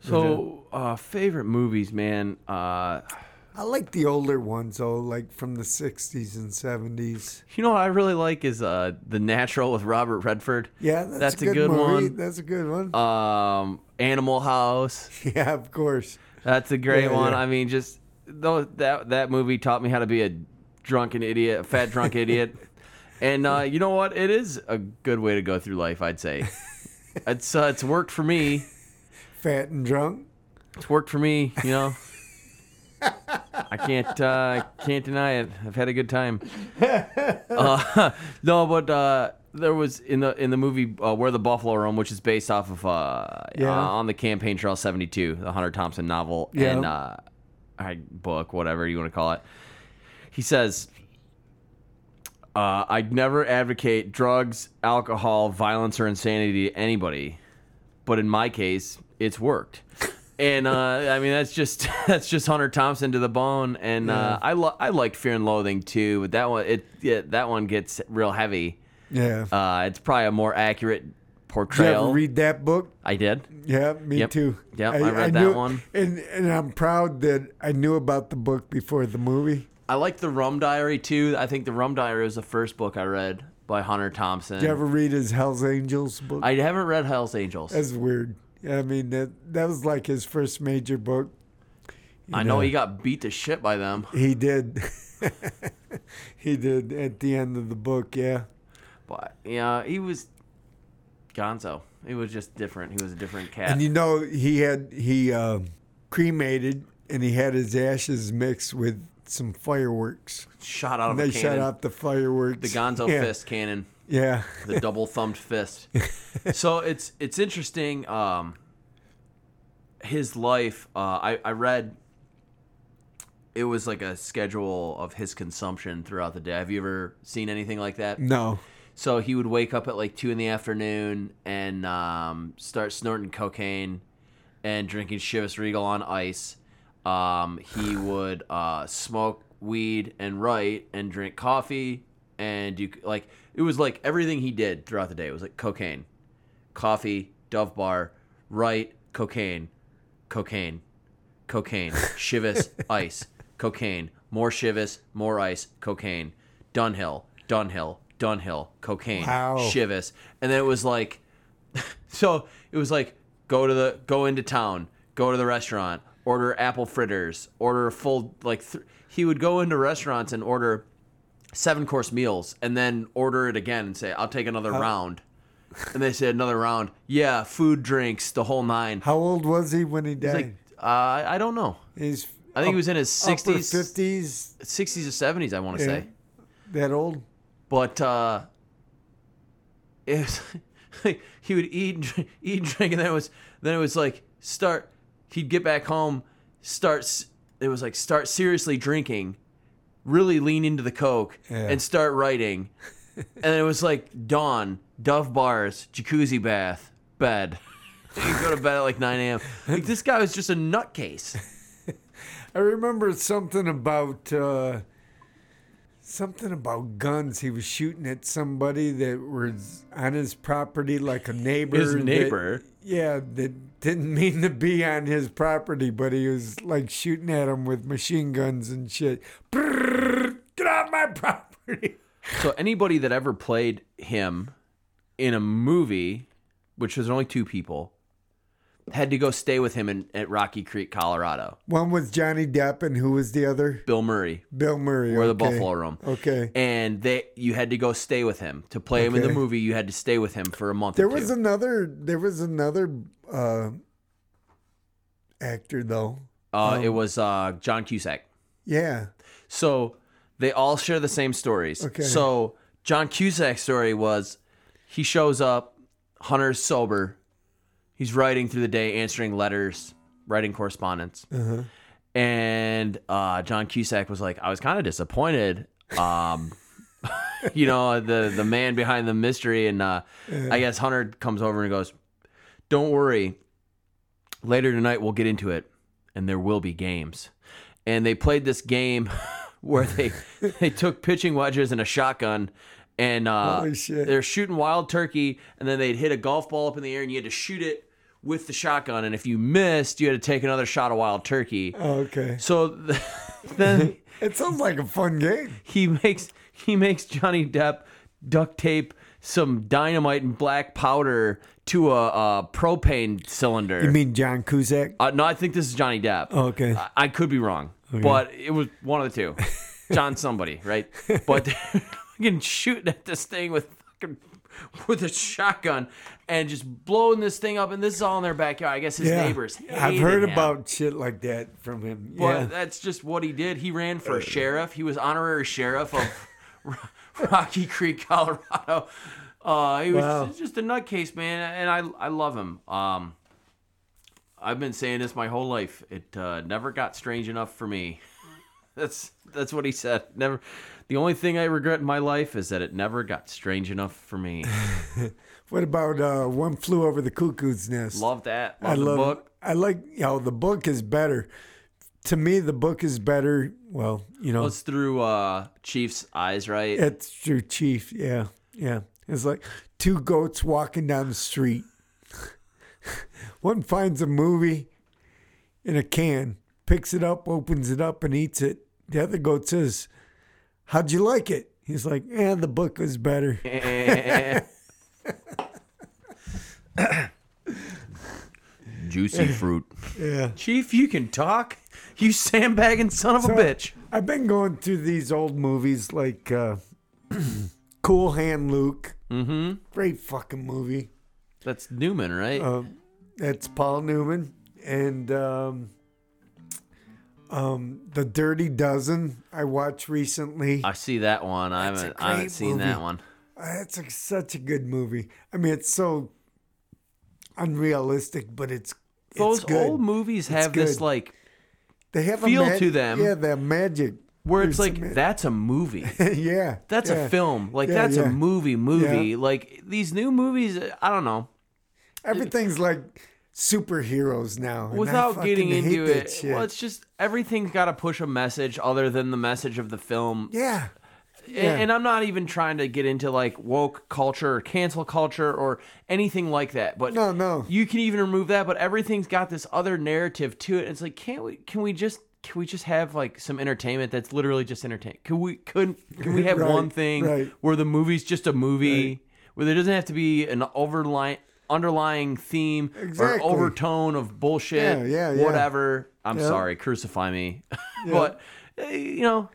so uh, favorite movies, man. Uh, I like the older ones, though, like from the sixties and seventies. You know what I really like is uh, The Natural with Robert Redford. Yeah, that's, that's a good, a good one. That's a good one. Um, Animal House. Yeah, of course. That's a great yeah, one. Yeah. I mean, just those, that that movie taught me how to be a drunken idiot, a fat drunk idiot. And uh, you know what? It is a good way to go through life, I'd say. It's uh, it's worked for me. Fat and drunk. It's worked for me, you know. I can't uh, can't deny it. I've had a good time. Uh, no, but uh, there was in the in the movie uh, Where the Buffalo Roam, which is based off of uh, yeah. uh, On the Campaign Trail seventy-two, the Hunter Thompson novel yeah. and uh, book, whatever you want to call it. He says. Uh, I'd never advocate drugs, alcohol, violence, or insanity to anybody, but in my case, it's worked. And uh, I mean, that's just that's just Hunter Thompson to the bone. And yeah. uh, I lo- I liked Fear and Loathing too, but that one it yeah, that one gets real heavy. Yeah, uh, it's probably a more accurate portrayal. Did you ever read that book? I did. Yeah, me yep. too. Yeah, I, I read I that knew, one. And and I'm proud that I knew about the book before the movie. I like The Rum Diary, too. I think The Rum Diary was the first book I read by Hunter Thompson. Did you ever read his Hell's Angels book? I haven't read Hell's Angels. That's weird. I mean, that that was like his first major book. You I know. know he got beat to shit by them. He did. He did at the end of the book, yeah. But, yeah, he was gonzo. He was just different. He was a different cat. And, you know, he had he uh, cremated, and he had his ashes mixed with... some fireworks shot out of they a cannon. Shot out the fireworks, the gonzo yeah. fist cannon, yeah, the double thumbed fist. So it's it's interesting. Um, his life, uh, I I read. It was like a schedule of his consumption throughout the day. Have you ever seen anything like that? No. So he would wake up at like two in the afternoon and um, start snorting cocaine and drinking Chivas Regal on ice. Um, he would uh, smoke weed and write and drink coffee and you like it was like everything he did throughout the day. It was like cocaine, coffee, Dove Bar, write, cocaine, cocaine, cocaine, Shivas, ice, cocaine, more Shivas, more ice, cocaine, Dunhill, Dunhill, Dunhill, cocaine, wow. Shivas. And then it was like, so it was like, go to the, go into town, go to the restaurant, order apple fritters, order a full, like, th- he would go into restaurants and order seven course meals and then order it again and say, I'll take another uh, round. And they said, another round. Yeah, food, drinks, the whole nine. How old was he when he died? Like, uh, I don't know. He's I think up, he was in his sixties. fifties? sixties or seventies, I want to yeah, say. That old? But uh, it was, like, he would eat and drink, eat and drink, and then it was, then it was like, start, he'd get back home, start, it was like, start seriously drinking, really lean into the coke, yeah. and start writing. And it was like dawn, Dove bars, jacuzzi bath, bed. You go to bed at like nine a.m. Like, this guy was just a nutcase. I remember something about uh, something about guns. He was shooting at somebody that was on his property, like a neighbor. His neighbor. That, yeah, that didn't mean to be on his property, but he was like shooting at him with machine guns and shit. Brrr, get off my property. So anybody that ever played him in a movie, which was only two people, had to go stay with him in, at Rocky Creek, Colorado. One was Johnny Depp, and who was the other? Bill Murray. Bill Murray. Or okay. The Buffalo Room. Okay. And they, you had to go stay with him to play okay. him in the movie. You had to stay with him for a month. There or was two. another. There was another uh, actor though. Uh, um, it was uh, John Cusack. Yeah. So they all share the same stories. Okay. So John Cusack's story was, he shows up, Hunter's sober. He's writing through the day, answering letters, writing correspondence. Uh-huh. And uh, John Cusack was like, I was kind of disappointed. Um, you know, the, the man behind the mystery. And uh, uh-huh. I guess Hunter comes over and goes, don't worry. Later tonight, we'll get into it. And there will be games. And they played this game where they, they took pitching wedges and a shotgun. And uh, they're shooting wild turkey, and then they'd hit a golf ball up in the air, and you had to shoot it with the shotgun. And if you missed, you had to take another shot of wild turkey. Oh, okay. So the, then it sounds like a fun game. He makes he makes Johnny Depp duct tape some dynamite and black powder to a, a propane cylinder. You mean John Cusack? Uh, no, I think this is Johnny Depp. Oh, okay. I, I could be wrong, okay. But it was one of the two, John somebody, right? But. Fucking shooting at this thing with fucking with a shotgun and just blowing this thing up, and this is all in their backyard. I guess his yeah. neighbors hated I've heard him. About shit like that from him. Yeah, but that's just what he did. He ran for uh, sheriff. He was honorary sheriff of Rocky Creek, Colorado. Uh, he was wow. just, just a nutcase, man, and I I love him. Um, I've been saying this my whole life. It uh, never got strange enough for me. That's that's what he said. Never. The only thing I regret in my life is that it never got strange enough for me. What about uh, One Flew Over the Cuckoo's Nest? Love that. Love I the love, book. I like, you know, the book is better. To me, the book is better. Well, you know. Well, it's through uh, Chief's eyes, right? It's through Chief, yeah. Yeah. It's like two goats walking down the street. One finds a movie in a can, picks it up, opens it up, and eats it. The other goat says, how'd you like it? He's like, eh, the book was better. Juicy fruit. Yeah. Chief, you can talk. You sandbagging son of so, a bitch. I've been going through these old movies like uh, Cool Hand Luke. Mm-hmm. Great fucking movie. That's Newman, right? Uh, that's Paul Newman. And... Um, Um, The Dirty Dozen I watched recently. I see that one. I haven't, I haven't seen movie. that one. That's a, such a good movie. I mean, it's so unrealistic, but it's, it's those good. Old movies have this like they have feel a mag- to them. Yeah, they're magic. Where There's it's like mag- that's a movie. yeah, that's yeah. a film. Like yeah, that's yeah. a movie. Movie. Yeah. Like these new movies. I don't know. Everything's like. Superheroes now. Without getting into it, well, it's just everything's got to push a message other than the message of the film. Yeah. Yeah. And I'm not even trying to get into like woke culture or cancel culture or anything like that. But no, no, you can even remove that. But everything's got this other narrative to it. And it's like, can't we? Can we just? Can we just have like some entertainment that's literally just entertainment? Could we? Could can we have right, one thing right. where the movie's just a movie, right. where there doesn't have to be an overlying underlying theme exactly. or overtone of bullshit? Yeah, yeah, yeah. Whatever. I'm yeah. sorry, crucify me. Yeah. But you know.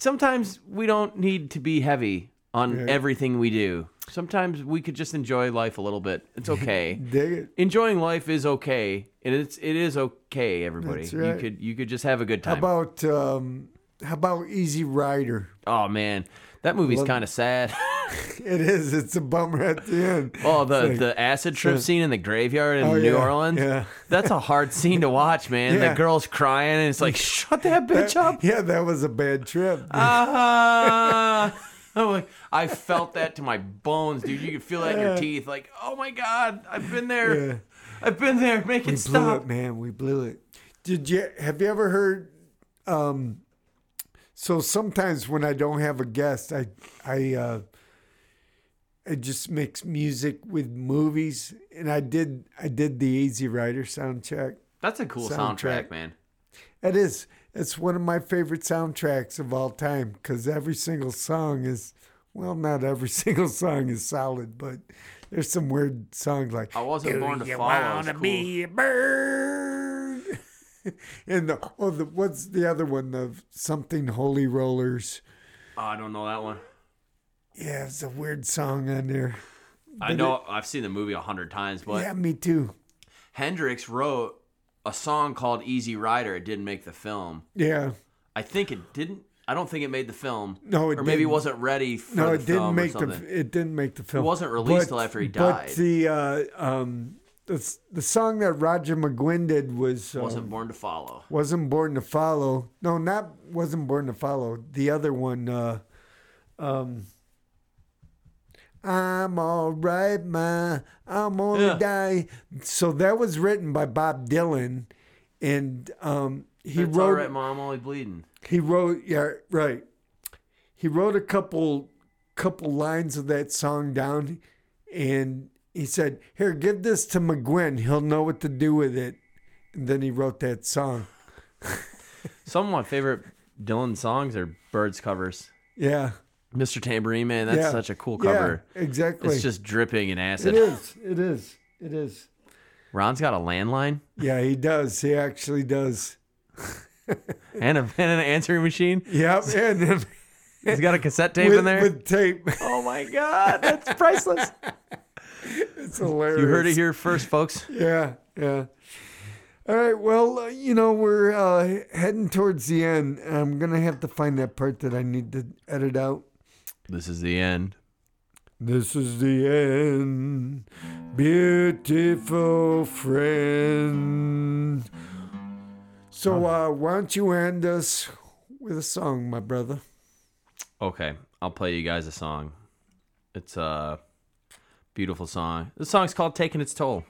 Sometimes we don't need to be heavy on yeah. everything we do. Sometimes we could just enjoy life a little bit. It's okay. Dig it. Enjoying life is okay, and it's it is okay. Everybody, that's right. you could you could just have a good time. How about um, how about Easy Rider? Oh man, that movie's kind of sad. It is. It's a bummer at the end. Oh, the, like, the acid trip scene in the graveyard in oh, New yeah, Orleans. Yeah. That's a hard scene to watch, man. Yeah. The girl's crying, and it's like, shut that bitch that, up. Yeah, that was a bad trip. Uh, I'm like, I felt that to my bones, dude. You could feel that in your teeth. Like, oh, my God, I've been there. Yeah. I've been there. Make we it stop. We blew it, man. We blew it. Did you? Have you ever heard... Um, so sometimes when I don't have a guest, I... I uh, it just makes music with movies, and I did I did the Easy Rider soundtrack. That's a cool soundtrack, soundtrack man. It is. It's one of my favorite soundtracks of all time because every single song is, well, not every single song is solid, but there's some weird songs like I wasn't born to fall. I wanna be a bird. And the oh the what's the other one? The something Holy Rollers. Oh, I don't know that one. Yeah, it's a weird song on there. But I know it, I've seen the movie a hundred times, but yeah, me too. Hendrix wrote a song called "Easy Rider." It didn't make the film. Yeah, I think it didn't. I don't think it made the film. No, it or maybe didn't. It wasn't ready for no, the film. No, it didn't make the. It didn't make the film. It wasn't released till after he died. But the uh, um, the the song that Roger McGuinn did was uh, "Wasn't Born to Follow." Wasn't born to follow. No, not wasn't born to follow. The other one. Uh, um, I'm all right, ma. I'm gonna yeah. die. So that was written by Bob Dylan, and um, he it's wrote. All right, ma. I'm only bleeding. He wrote, yeah, right. He wrote a couple, couple lines of that song down, and he said, "Here, give this to McGuinn. He'll know what to do with it." And then he wrote that song. Some of my favorite Dylan songs are Birds covers. Yeah. Mister Tambourine Man, that's yeah. such a cool cover. Yeah, exactly. It's just dripping in acid. It is. It is. It is. Ron's got a landline? Yeah, he does. He actually does. and, a, and an answering machine? Yep. And, and, he's got a cassette tape with, in there? With tape. Oh, my God. That's priceless. It's hilarious. You heard it here first, folks. Yeah, yeah. All right, well, uh, you know, we're uh, heading towards the end. I'm going to have to find that part that I need to edit out. This is the end. This is the end, beautiful friend. So uh, why don't you end us with a song, my brother? Okay, I'll play you guys a song. It's a beautiful song. The song's called Taking Its Toll.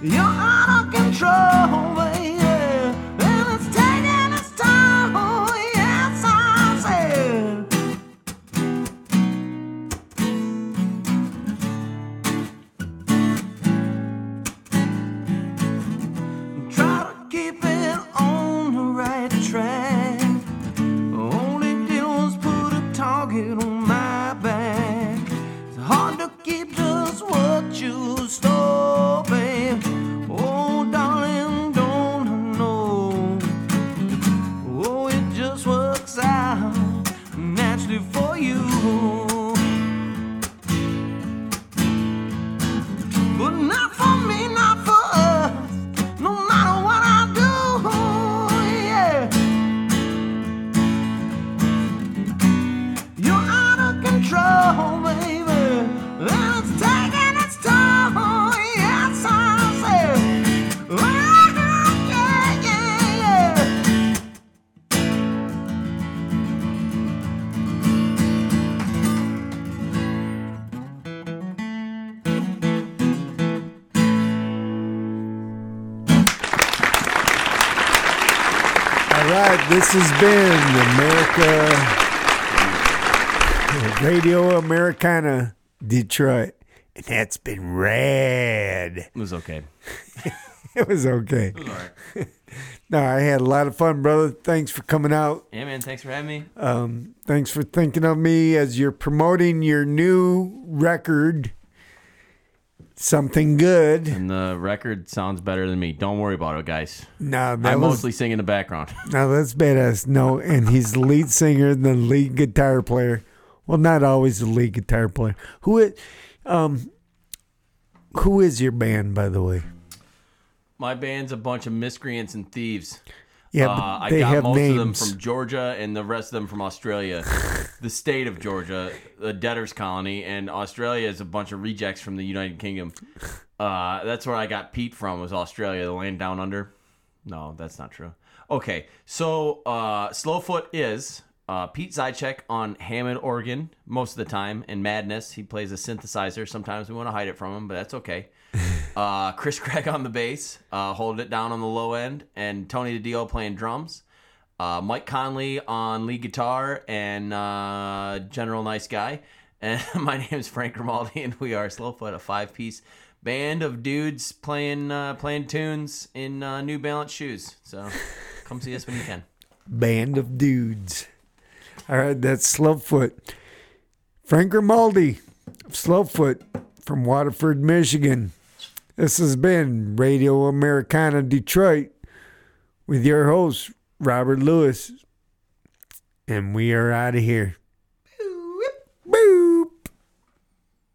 You're on a right, this has been America, Radio Americana, Detroit. And that's been rad. It was okay. It was okay. It was all right. No, I had a lot of fun, brother. Thanks for coming out. Yeah, man. Thanks for having me. Um, thanks for thinking of me as you're promoting your new record, Something Good. And the record sounds better than me. Don't worry about it, guys. No, that I was, mostly sing in the background. No, that's badass. No, and he's the lead singer and the lead guitar player. Well, not always the lead guitar player. Who is, um, who is your band, by the way? My band's a bunch of miscreants and thieves. Yeah, uh, I got most names. of them from Georgia and the rest of them from Australia. The state of Georgia, the debtor's colony, and Australia is a bunch of rejects from the United Kingdom. Uh, that's where I got Pete from, was Australia, the land down under. No, that's not true. Okay, so uh, Slowfoot is uh, Pete Zychek on Hammond organ most of the time, and Madness. He plays a synthesizer. Sometimes we want to hide it from him, but that's okay. Uh, Chris Gregg on the bass, uh, holding it down on the low end, and Tony DiDio playing drums. Uh, Mike Conley on lead guitar and uh, General Nice Guy. And my name is Frank Grimaldi, and we are Slowfoot, a five-piece band of dudes playing uh, playing tunes in uh, New Balance shoes. So come see us when you can. Band of dudes. All right, that's Slowfoot. Frank Grimaldi of Slowfoot from Waterford, Michigan. This has been Radio Americana Detroit with your host, Robert Lewis, and we are out of here.